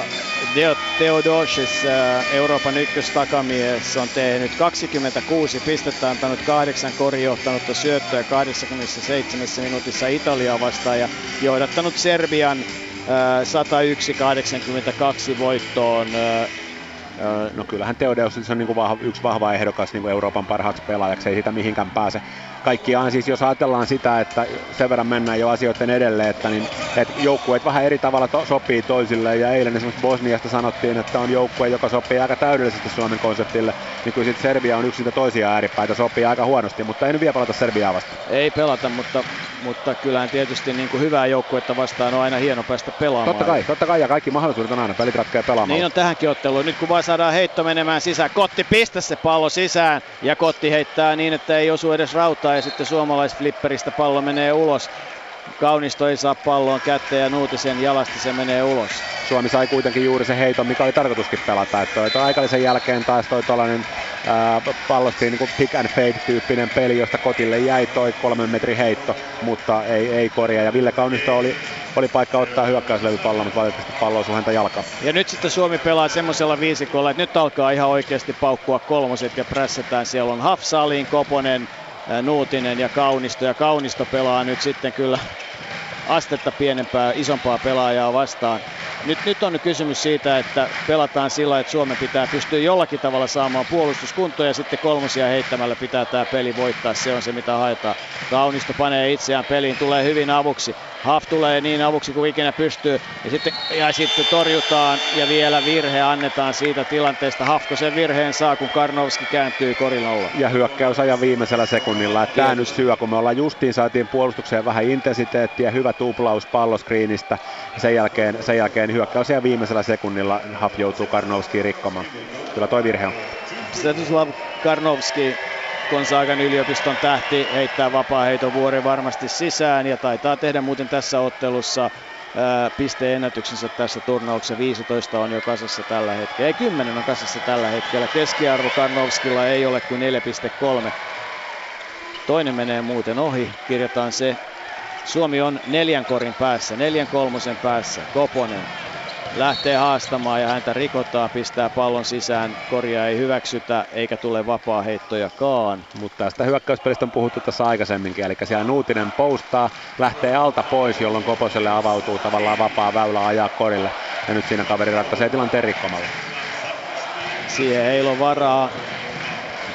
Theodosius Euroopan ykköstakamies on tehnyt kaksikymmentäkuusi pistettä, antanut kahdeksan korijohtanutta syöttöä kahdeksankymmentäseitsemän minuutissa Italiaa vastaan ja johdattanut Serbian sata yksi kahdeksankymmentäkaksi voittoon. No kyllähän Theodosius on niin kuin vahva, yksi vahva ehdokas niin kuin Euroopan parhaaksi pelaajaksi, ei sitä mihinkään pääse. Kaikkiaan siis jos ajatellaan sitä, että sen verran mennään jo asioiden edelleen, että, niin, että joukkueet vähän eri tavalla to- sopii toisilleen. Ja eilen esimerkiksi Bosniasta sanottiin, että on joukkue, joka sopii aika täydellisesti Suomen konseptille. Niin kuin sitten Serbia on yksi niitä toisia ääripäitä, sopii aika huonosti, mutta ei nyt vielä pelata Serbiaa vastaan. Ei pelata, mutta, mutta kyllähän tietysti niin kuin hyvää joukkuetta vastaan on aina hieno päästä pelaamaan. Totta kai, totta kai ja kaikki mahdollisuudet on aina, pelit ratkeaa pelaamaan. Niin on tähänkin otteluun, nyt kun vaan saadaan heitto menemään sisään. Kotti pistä se pallo sisään ja Kotti heittää niin, että ei osu edes rautaa. Ja sitten suomalaisflipperistä pallo menee ulos. Kaunisto ei saa palloon kätteen ja Nuutisen jalasta se menee ulos. Suomi sai kuitenkin juuri sen heiton, mikä oli tarkoituskin pelata. Että aikallisen jälkeen taas toi tuollainen pallosti niin kuin pick and fade-tyyppinen peli, josta Kotille jäi toi kolmen metrin heitto, mutta ei, ei korjaa. Ja Ville Kaunisto oli, oli paikka ottaa hyökkäyslevypallo, mutta valitettavasti palloa suhenta jalkaan. Ja nyt sitten Suomi pelaa semmoisella viisikolla, että nyt alkaa ihan oikeasti paukkua kolmoset ja prässätään. Siellä on Hafsalin, Koponen, Nuutinen ja Kaunisto, ja Kaunisto pelaa nyt sitten kyllä astetta pienempää, isompaa pelaajaa vastaan. Nyt, nyt on kysymys siitä, että pelataan sillä, että Suomen pitää pystyä jollakin tavalla saamaan puolustuskuntoa ja sitten kolmosia heittämällä pitää tämä peli voittaa, se on se mitä haetaan. Kaunisto panee itseään peliin, tulee hyvin avuksi. Haf tulee niin avuksi kuin ikinä pystyy ja sitten, ja sitten torjutaan ja vielä virhe annetaan siitä tilanteesta. Hafko sen virheen saa, kun Karnowski kääntyy korin alla. Ja hyökkäysajan viimeisellä sekunnilla. Tämä nyt syö, kun me ollaan justiin, saatiin puolustukseen vähän intensiteettiä, hyvä tuplaus palloskriinistä. Sen jälkeen, sen jälkeen hyökkäysajan viimeisellä sekunnilla Haf joutuu Karnowskiin rikkomaan. Kyllä toi virhe on. Svetoslav Karnowski, Gonzagan yliopiston tähti, heittää vapaaheiton vuoren varmasti sisään ja taitaa tehdä muuten tässä ottelussa ää, pisteennätyksensä tässä turnauksessa. viisitoista on jo kasassa tällä hetkellä, ei kymmenen on kasassa tällä hetkellä. Keskiarvo Karnowskilla ei ole kuin neljä pilkku kolme. Toinen menee muuten ohi, kirjataan se. Suomi on neljän korin päässä, neljän kolmosen päässä. Koponen lähtee haastamaan ja häntä rikotaan, pistää pallon sisään, koria ei hyväksytä eikä tule vapaaheittojakaan. Mutta tästä hyökkäyspelistä on puhuttu tässä aikaisemminkin, eli siellä Nuutinen postaa, lähtee alta pois, jolloin Koposelle avautuu tavallaan vapaa väylä ajaa korille. Ja nyt siinä kaveri ratkaisee tilanteen rikkomalla. Siihen ei ole varaa.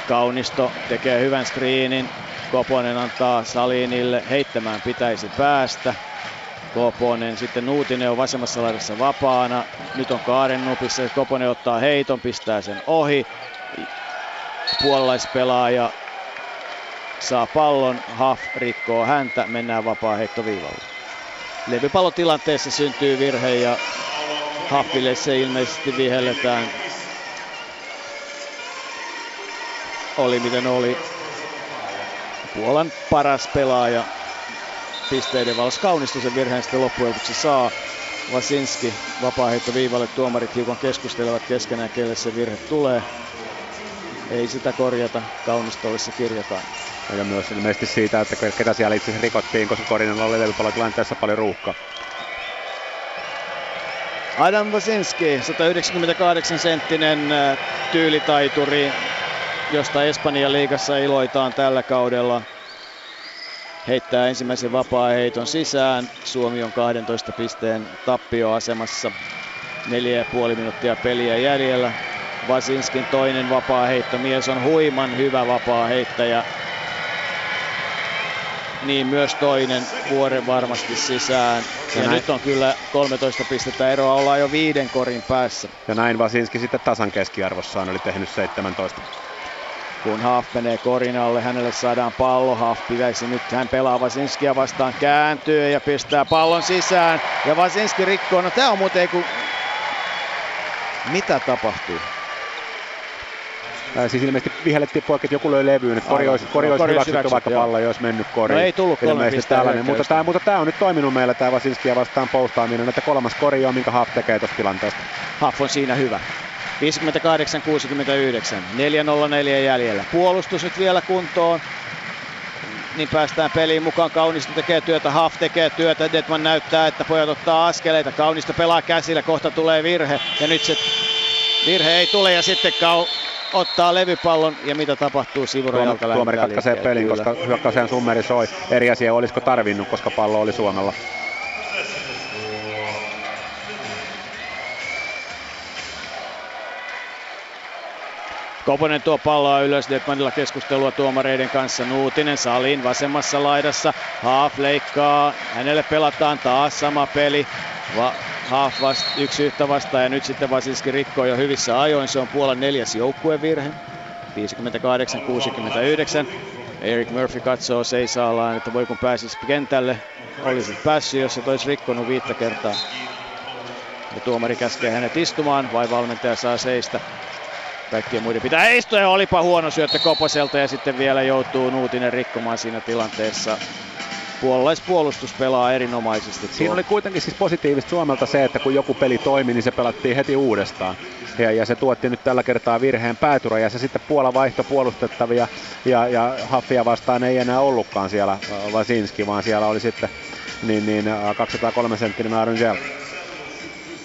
Kaunisto tekee hyvän screenin, Koponen antaa Salinille, heittämään pitäisi päästä. Koponen, sitten Nuutinen on vasemmassa laidassa vapaana. Nyt on Kaaren nupissa, Koponen ottaa heiton, pistää sen ohi. Puolalaispelaaja saa pallon, Haf rikkoo häntä, mennään vapaa heittoviivalle. Levypallotilanteessa syntyy virhe ja Hafille se ilmeisesti vihelletään. Oli miten oli. Puolan paras pelaaja pisteiden valossa. Kaunistusen virheen sitten loppujen saa. Lasinski vapaaheitto viivalle. Tuomarit hiukan keskustelevat keskenään, kelle se virhe tulee. Ei sitä korjata. Kaunistollissa kirjataan. Ja myös ilmeisesti siitä, että ketä siellä itse rikottiin, koska Korinalla oli levypallotilanteessa paljon ruuhkaa. Adam Wasinski, sata yhdeksänkymmentäkahdeksan senttinen tyylitaituri, josta Espanjan liigassa iloitaan tällä kaudella. Heittää ensimmäisen vapaa-heiton sisään. Suomi on kahdentoista pisteen tappioasemassa. neljä pilkku viisi minuuttia peliä jäljellä. Wasinskin toinen vapaa-heitto. Mies on huiman hyvä vapaa-heittäjä. Niin myös toinen vuoren varmasti sisään. Ja, ja nyt on kyllä kolmetoista pistettä eroa, ollaan jo viiden korin päässä. Ja näin Wasinski sitten tasan keskiarvossaan oli tehnyt seitsemäntoista. Kun Haaf menee korin alle, hänelle saadaan pallo. Haaf pitäisi nyt, hän pelaa Wasinskia vastaan, kääntyy ja pistää pallon sisään. Ja Wasinski rikkoo, no tää on muuten kun... Mitä tapahtuu? Äh, siis ilmeisesti vihellettiin poikki, että joku löi levyyn, että kori olisi, kori olisi hyväksytty, vaikka pallo ei olisi mennyt koriin. No ei tullut kolme pisteen mutta, mutta tämä on nyt toiminut meillä, tämä Wasinskia vastaan poustaaminen, että kolmas kori on, minkä Haaf tekee tuossa tilanteesta. Haaf on siinä hyvä. viisikymmentäkahdeksan kuusikymmentäyhdeksän, neljä nolla neljä jäljellä. Puolustus nyt vielä kuntoon, niin päästään peliin mukaan. Kaunisto tekee työtä, Haaf tekee työtä, Detman näyttää, että pojat ottaa askeleita. Kaunisto pelaa käsillä, kohta tulee virhe, ja nyt se virhe ei tule, ja sitten Kau... ottaa levypallon, ja mitä tapahtuu sivurajalta lähtee. Tuomari katkaisee pelin, kyllä. Koska hyökkäysään summeri soi. Eri asia olisiko tarvinnut, koska pallo oli Suomella. Koponen tuo palloa ylös, Detmanilla keskustelua tuomareiden kanssa. Nuutinen salin vasemmassa laidassa. Haaf leikkaa, hänelle pelataan taas sama peli. Va- Haaf vast, yksi yhtä vastaan, ja nyt sitten Wasinski rikkoo jo hyvissä ajoin. Se on Puolan neljäs joukkuevirhe. viisikymmentäkahdeksan kuusikymmentäyhdeksän. Eric Murphy katsoo seisaallaan, että voi kun pääsisi kentälle. Olisit päässyt, jos et olisi rikkonut viittä kertaa. Ja tuomari käskee hänet istumaan, vai valmentaja saa seistä. Kaikkien muiden pitää istua, ja olipa huono syöttö Koposelta, ja sitten vielä joutuu Nuutinen rikkomaan siinä tilanteessa. Puolalaispuolustus pelaa erinomaisesti. Tuo. Siinä oli kuitenkin siis positiivista Suomelta se, että kun joku peli toimi, niin se pelattiin heti uudestaan. Ja, ja se tuotti nyt tällä kertaa virheen päätyrä, ja se sitten Puola vaihto puolustettavia ja, ja Haffia vastaan ei enää ollutkaan siellä Wasinski, vaan siellä oli sitten niin, niin kaksisataakolme senttinen Aaron Zell.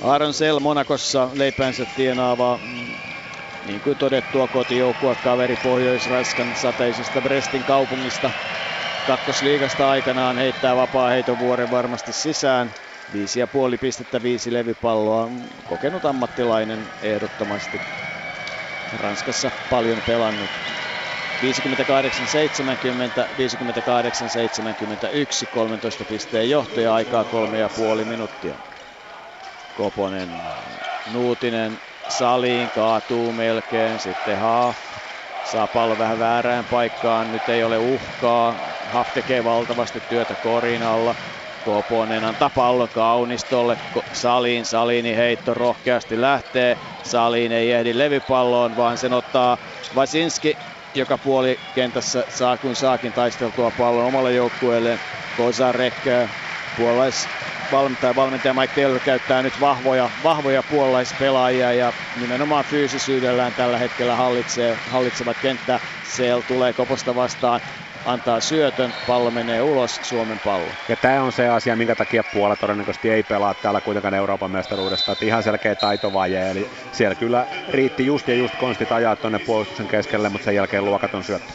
Aaron Zell Monakossa leipänsä tienaava, niin kuin todettua, kotijoukkue kaveri Pohjois-Ranskan sateisesta Brestin kaupungista. Kakkosliigasta aikanaan heittää vapaa-heiton vuoren varmasti sisään. Viisi ja puoli pistettä, viisi levypalloa. Kokenut ammattilainen ehdottomasti. Ranskassa paljon pelannut. viisikymmentäkahdeksan seitsemänkymmentä, viisikymmentäkahdeksan seitsemänkymmentäyksi, kolmentoista pisteen johto ja aikaa kolme ja puoli minuuttia. Koponen, Nuutinen, Saliin kaatuu melkein, sitten Haaf. Saa pallo vähän väärään paikkaan, nyt ei ole uhkaa. Haaf tekee valtavasti työtä korin alla. Koponen antaa pallon Kaunistolle. Salin, Salini heitto rohkeasti lähtee. Salin ei ehdi levypalloon, vaan sen ottaa Wasinski, joka puolikentässä saa kun saakin taisteltua pallon omalle joukkueelleen. Kozarek, puolalaisvalmentaja, valmentaja Mike Taylor käyttää nyt vahvoja, vahvoja puolalaispelaajia ja nimenomaan fyysisyydellään tällä hetkellä hallitsee, hallitsevat kenttä. Siellä tulee Koposta vastaan. Antaa syötön, pallo menee ulos, Suomen pallo. Ja tämä on se asia, minkä takia Puola todennäköisesti ei pelaa täällä kuitenkaan Euroopan mestaruudesta. Että ihan selkeä taitovaje, eli siellä kyllä riitti just ja just konstit ajaa tuonne puolustuksen keskelle, mutta sen jälkeen luokaton syöttö.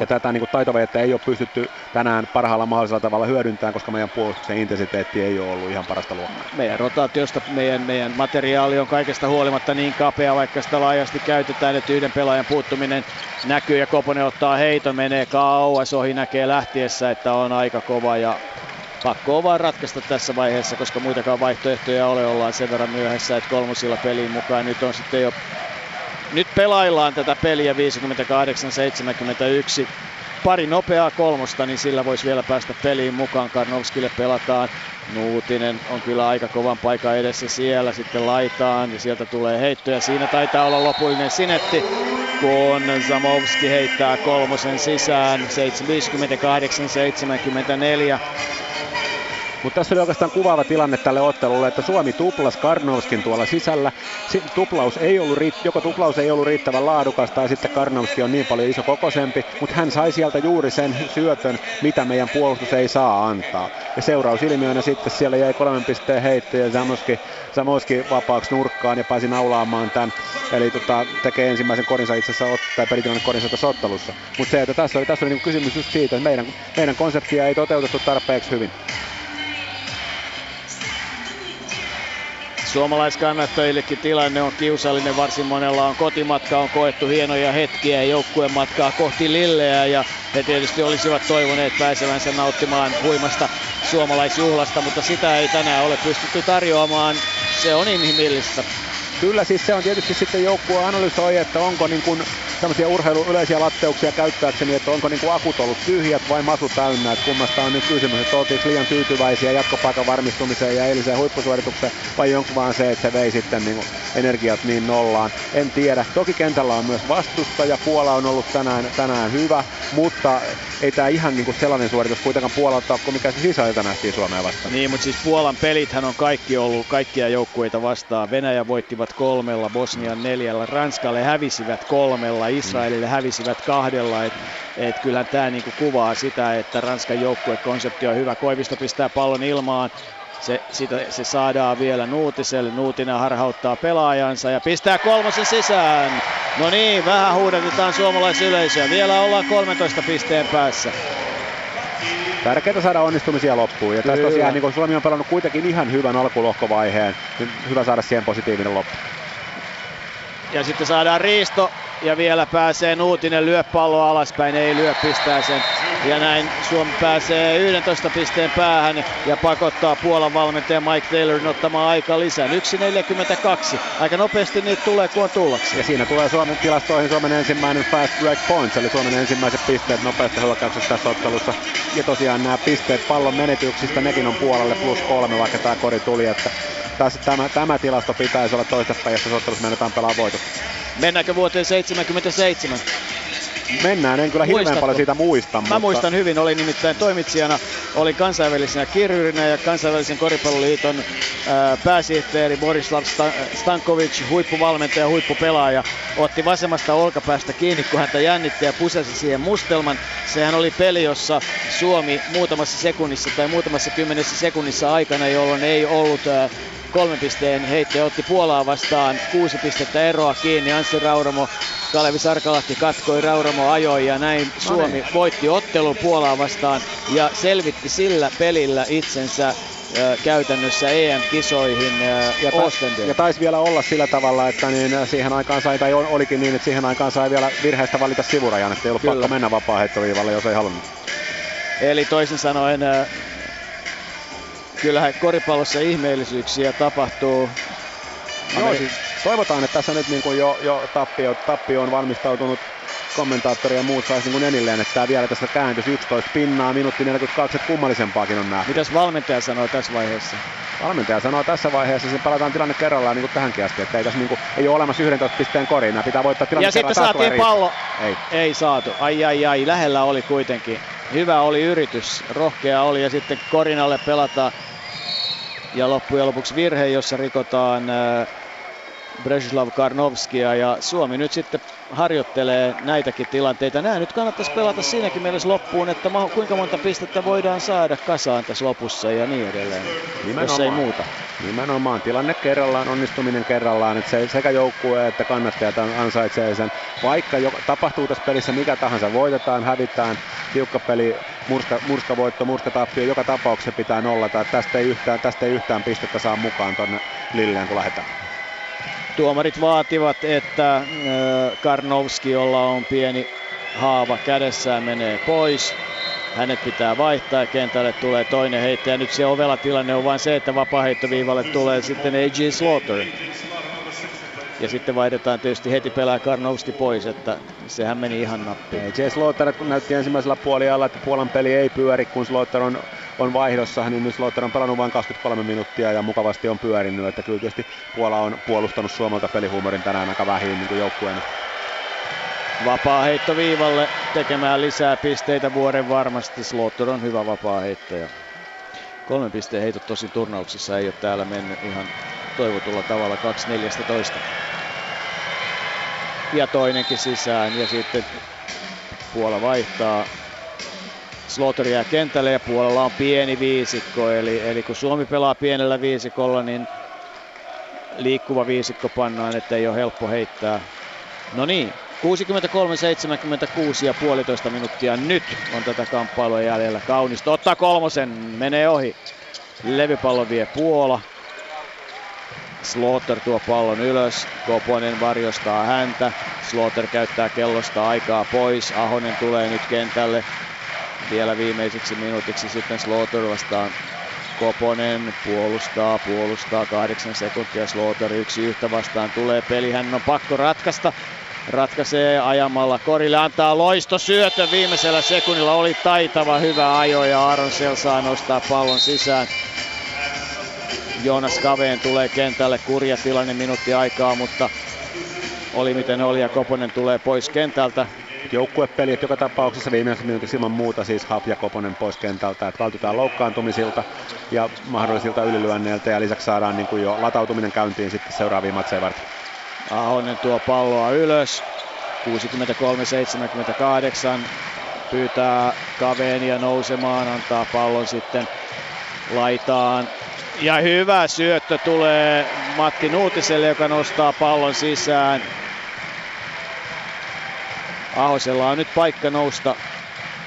Ja tätä niin kuin taitovajetta ei ole pystytty tänään parhaalla mahdollisella tavalla hyödyntämään, koska meidän puolustuksen intensiteetti ei ole ollut ihan parasta luokkaa. Meidän rotaatiosta, meidän, meidän materiaali on kaikesta huolimatta niin kapea, vaikka sitä laajasti käytetään, että yhden pelaajan puuttuminen näkyy ja Koponen ottaa heiton, menee kauas ohi, näkee lähtiessä, että on aika kova ja pakko on vaan ratkaista tässä vaiheessa, koska muitakaan vaihtoehtoja ole, ollaan sen verran myöhässä, että kolmosilla peliin mukaan nyt on sitten jo. Nyt pelaillaan tätä peliä viisikymmentäkahdeksan seitsemänkymmentäyksi. Pari nopeaa kolmosta, niin sillä voisi vielä päästä peliin mukaan. Karnovskille pelataan. Nuutinen on kyllä aika kovan paikan edessä siellä. Sitten laitaan ja sieltä tulee heittoja. Siinä taitaa olla lopullinen sinetti. kiekkoon. Zamowski heittää kolmosen sisään. viisikymmentäkahdeksan seitsemänkymmentäneljä. Mutta tässä oli oikeastaan kuvaava tilanne tälle ottelulle, että Suomi tuplasi Karnowskin tuolla sisällä. Tuplaus ei ollut, joko tuplaus ei ollut riittävän laadukas tai sitten Karnowski on niin paljon isokokoisempi, mutta hän sai sieltä juuri sen syötön, mitä meidän puolustus ei saa antaa. Ja seurausilmiönä sitten siellä jäi kolmen pisteen heitto ja Zamowski, Zamowski vapaaksi nurkkaan ja pääsi naulaamaan tämän. Eli tota, tekee ensimmäisen korinsa itse asiassa, tai pelitilanne korinsa tässä ottelussa. Mutta se, että tässä oli, tässä oli niin kuin kysymys just siitä, että meidän, meidän konseptia ei toteutettu tarpeeksi hyvin. Suomalaiskannattajillekin tilanne on kiusallinen, varsin monella on kotimatka, on koettu hienoja hetkiä joukkueen matkaa kohti Lilleä ja he tietysti olisivat toivoneet pääsevänsä nauttimaan huimasta suomalaisjuhlasta, mutta sitä ei tänään ole pystytty tarjoamaan, se on inhimillistä. Kyllä, siis se on tietysti sitten joukkue analysoi, että onko niin kuin tämmöisiä urheiluyleisiä latteuksia käyttääkseni, että onko niin kuin akut ollut tyhjät vai masu täynnä, että kummasta on nyt kysymys, että oltiinko liian tyytyväisiä jatkopaikan varmistumiseen ja eiliseen huippusuoritukseen vai jonkun vaan se, että se vei sitten niin kuin energiat niin nollaan. En tiedä. Toki kentällä on myös vastustaja. Puola on ollut tänään, tänään hyvä, mutta ei tämä ihan niin kuin sellainen suoritus kuitenkaan Puola ottaa kuin mikä se sisältä nähtiin Suomea vastaan. Niin, mutta siis Puolan pelithän on kaikki ollut kaikkia joukkueita vastaan. Venäjä voittivat kolmella, Bosnian neljällä, Ranskalle hävisivät kolmella, Israelille hävisivät kahdella. Et, et kyllähän tämä niinku kuvaa sitä, että Ranskan joukkuekonsepti on hyvä. Koivisto pistää pallon ilmaan. Se, sitä, se saadaan vielä Nuutiselle. Nuutinen harhauttaa pelaajansa ja pistää kolmosen sisään. No niin, vähän huudetetaan suomalaisyleisöä. Vielä ollaan kolmentoista pisteen päässä. Tärkeää saada onnistumisia loppuun ja tässä tosiaan niin kun Suomi on pelannut kuitenkin ihan hyvän alkulohkovaiheen, niin hyvä saada siihen positiivinen loppu. Ja sitten saadaan riisto ja vielä pääsee Nuutinen, lyö palloa alaspäin, ei lyö, pistää sen. Ja näin Suomi pääsee yhdentoista pisteen päähän ja pakottaa Puolan valmentaja Mike Taylorin ottamaan aika lisää. yksi neljäkymmentäkaksi. Aika nopeasti niitä tulee, kun on tullaksi. Ja siinä tulee Suomen tilastoihin Suomen ensimmäinen fast break points, eli Suomen ensimmäiset pisteet nopeasti hyökkäyksessä tässä ottelussa. Ja tosiaan nämä pisteet pallon menetyksistä, nekin on Puolalle plus kolme, vaikka tämä kori tuli, että tässä tämä, tämä tilasto pitäisi olla toistepäin, jos tässä ottelussa mennään pelaamaan voitot. Mennäänkö vuoteen seitsemänkymmentäseitsemän? Mennään, en kyllä hirveän Muistatko? paljon siitä muista. Mä mutta... muistan hyvin, olin nimittäin toimitsijana, olin kansainvälisenä kirjurinä ja kansainvälisen koripalloliiton äh, pääsihteeri Borislav Stankovic, huippuvalmentaja, huippupelaaja, otti vasemmasta olkapäästä kiinni, kun häntä jännitti ja pusasi siihen mustelman. Sehän oli peli, jossa Suomi muutamassa sekunnissa tai muutamassa kymmenessä sekunnissa aikana, jolloin ei ollut... Äh, kolmen pisteen heittäjä otti Puolaa vastaan, kuusi pistettä eroa kiinni. Anssi Rauramo, Kalevi Sarkalahti katkoi, Rauramo ajoi ja näin Suomi voitti ottelun Puolaa vastaan ja selvitti sillä pelillä itsensä Äh, käytännössä E M-kisoihin äh, ja Ostendeen. Ja taisi vielä olla sillä tavalla, että niin siihen aikaan sai, tai olikin niin, että siihen aikaan sai vielä virheestä valita sivurajan, että ei ollut Kyllä. pakko mennä vapaaheittoviivalle, jos ei halunnut. Eli toisin sanoen... Äh, Kyllähän koripallossa ihmeellisyyksiä tapahtuu. Joo, siis toivotaan, että tässä nyt niin jo, jo tappio, tappio on valmistautunut. Kommentaattori ja muut saisi niin enilleen, että tämä vielä tässä kääntyisi yksitoista pinnaa, minuutti neljäkymmentäkaksi, että kummallisempaakin on nähty. Mitäs valmentaja sanoo tässä vaiheessa? Valmentaja sanoo tässä vaiheessa, sen palataan tilanne kerrallaan niin kuin tähänkin asti, että ei tässä niin kuin, ei ole olemassa yhdentoista pisteen korin, nämä pitää voittaa tilanne kerrallaan. Ja sitten saatiin pallo. Ei. ei saatu, ai ai ai, lähellä oli kuitenkin. Hyvä oli yritys, rohkea oli ja sitten korinalle pelataan. Ja loppujen lopuksi virhe, jossa rikotaan Brzeslav Karnowskia ja Suomi nyt sitten harjoittelee näitäkin tilanteita. Nämä nyt kannattaisi pelata siinäkin mielessä loppuun, että kuinka monta pistettä voidaan saada kasaan tässä lopussa ja niin edelleen, nimenomaan, jos ei muuta. Nimenomaan tilanne kerrallaan, onnistuminen kerrallaan, että se, sekä joukkue että kannattajat ansaitsee sen. Vaikka jo, tapahtuu tässä pelissä mikä tahansa, voitetaan, hävitään, tiukka peli, murska, murska voitto, murska tappio, joka tapauksessa pitää nollata. Tästä ei yhtään, tästä ei yhtään pistettä saa mukaan tuonne Lilleen, kun lähdetään. Tuomarit vaativat, että Karnowski, jolla on pieni haava kädessään, menee pois. Hänet pitää vaihtaa ja kentälle tulee toinen heittäjä. Nyt se ovela tilanne on vain se, että vapaaheittoviivalle tulee sitten A J Slaughter. Ja sitten vaihdetaan tietysti heti pelaa Karnowski pois, että sehän meni ihan nappiin. A J Slaughter, kun näytti ensimmäisellä puoliajalla, että Puolan peli ei pyöri, kun Slaughter on... on vaihdossa, niin nyt Slaughter on pelannut vain kaksikymmentäkolme minuuttia ja mukavasti on pyörinyt, että kyllä tietysti Puola on puolustanut Suomelta pelihuumorin tänään aika vähin niin kuin joukkueena. Vapaa heitto viivalle tekemään lisää pisteitä vuoden varmasti. Slaughter on hyvä vapaa heittäjä. Kolmen pisteen heitot tosin turnauksissa ei ole täällä mennyt ihan toivotulla tavalla. kaksi neljätoista. Ja toinenkin sisään ja sitten Puola vaihtaa. Slaughter jää kentälle ja Puolalla on pieni viisikko. Eli, eli kun Suomi pelaa pienellä viisikolla, niin liikkuva viisikko pannaan, ettei ole helppo heittää. No niin. kuusikymmentäkolme seitsemänkymmentäkuusi ja puolitoista minuuttia nyt on tätä kamppailua jäljellä. Kaunisto ottaa kolmosen, menee ohi. Levypallon vie Puola. Slaughter tuo pallon ylös. Koponen varjostaa häntä. Slaughter käyttää kellosta aikaa pois. Ahonen tulee nyt kentälle. Vielä viimeiseksi minuutiksi sitten Slaughter vastaan. Koponen puolustaa, puolustaa kahdeksan sekuntia. Slaughter yksi yhtä vastaan tulee peli. Hän on pakko ratkaista. Ratkaisee ajamalla korille, antaa loistosyötön viimeisellä sekunnilla, oli taitava hyvä ajo ja Aaron Sell saa nostaa pallon sisään. Joonas Kaveen tulee kentälle, kurja tilanne, minuutti aikaa, mutta oli miten oli ja Koponen tulee pois kentältä. Joukkuepelit joka tapauksessa viimeisessä minuutissa ilman muuta siis Hap ja Koponen pois kentältä, että vältytään loukkaantumisilta ja mahdollisilta ylilyönneiltä ja lisäksi saadaan niin kuin jo latautuminen käyntiin sitten seuraaviin matseja varten. Ahonen tuo palloa ylös, kuusikymmentäkolme seitsemänkymmentäkahdeksan, pyytää Kaveenia nousemaan, antaa pallon sitten laitaan. Ja hyvä syöttö tulee Matti Nuutiselle, joka nostaa pallon sisään. Ahosella on nyt paikka nousta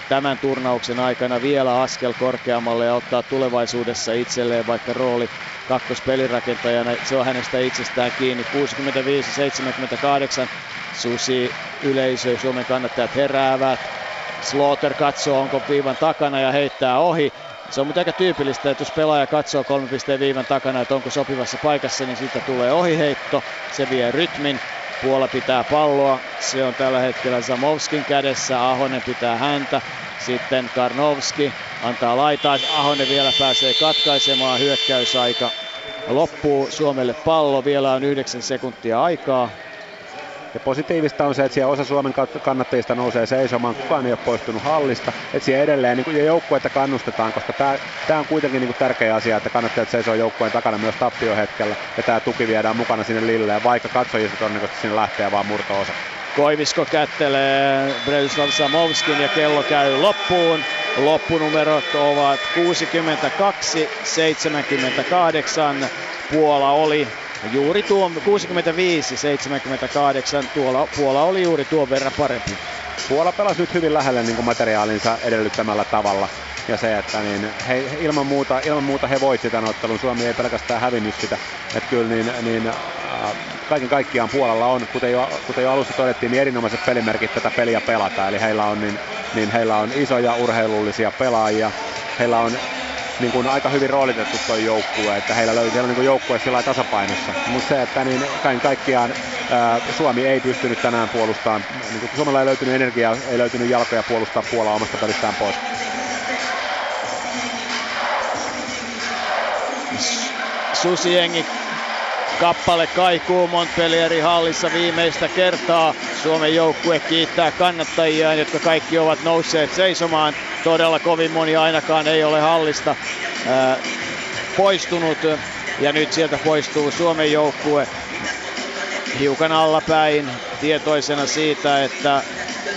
tämän turnauksen aikana vielä askel korkeammalle ja ottaa tulevaisuudessa itselleen vaikka rooli kakkospelirakentajana. Se on hänestä itsestään kiinni. kuusikymmentäviisi seitsemänkymmentäkahdeksan. Susi, yleisö, Suomen kannattajat heräävät. Slaughter katsoo, onko viivan takana ja heittää ohi. Se on mutta aika tyypillistä, että jos pelaaja katsoo kolmen pisteen viivan takana, että onko sopivassa paikassa, niin siitä tulee ohiheitto. Se vie rytmin. Puola pitää palloa, se on tällä hetkellä Zamovskin kädessä, Ahonen pitää häntä, sitten Karnowski antaa laitaa, Ahonen vielä pääsee katkaisemaan, hyökkäysaika loppuu, Suomelle pallo, vielä on yhdeksän sekuntia aikaa. Ja positiivista on se, että siellä osa Suomen kannattajista nousee seisomaan, kukaan ei ole poistunut hallista, että siellä edelleen niin joukkueita kannustetaan, koska tämä on kuitenkin niin tärkeä asia, että kannattajat seisoo joukkueen takana myös tappiohetkellä, ja tämä tuki viedään mukana sinne lilleen, vaikka katsojista todennäköisesti sinne lähtee vaan murto-osa. Koivisko kättelee Bredislav Zamovskin ja kello käy loppuun. Loppunumerot ovat kuusikymmentäkaksi seitsemänkymmentäkahdeksan. Puola oli juuri tuon kuusikymmentäviisi seitsemänkymmentäkahdeksan. Tuola, Puola oli juuri tuon verran parempi. Puola pelasi nyt hyvin lähelle niin kuin materiaalinsa edellyttämällä tavalla. Ja se, että niin he, ilman, muuta, ilman muuta he voitti tämän ottelun. Suomi ei pelkästään hävinnyt sitä. Että kyllä niin, niin, äh, kaiken kaikkiaan Puolalla on, kuten jo, kuten jo alussa todettiin, niin erinomaiset pelimerkit tätä peliä pelata. Eli heillä on, niin, niin heillä on isoja urheilullisia pelaajia. Heillä on niin kuin aika hyvin roolitettu tuo joukkue, että heillä löytyy siellä niin joukkue sillä tasapainossa. Mutta se, että niin kaiken kaikkiaan ää, Suomi ei pystynyt tänään puolustamaan, niin Suomella ei löytynyt energiaa, ei löytynyt jalkoja puolustaa Puolaa omasta pelistään pois. Susi Jengi kappale kaikuu Montpellieri hallissa viimeistä kertaa. Suomen joukkue kiittää kannattajiaan, jotka kaikki ovat nousseet seisomaan. Todella kovin moni ainakaan ei ole hallista ää, poistunut. Ja nyt sieltä poistuu Suomen joukkue hiukan allapäin tietoisena siitä, että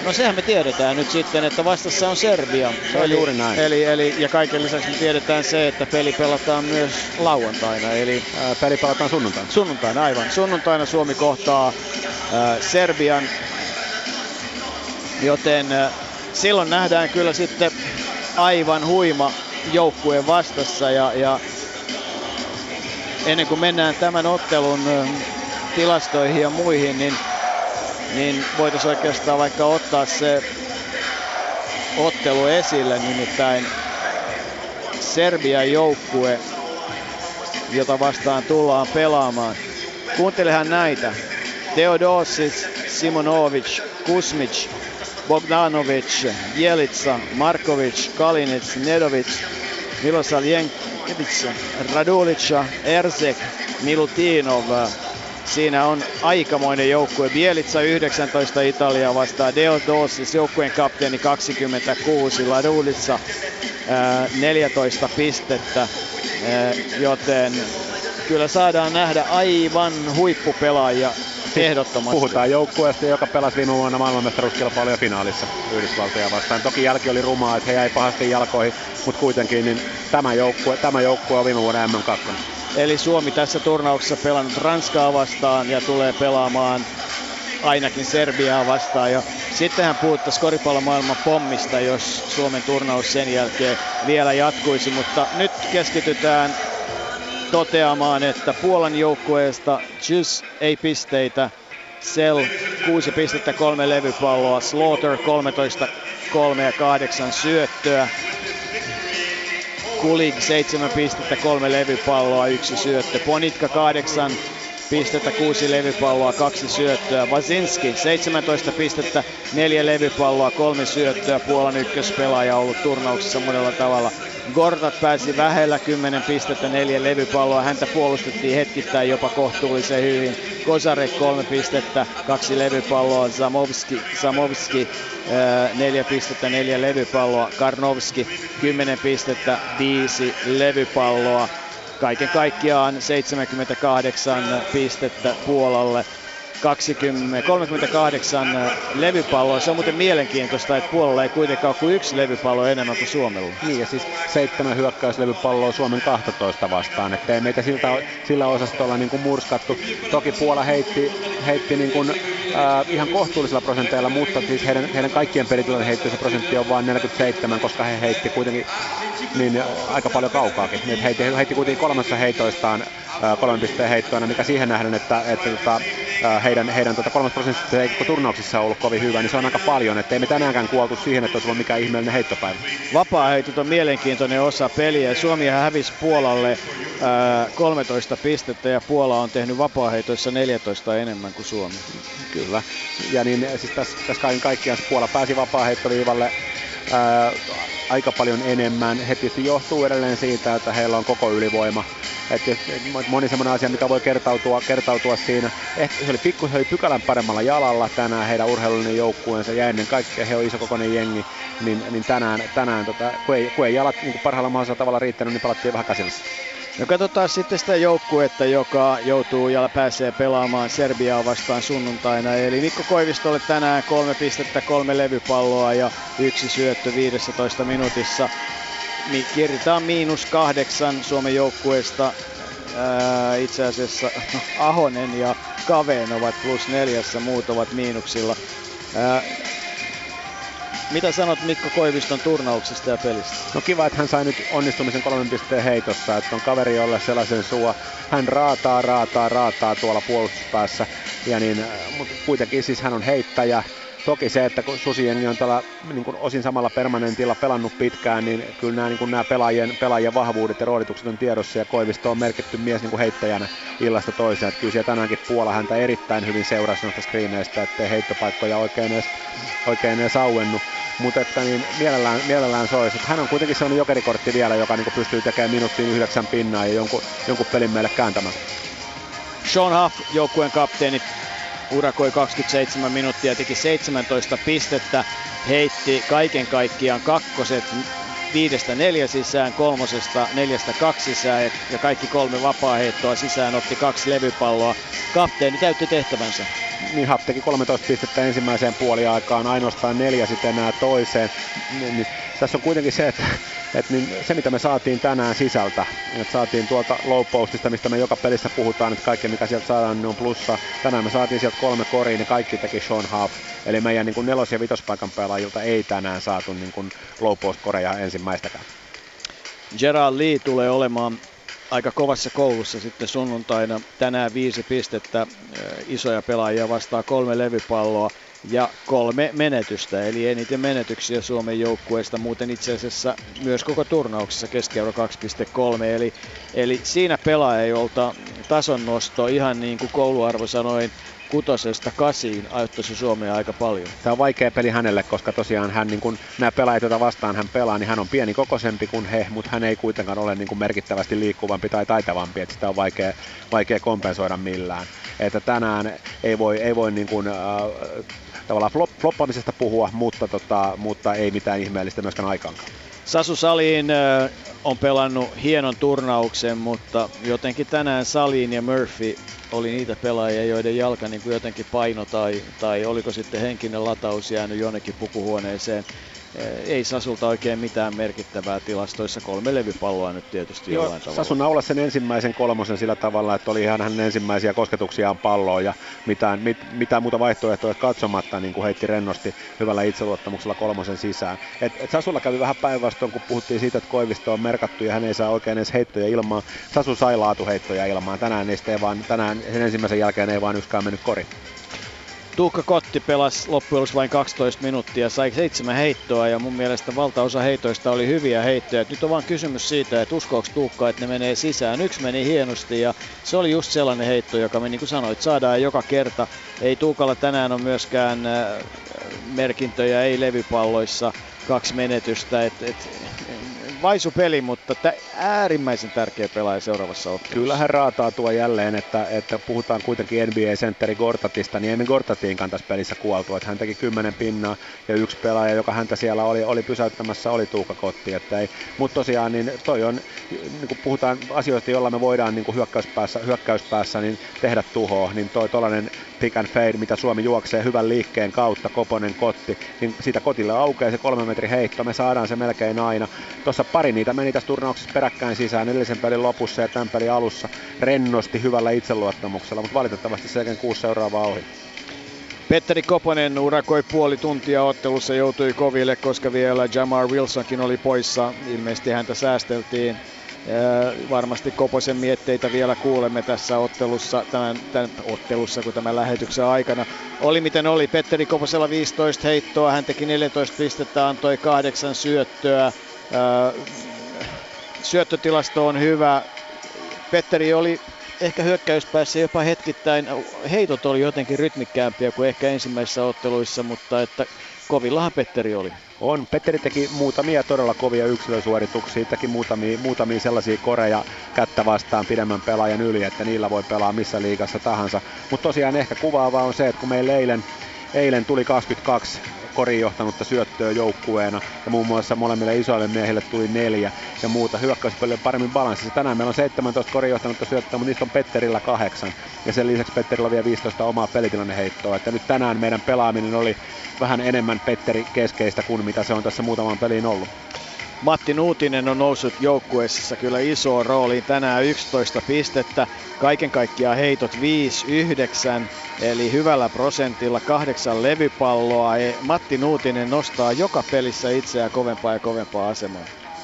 no sehän me tiedetään nyt sitten, että vastassa on Serbia. Se on eli, juuri näin. Eli, eli, ja kaiken lisäksi me tiedetään se, että peli pelataan myös lauantaina. Eli ää, peli pelataan sunnuntaina. Sunnuntaina, aivan. Sunnuntaina Suomi kohtaa ää, Serbian. Joten ää, silloin nähdään kyllä sitten aivan huima joukkueen vastassa. Ja, ja ennen kuin mennään tämän ottelun ää, tilastoihin ja muihin, niin niin voitaisiin oikeastaan vaikka ottaa se ottelu esille, nimittäin Serbian joukkue, jota vastaan tullaan pelaamaan. Kuuntelehan näitä. Teodosic, Simonovic, Kuzmic, Bogdanovic, Jelica, Markovic, Kalinic, Nedovic, Milosavljevic, Radulica, Erzek, Milutinov, Siinä on aikamoinen joukkue. Bielitsa yhdeksäntoista Italiaa vastaan. Deodosis, joukkueen kapteeni, kaksikymmentäkuusi. Ladulica neljätoista pistettä, joten kyllä saadaan nähdä aivan huippupelaajia ehdottomasti. Puhutaan joukkueesta, joka pelasi viime vuonna maailmanmestaruuskilpailuja finaalissa Yhdysvaltoja vastaan. Toki jälki oli rumaa, että he jäi pahasti jalkoihin, mutta kuitenkin niin tämä joukkue tämä joukkue on viime vuonna M M kaksi. Eli Suomi tässä turnauksessa pelannut Ranskaa vastaan ja tulee pelaamaan ainakin Serbiaa vastaan. Ja sittenhän puhuttaisiin koripallon maailman pommista, jos Suomen turnaus sen jälkeen vielä jatkuisi. Mutta nyt keskitytään toteamaan, että Puolan joukkueesta Jys ei pisteitä, Sel kuusi pistettä, kolme levypalloa, Slaughter kolmetoista, kolme ja kahdeksan syöttöä. Kulig seitsemän pistettä, kolme levypalloa, yksi syöttö. Ponitka kahdeksan pistettä, kuusi levypalloa, kaksi syöttöä. Wazinski seitsemäntoista pistettä, neljä levypalloa, kolme syöttöä. Puolan ykköspelaaja ollut turnauksessa monella tavalla. Gortat pääsi vähellä kymmenen pistettä, neljä levypalloa. Häntä puolustettiin hetkittäin jopa kohtuullisen hyvin. Kozarek kolme pistettä, kaksi levypalloa. Zamovski, Zamovski neljä pistettä, neljä levypalloa. Karnovski kymmenen pistettä, viisi levypalloa. Kaiken kaikkiaan seitsemänkymmentäkahdeksan pistettä Puolalle, kaksikymmentä, kolmekymmentäkahdeksan levypalloa. Se on muuten mielenkiintoista, että Puolalla ei kuitenkaan ole kuin yksi levypallo enemmän kuin Suomella. Niin, ja siis seitsemän hyökkäyslevypalloa Suomen kaksitoista vastaan, ettei meitä siltä, sillä osastolla niin kuin murskattu. Toki Puola heitti, heitti niin kuin, äh, ihan kohtuullisilla prosenteilla, mutta siis heidän, heidän kaikkien pelitilanne heitti se prosentti on vain neljäkymmentäseitsemän, koska he heitti kuitenkin niin aika paljon kaukaakin. He heitti, heitti kuitenkin kolmessa heitoistaan äh, kolmen pisteen heittoina, mikä siihen nähden, että, että, että äh, heidän, heidän tuota kolmekymmentä prosenttia ei turnauksissa ollut kovin hyvä, niin se on aika paljon, ettei me tänäänkään kuoltu siihen, että olisi ollut mikään ihmeellinen heittopäivä. Vapaa-heitot on mielenkiintoinen osa peliä. Suomihan hävisi Puolalle ää, kolmetoista pistettä ja Puola on tehnyt vapaa-heitoissa neljätoista enemmän kuin Suomi. Kyllä. Ja niin siis tässä täs kaiken kaikkiaan Puola pääsi vapaa-heittoviivalle Ää, aika paljon enemmän. He tietysti johtuu edelleen siitä, että heillä on koko ylivoima. Et moni semmoinen asia, mikä voi kertautua, kertautua siinä. Ehkä se oli pikkusen, oli pykälän paremmalla jalalla tänään heidän urheilullinen joukkueensa ja ennen kaikkea he on isokokoinen jengi, niin, niin tänään, tänään tota, kun, ei, kun ei jalat niin kuin parhaalla mahdollisella tavalla riittänyt, niin palattiin vähän käsillä. No katsotaan sitten sitä joukkuetta, joka joutuu ja pääsee pelaamaan Serbiaa vastaan sunnuntaina. Eli Mikko Koivistolle tänään kolme pistettä, kolme levypalloa ja yksi syöttö viisitoista minuutissa. Kirjataan miinus kahdeksan Suomen joukkueesta. Ää, itse asiassa Ahonen ja Kaveen ovat plus neljässä, muut ovat miinuksilla. Ää, Mitä sanot Mikko Koiviston turnauksesta ja pelistä? No kiva, että hän sai nyt onnistumisen kolmen pisteen heitossa, että on kaveri, jolle sellaisen suo. Hän raataa, raataa, raataa tuolla puolustuspäässä, ja niin, mutta kuitenkin siis hän on heittäjä. Toki se, että kun Susiengi on tällä niin kuin osin samalla permanentilla pelannut pitkään, niin kyllä nämä, niin kuin nämä pelaajien, pelaajien vahvuudet ja roolitukset on tiedossa ja Koivisto on merkitty mies niin kuin heittäjänä illasta toiseen. Että kyllä siellä tänäänkin Puola häntä erittäin hyvin seurasi noista screeneistä, ettei heittopaikkoja oikein edes, oikein edes auennut. Mutta että niin mielellään, mielellään soisi. Hän on kuitenkin sellainen jokerikortti vielä, joka niin kuin pystyy tekemään minuuttiin yhdeksän pinnaa ja jonkun, jonkun pelin meille kääntämään. Sean Huff, joukkueen kapteeni, urakoi kaksikymmentäseitsemän minuuttia, teki seitsemäntoista pistettä, heitti kaiken kaikkiaan kakkoset viidestä neljä sisään, kolmosesta neljästä kaksi sisään ja kaikki kolme vapaaheittoa sisään, otti kaksi levypalloa. Kapteeni täytti tehtävänsä. Niin, Huff teki kolmetoista pistettä ensimmäiseen puoliaikaan, ainoastaan neljä sitten enää toiseen. Niin, tässä on kuitenkin se, että, että niin se mitä me saatiin tänään sisältä, että saatiin tuolta low postista, mistä me joka pelissä puhutaan, että kaikki mikä sieltä saadaan niin on plussa. Tänään me saatiin sieltä kolme koriin ja kaikki teki Sean Huff. Eli meidän niin kuin nelos- ja vitospaikan pelaajilta ei tänään saatu niin kuin low post-koreja ensimmäistäkään. Gerald Lee tulee olemaan aika kovassa koulussa sitten sunnuntaina. Tänään viisi pistettä, isoja pelaajia vastaan, kolme levypalloa ja kolme menetystä. Eli eniten menetyksiä Suomen joukkueesta, muuten itse asiassa myös koko turnauksessa keskiarvo kaksi pilkku kolme. Eli, eli siinä pelaajolta tason nosto, ihan niin kuin kouluarvo sanoin, kutosesta kasiin ajoittaisi Suomea aika paljon. Tämä on vaikea peli hänelle, koska tosiaan hän, niin kun nämä pelaajat, joita vastaan hän pelaa, niin hän on pienikokoisempi kuin he, mutta hän ei kuitenkaan ole niin kun merkittävästi liikkuvampi tai taitavampi, että sitä on vaikea, vaikea kompensoida millään. Että tänään ei voi, ei voi niin kun, äh, tavallaan flop, floppaamisesta puhua, mutta, tota, mutta ei mitään ihmeellistä myöskään aikaankaan. Sasu Salin äh, on pelannut hienon turnauksen, mutta jotenkin tänään Salin ja Murphy oli niitä pelaajia, joiden jalka niin kuin jotenkin paino tai, tai oliko sitten henkinen lataus jäänyt jonnekin pukuhuoneeseen. Ei Sasulta oikein mitään merkittävää tilastoissa. Kolme levypalloa nyt tietysti jollain tavalla. Sasu naulasi sen ensimmäisen kolmosen sillä tavalla, että oli ihan hänen ensimmäisiä kosketuksiaan palloon ja mitään, mit, mitään muuta vaihtoehtoja katsomatta niin kuin heitti rennosti hyvällä itseluottamuksella kolmosen sisään. Et, et Sasulla kävi vähän päinvastoin, kun puhuttiin siitä, että Koivisto on merkattu ja hän ei saa oikein edes heittoja ilmaan. Sasu sai laatuheittoja ilmaan. Tänään, ei vaan, tänään sen ensimmäisen jälkeen ei vaan yksikään mennyt korin. Tuukka Kotti pelasi loppujen vain kaksitoista minuuttia, sai seitsemän heittoa ja mun mielestä valtaosa heitoista oli hyviä heittoja. Et nyt on vaan kysymys siitä, että uskoako Tuukka, että ne menee sisään. Yksi meni hienosti ja se oli just sellainen heitto, joka me niin kuin sanoit saadaan joka kerta. Ei Tuukalla tänään ole myöskään merkintöjä, ei levypalloissa, kaksi menetystä. Et, et, vaisu peli, mutta tä- äärimmäisen tärkeä pelaaja seuraavassa ottelussa. Kyllähän raataa tuo jälleen, että, että puhutaan kuitenkin N B A-sentteri Gortatista, niin ei me Gortatinkaan tässä pelissä kuoltu. Että hän teki kymmenen pinnaa ja yksi pelaaja, joka häntä siellä oli, oli pysäyttämässä, oli Tuukka Kotti. Mutta tosiaan, niin toi on, niin kun puhutaan asioista, joilla me voidaan niin kun hyökkäyspäässä, hyökkäyspäässä niin tehdä tuhoa, niin toi tollainen pick and fade, mitä Suomi juoksee hyvän liikkeen kautta, Koponen, Kotti, niin siitä Kotille aukeaa se kolme metri heitto, me saadaan se melkein aina. Tuossa pari niitä meni tässä turnauksessa peräkkäin sisään, edellisen pelin lopussa ja tämän pelin alussa rennosti hyvällä itseluottamuksella, mutta valitettavasti selkeän kuusi seuraavaa ohi. Petteri Koponen urakoi puoli tuntia ottelussa, joutui koville, koska vielä Jamar Wilsonkin oli poissa, ilmeisesti häntä säästeltiin. Ee, varmasti Koposen mietteitä vielä kuulemme tässä ottelussa, tämän, tämän ottelussa, kun tämän lähetyksen aikana. Oli miten oli, Petteri Koposella viisitoista heittoa, hän teki neljätoista pistettä, antoi kahdeksan syöttöä. Ee, syöttötilasto on hyvä. Petteri oli ehkä hyökkäyspäässä jopa hetkittäin, heitot oli jotenkin rytmikkäämpiä kuin ehkä ensimmäisissä otteluissa, mutta että kovillahan Petteri oli. On. Petteri teki muutamia todella kovia yksilösuorituksia, teki muutamia, muutamia sellaisia koreja kättä vastaan pidemmän pelaajan yli, että niillä voi pelaa missä liigassa tahansa. Mutta tosiaan ehkä kuvaavaa on se, että kun meillä eilen, eilen tuli kaksikymmentäkaksi korin johtanutta syöttöä joukkueena ja muun muassa molemmille isoille miehille tuli neljä ja muuta. Hyökkäyspeli paremmin balanssissa. Tänään meillä on seitsemäntoista korin johtanutta syöttöä, mutta niistä on Petterillä kahdeksan ja sen lisäksi Petterillä vielä viisitoista omaa pelitilanneheittoa. Että nyt tänään meidän pelaaminen oli vähän enemmän Petteri keskeistä kuin mitä se on tässä muutaman peliin ollut. Matti Nuutinen on noussut joukkueessa kyllä isoon rooliin. Tänään yksitoista pistettä, kaiken kaikkiaan heitot viisi yhdeksän, eli hyvällä prosentilla kahdeksan levypalloa. Matti Nuutinen nostaa joka pelissä itseään kovempaa ja kovempaa asemaa.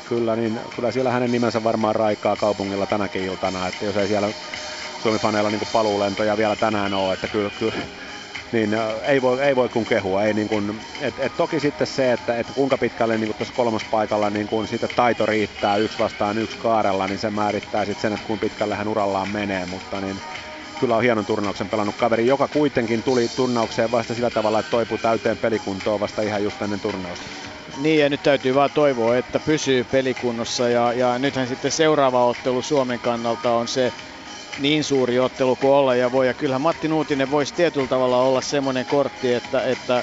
Kyllä, niin kyllä siellä hänen nimensä varmaan raikaa kaupungilla tänäkin iltana, että jos ei siellä Suomi-faneilla niin kuin paluulentoja vielä tänään ole, että kyllä, kyllä. Niin ei voi, ei voi kun kehua. Ei niin kuin, et, et toki sitten se, että et kuinka pitkälle niin kuin tuossa kolmospaikalla niin kuin sitä taito riittää yksi vastaan yksi kaarella, niin se määrittää sitten sen, että kuinka pitkälle hän urallaan menee. Mutta niin, kyllä on hienon turnauksen pelannut kaveri, joka kuitenkin tuli turnaukseen vasta sillä tavalla, että toipui täyteen pelikuntoon vasta ihan just ennen turnausta. Niin, ja nyt täytyy vaan toivoa, että pysyy pelikunnossa. Ja, ja nythän sitten seuraava ottelu Suomen kannalta on se, niin suuri ottelu kuin olla ja voi. Ja kyllähän Matti Nuutinen voisi tietyllä tavalla olla semmoinen kortti, että, että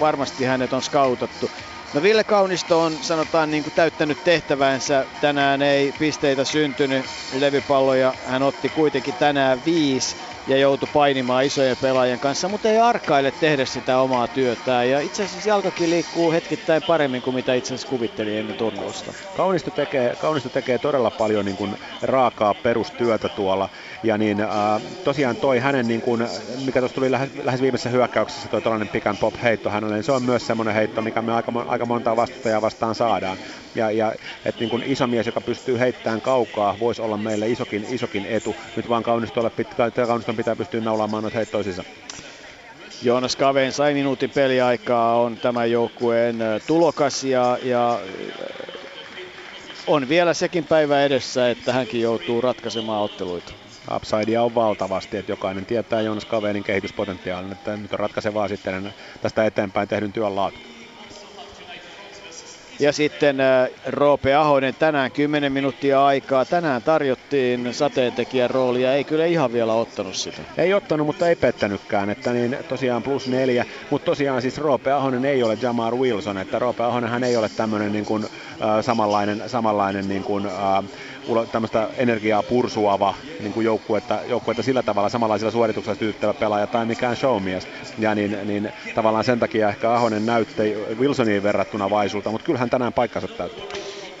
varmasti hänet on skautattu. No Ville Kaunisto on sanotaan niin kuin täyttänyt tehtävänsä. Tänään ei pisteitä syntynyt levypalloja. Hän otti kuitenkin tänään viisi ja joutui painimaan isojen pelaajien kanssa, mutta ei arkaile tehdä sitä omaa työtään. Ja itse asiassa jalkakin liikkuu hetkittäin paremmin kuin mitä itse asiassa kuvitteli ennen turnausta. Kaunisto tekee, Kaunisto tekee todella paljon niin kuin raakaa perustyötä tuolla. Ja niin, äh, tosiaan toi hänen, niin kuin, mikä tuossa tuli lähes, lähes viimeisessä hyökkäyksessä, toi tollainen pick and pop heitto hänelle, niin se on myös semmoinen heitto, mikä me aika, aika montaa vastustajaa vastaan saadaan. Ja, ja että niin kuin iso mies, joka pystyy heittämään kaukaa, voisi olla meille isokin, isokin etu. Nyt vaan Kaunistolle pitää, Kauniston pitää pystyä naulaamaan noita heittoisiinsa. Joonas Kaveen sai minuutin peliaikaa, on tämän joukkueen tulokas ja, ja on vielä sekin päivä edessä, että hänkin joutuu ratkaisemaan otteluita. upsidea on valtavasti, että jokainen tietää Joonas Kavenin kehityspotentiaalin, että nyt on ratkaisevaa sitten tästä eteenpäin tehdyn työn laatu. Ja sitten Roope Ahonen, tänään kymmenen minuuttia aikaa. Tänään tarjottiin sateentekijän roolia, ei kyllä ihan vielä ottanut sitä. Ei ottanut, mutta ei pettänytkään, että niin tosiaan plus neljä. Mutta tosiaan siis Roope Ahonen ei ole Jamar Wilson, että Roope Ahonenhan ei ole tämmöinen niin kuin, äh, samanlainen, samanlainen niin kuin, äh, tämmöistä energiaa pursuava niin joukkuetta, joukkuetta sillä tavalla samanlaisilla suorituksella tyyttävä pelaaja tai mikään showmies. Ja niin, niin tavallaan sen takia ehkä Ahonen näytti Wilsoniin verrattuna vaisuutta, mutta kyllähän tänään paikkansa täyttää.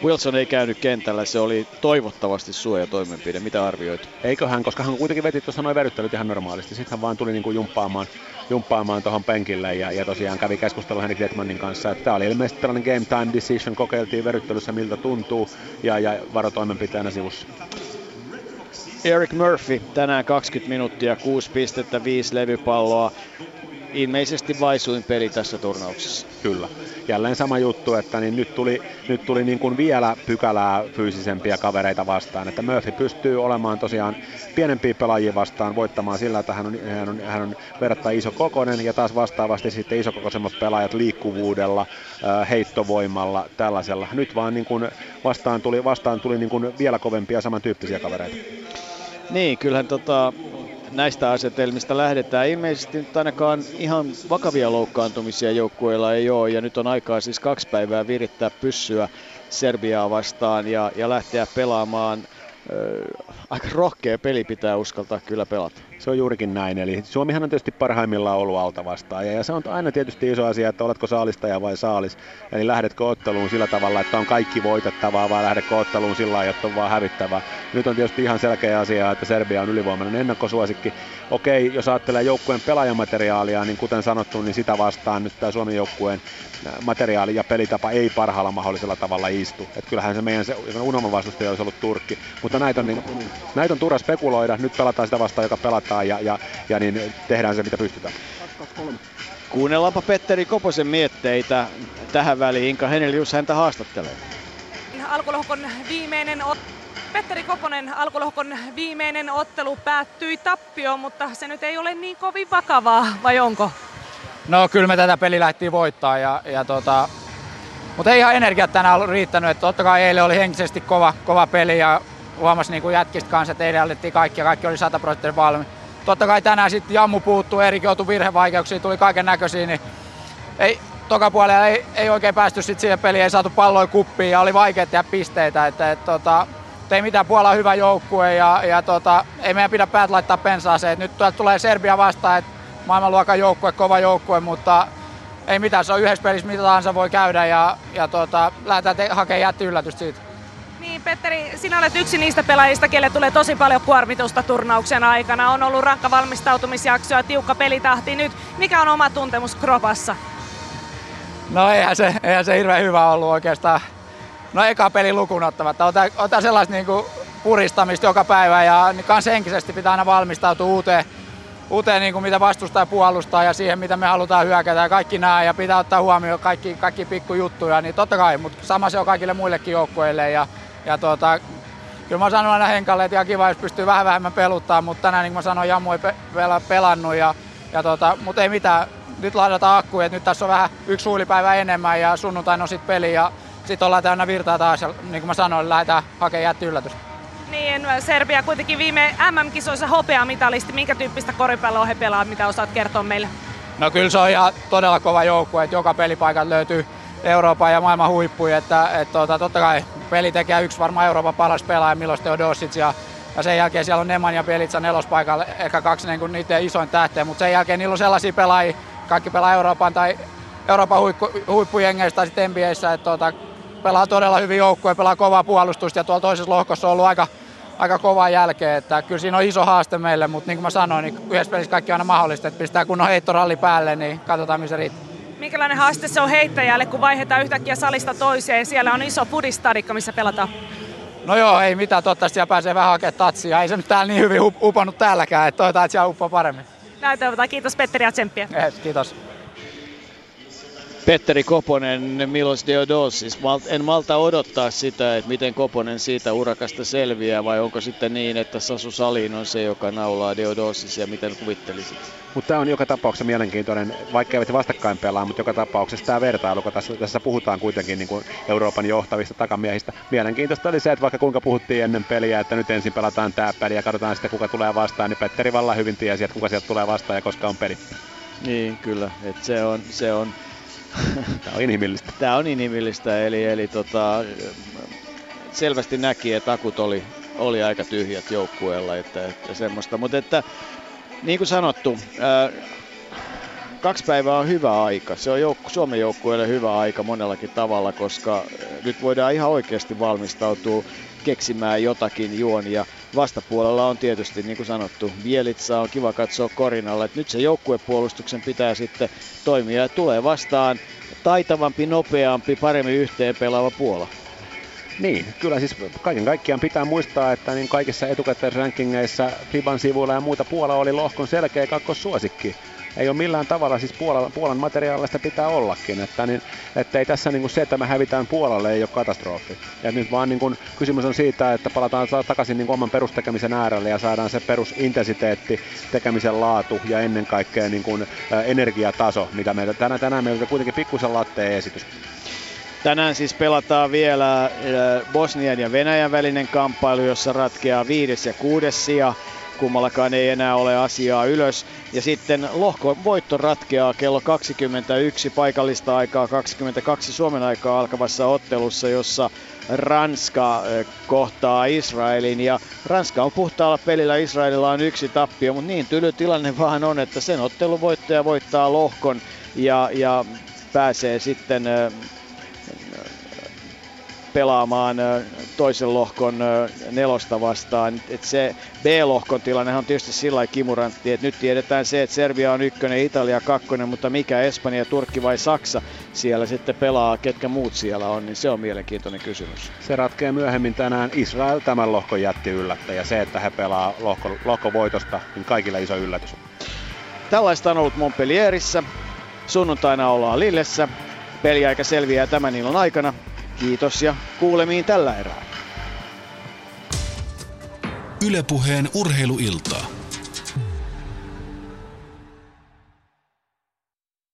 Wilson ei käynyt kentällä, se oli toivottavasti suojatoimenpide. Mitä arvioit? Eiköhän, koska hän kuitenkin veti tuossa noin veryttelyt ihan normaalisti. Sitten hän vaan tuli niin kuin jumppaamaan, jumppaamaan tuohon penkille ja, ja tosiaan kävi keskustelua Henrik Detmanin kanssa. Tämä oli ilmeisesti tällainen game time decision, kokeiltiin veryttelyssä miltä tuntuu ja, ja varotoimenpiteenä sivussa. Eric Murphy tänään kaksikymmentä minuuttia, kuusi pistettä, viisi levypalloa. Ilmeisesti vaisuin peli tässä turnauksessa. Kyllä. Jälleen sama juttu, että niin nyt tuli, nyt tuli niin kuin vielä pykälää fyysisempiä kavereita vastaan. Että Murphy pystyy olemaan tosiaan pienempiä pelaajia vastaan, voittamaan sillä, että hän on, hän on, hän on verrattain isokokoinen. Ja taas vastaavasti sitten isokokoisemmat pelaajat liikkuvuudella, heittovoimalla, tällaisella. Nyt vaan niin kuin vastaan tuli, vastaan tuli niin kuin vielä kovempia samantyyppisiä kavereita. Niin, kyllähän tota... näistä asetelmista lähdetään. Ilmeisesti nyt ainakaan ihan vakavia loukkaantumisia joukkueilla ei ole, ja nyt on aikaa siis kaksi päivää virittää pyssyä Serbiaa vastaan ja, ja lähteä pelaamaan. Äh, aika rohkea peli pitää uskaltaa kyllä pelata. Se on juurikin näin, eli Suomihan on tietysti parhaimmillaan ollut alta vastaan, ja se on aina tietysti iso asia, että oletko saalistaja vai saalis, eli lähdetkö otteluun sillä tavalla, että on kaikki voitettavaa, vai lähdetkö otteluun sillä tavalla, että on vaan hävittävää. Nyt on tietysti ihan selkeä asia, että Serbia on ylivoimainen ennakkosuosikki. Okei, jos ajattelee joukkueen pelaajamateriaalia, niin kuten sanottu, niin sitä vastaan nyt tämä Suomen joukkueen materiaali ja pelitapa ei parhaalla mahdollisella tavalla istu. Et kyllähän se meidän unelmavastustaja olisi ollut Turkki, mutta näitä on, niin, näitä on turha spekuloida, nyt pelataan sitä vastaan, joka pelataan. Ja, ja, ja niin tehdään se, mitä pystytään. Kuunnellaanpa Petteri Koposen mietteitä tähän väliin. Inka Henelius häntä haastattelee. Alkulohkon viimeinen ot... Petteri Koponen, alkulohkon viimeinen ottelu päättyi tappioon, mutta se nyt ei ole niin kovin vakavaa, vai onko? No kyllä me tätä peliä lähdettiin voittaa, ja, ja tota... mutta ei ihan energiat tänään ollut riittänyt. Että totta kai eilen oli henkisesti kova, kova peli ja huomasi niin kuin jätkistä kanssa, että eilen alettiin kaikki ja kaikki oli sataprosenttisesti valmiin. Totta kai tänään sitten jammu puuttuu, Erik joutui virhevaikeuksiin, tuli kaiken näköisiä, niin ei, toka puolella ei, ei oikein päästy sitten siihen peliin, ei saatu palloja kuppiin ja oli vaikea tehdä pisteitä. Et, et, tota, ei mitään, Puola on hyvä joukkue ja, ja tota, ei meidän pidä päät laittaa pensaaseen. Nyt tuolta tulee Serbia vastaan, että maailmanluokan joukkue, kova joukkue, mutta ei mitään, se on yhdessä pelissä, mitä tahansa voi käydä ja, ja tota, lähdetään te- hakemaan jätti yllätystä siitä. Niin, Petteri, sinä olet yksi niistä pelaajista, kelle tulee tosi paljon kuormitusta turnauksen aikana. On ollut rankka valmistautumisjaksoa, tiukka pelitahti nyt. Mikä on oma tuntemus kropassa? No eihän se, eihän se hirveän hyvä ollut oikeastaan. No eka peli lukuun ottamatta. Ota, ota sellaista niinku puristamista joka päivä ja kans henkisesti pitää aina valmistautua uuteen, uuteen niinku mitä vastustaa ja puolustaa ja siihen mitä me halutaan hyökätä ja kaikki nämä. Ja pitää ottaa huomioon kaikki, kaikki pikkujuttuja, niin totta kai, mutta sama se on kaikille muillekin joukkueille. Ja Ja tuota, kyllä mä sanon aina Henkalle, että ihan kiva, jos pystyy vähän vähemmän peluttaa, mutta tänään niin kuin mä sanoin, Jammu ei pe- vielä pelannut, ja, ja tuota, mutta ei mitään. Nyt ladataan akkuja, että nyt tässä on vähän yksi huulipäivä enemmän ja sunnuntaina on sitten peli ja sitten ollaan täynnä virtaa taas ja niin kuin mä sanoin, lähdetään hakemaan jätti yllätys. Niin, Serbia kuitenkin viime M M-kisoissa hopeamitalisti. Minkä tyyppistä koripalloa he pelaa, mitä osaat kertoa meille? No kyllä se on ihan todella kova joukkue, että joka pelipaikat löytyy Euroopan ja maailman huippuja, että et, tota, totta kai pelitekijä yksi varmaan Euroopan paras pelaaja, Milos Teodosic, ja, ja sen jälkeen siellä on Nemanja Bjelica nelospaikalla, ehkä kaksi niin kuin niiden isoin tähteä, mutta sen jälkeen niillä on sellaisia pelaajia, kaikki pelaa Euroopan tai Euroopan huippujengeistä tai sitten N B A:ssä, että tota, pelaa todella hyvin joukkuja, pelaa kovaa puolustusta, ja tuolla toisessa lohkossa on ollut aika, aika kovaa jälkeä, että kyllä siinä on iso haaste meille, mutta niin kuin mä sanoin, niin yhdessä pelissä kaikki on aina mahdollista, että pistää kunnon heittoralli päälle, niin katsotaan, missä riittää. Minkälainen haaste se on heittäjälle, kun vaihdetaan yhtäkkiä salista toiseen? Siellä on iso pudistadikka, missä pelataan. No joo, ei mitään. Toivottavasti siellä pääsee vähän hakemaan tatsia. Ei se nyt täällä niin hyvin upannut täälläkään, että toivotaan, että siellä uppaa paremmin. Näin toivotaan. Kiitos Petteri ja tsemppiä. Yes, kiitos. Petteri Koponen, Milos Deodosis. En malta odottaa sitä, että miten Koponen siitä urakasta selviää, vai onko sitten niin, että Sasu Salin on se, joka naulaa Deodosis, ja miten kuvittelisit? Mutta tämä on joka tapauksessa mielenkiintoinen, vaikka eivät vastakkain pelaa, mutta joka tapauksessa tämä vertailu, kun tässä, tässä puhutaan kuitenkin niin kuin Euroopan johtavista takamiehistä. Mielenkiintoista oli se, että vaikka kuinka puhuttiin ennen peliä, että nyt ensin pelataan tämä peli ja katsotaan sitten kuka tulee vastaan, niin Petteri vallan hyvin tiesi, että kuka sieltä tulee vastaan ja koska on peli. Niin, kyllä. Että se on... Se on. Tämä on inhimillistä. Tämä on inhimillistä, eli, eli tota, selvästi näki, että akut oli, oli aika tyhjät joukkueella, että, että semmoista. Mutta että, niin kuin sanottu, ää, kaksi päivää on hyvä aika. Se on jouk- Suomen joukkueelle hyvä aika monellakin tavalla, koska nyt voidaan ihan oikeasti valmistautua keksimään jotakin juonia. Vastapuolella on tietysti, niin kuin sanottu, Bielitsa, on kiva katsoa korinalla, että nyt se joukkuepuolustuksen pitää sitten toimia ja tulee vastaan taitavampi, nopeampi, paremmin yhteen pelaava Puola. Niin, kyllä siis kaiken kaikkiaan pitää muistaa, että niin kaikissa etukäteisrankingeissa Fiban sivuilla ja muuta Puola oli lohkon selkeä kakkossuosikki. Ei ole millään tavalla, siis Puola, Puolan materiaalista pitää ollakin, että niin, ei tässä niin kuin se, että me hävitään Puolalle, ei ole katastrofi. Ja nyt vaan niin kuin, kysymys on siitä, että palataan takaisin niin kuin oman perustekemisen äärelle ja saadaan se perusintensiteetti, tekemisen laatu ja ennen kaikkea niin kuin, ä, energiataso, mitä meillä tänään, tänään meillä kuitenkin pikkuisen latteen esitys. Tänään siis pelataan vielä Bosnian ja Venäjän välinen kamppailu, jossa ratkeaa viides ja kuudes sija. Kummallakaan ei enää ole asiaa ylös. Ja sitten lohkon voitto ratkeaa kello kaksikymmentäyksi paikallista aikaa kaksikymmentäkaksi Suomen aikaa alkavassa ottelussa, jossa Ranska kohtaa Israelin. Ja Ranska on puhtaalla pelillä, Israelilla on yksi tappio, mutta niin tyly tilanne vaan on, että sen ottelun voittaja voittaa lohkon ja, ja pääsee sitten pelaamaan toisen lohkon nelosta vastaan. Et se B-lohkon tilanne on tietysti sillä kimurantti, että nyt tiedetään se, että Serbia on ykkönen, Italia kakkonen, mutta mikä Espanja, Turkki vai Saksa siellä sitten pelaa, ketkä muut siellä on, niin se on mielenkiintoinen kysymys. Se ratkeaa myöhemmin tänään. Israel tämän lohkon jätti yllättäjä. Se, että he pelaa lohko, lohkovoitosta, niin kaikille iso yllätys. Tällaista on ollut Montpellierissä. Sunnuntaina ollaan Lillessä. Peliaika selviää tämän illan aikana. Kiitos ja kuulemiin tällä erää. Yle Puheen urheiluiltaa.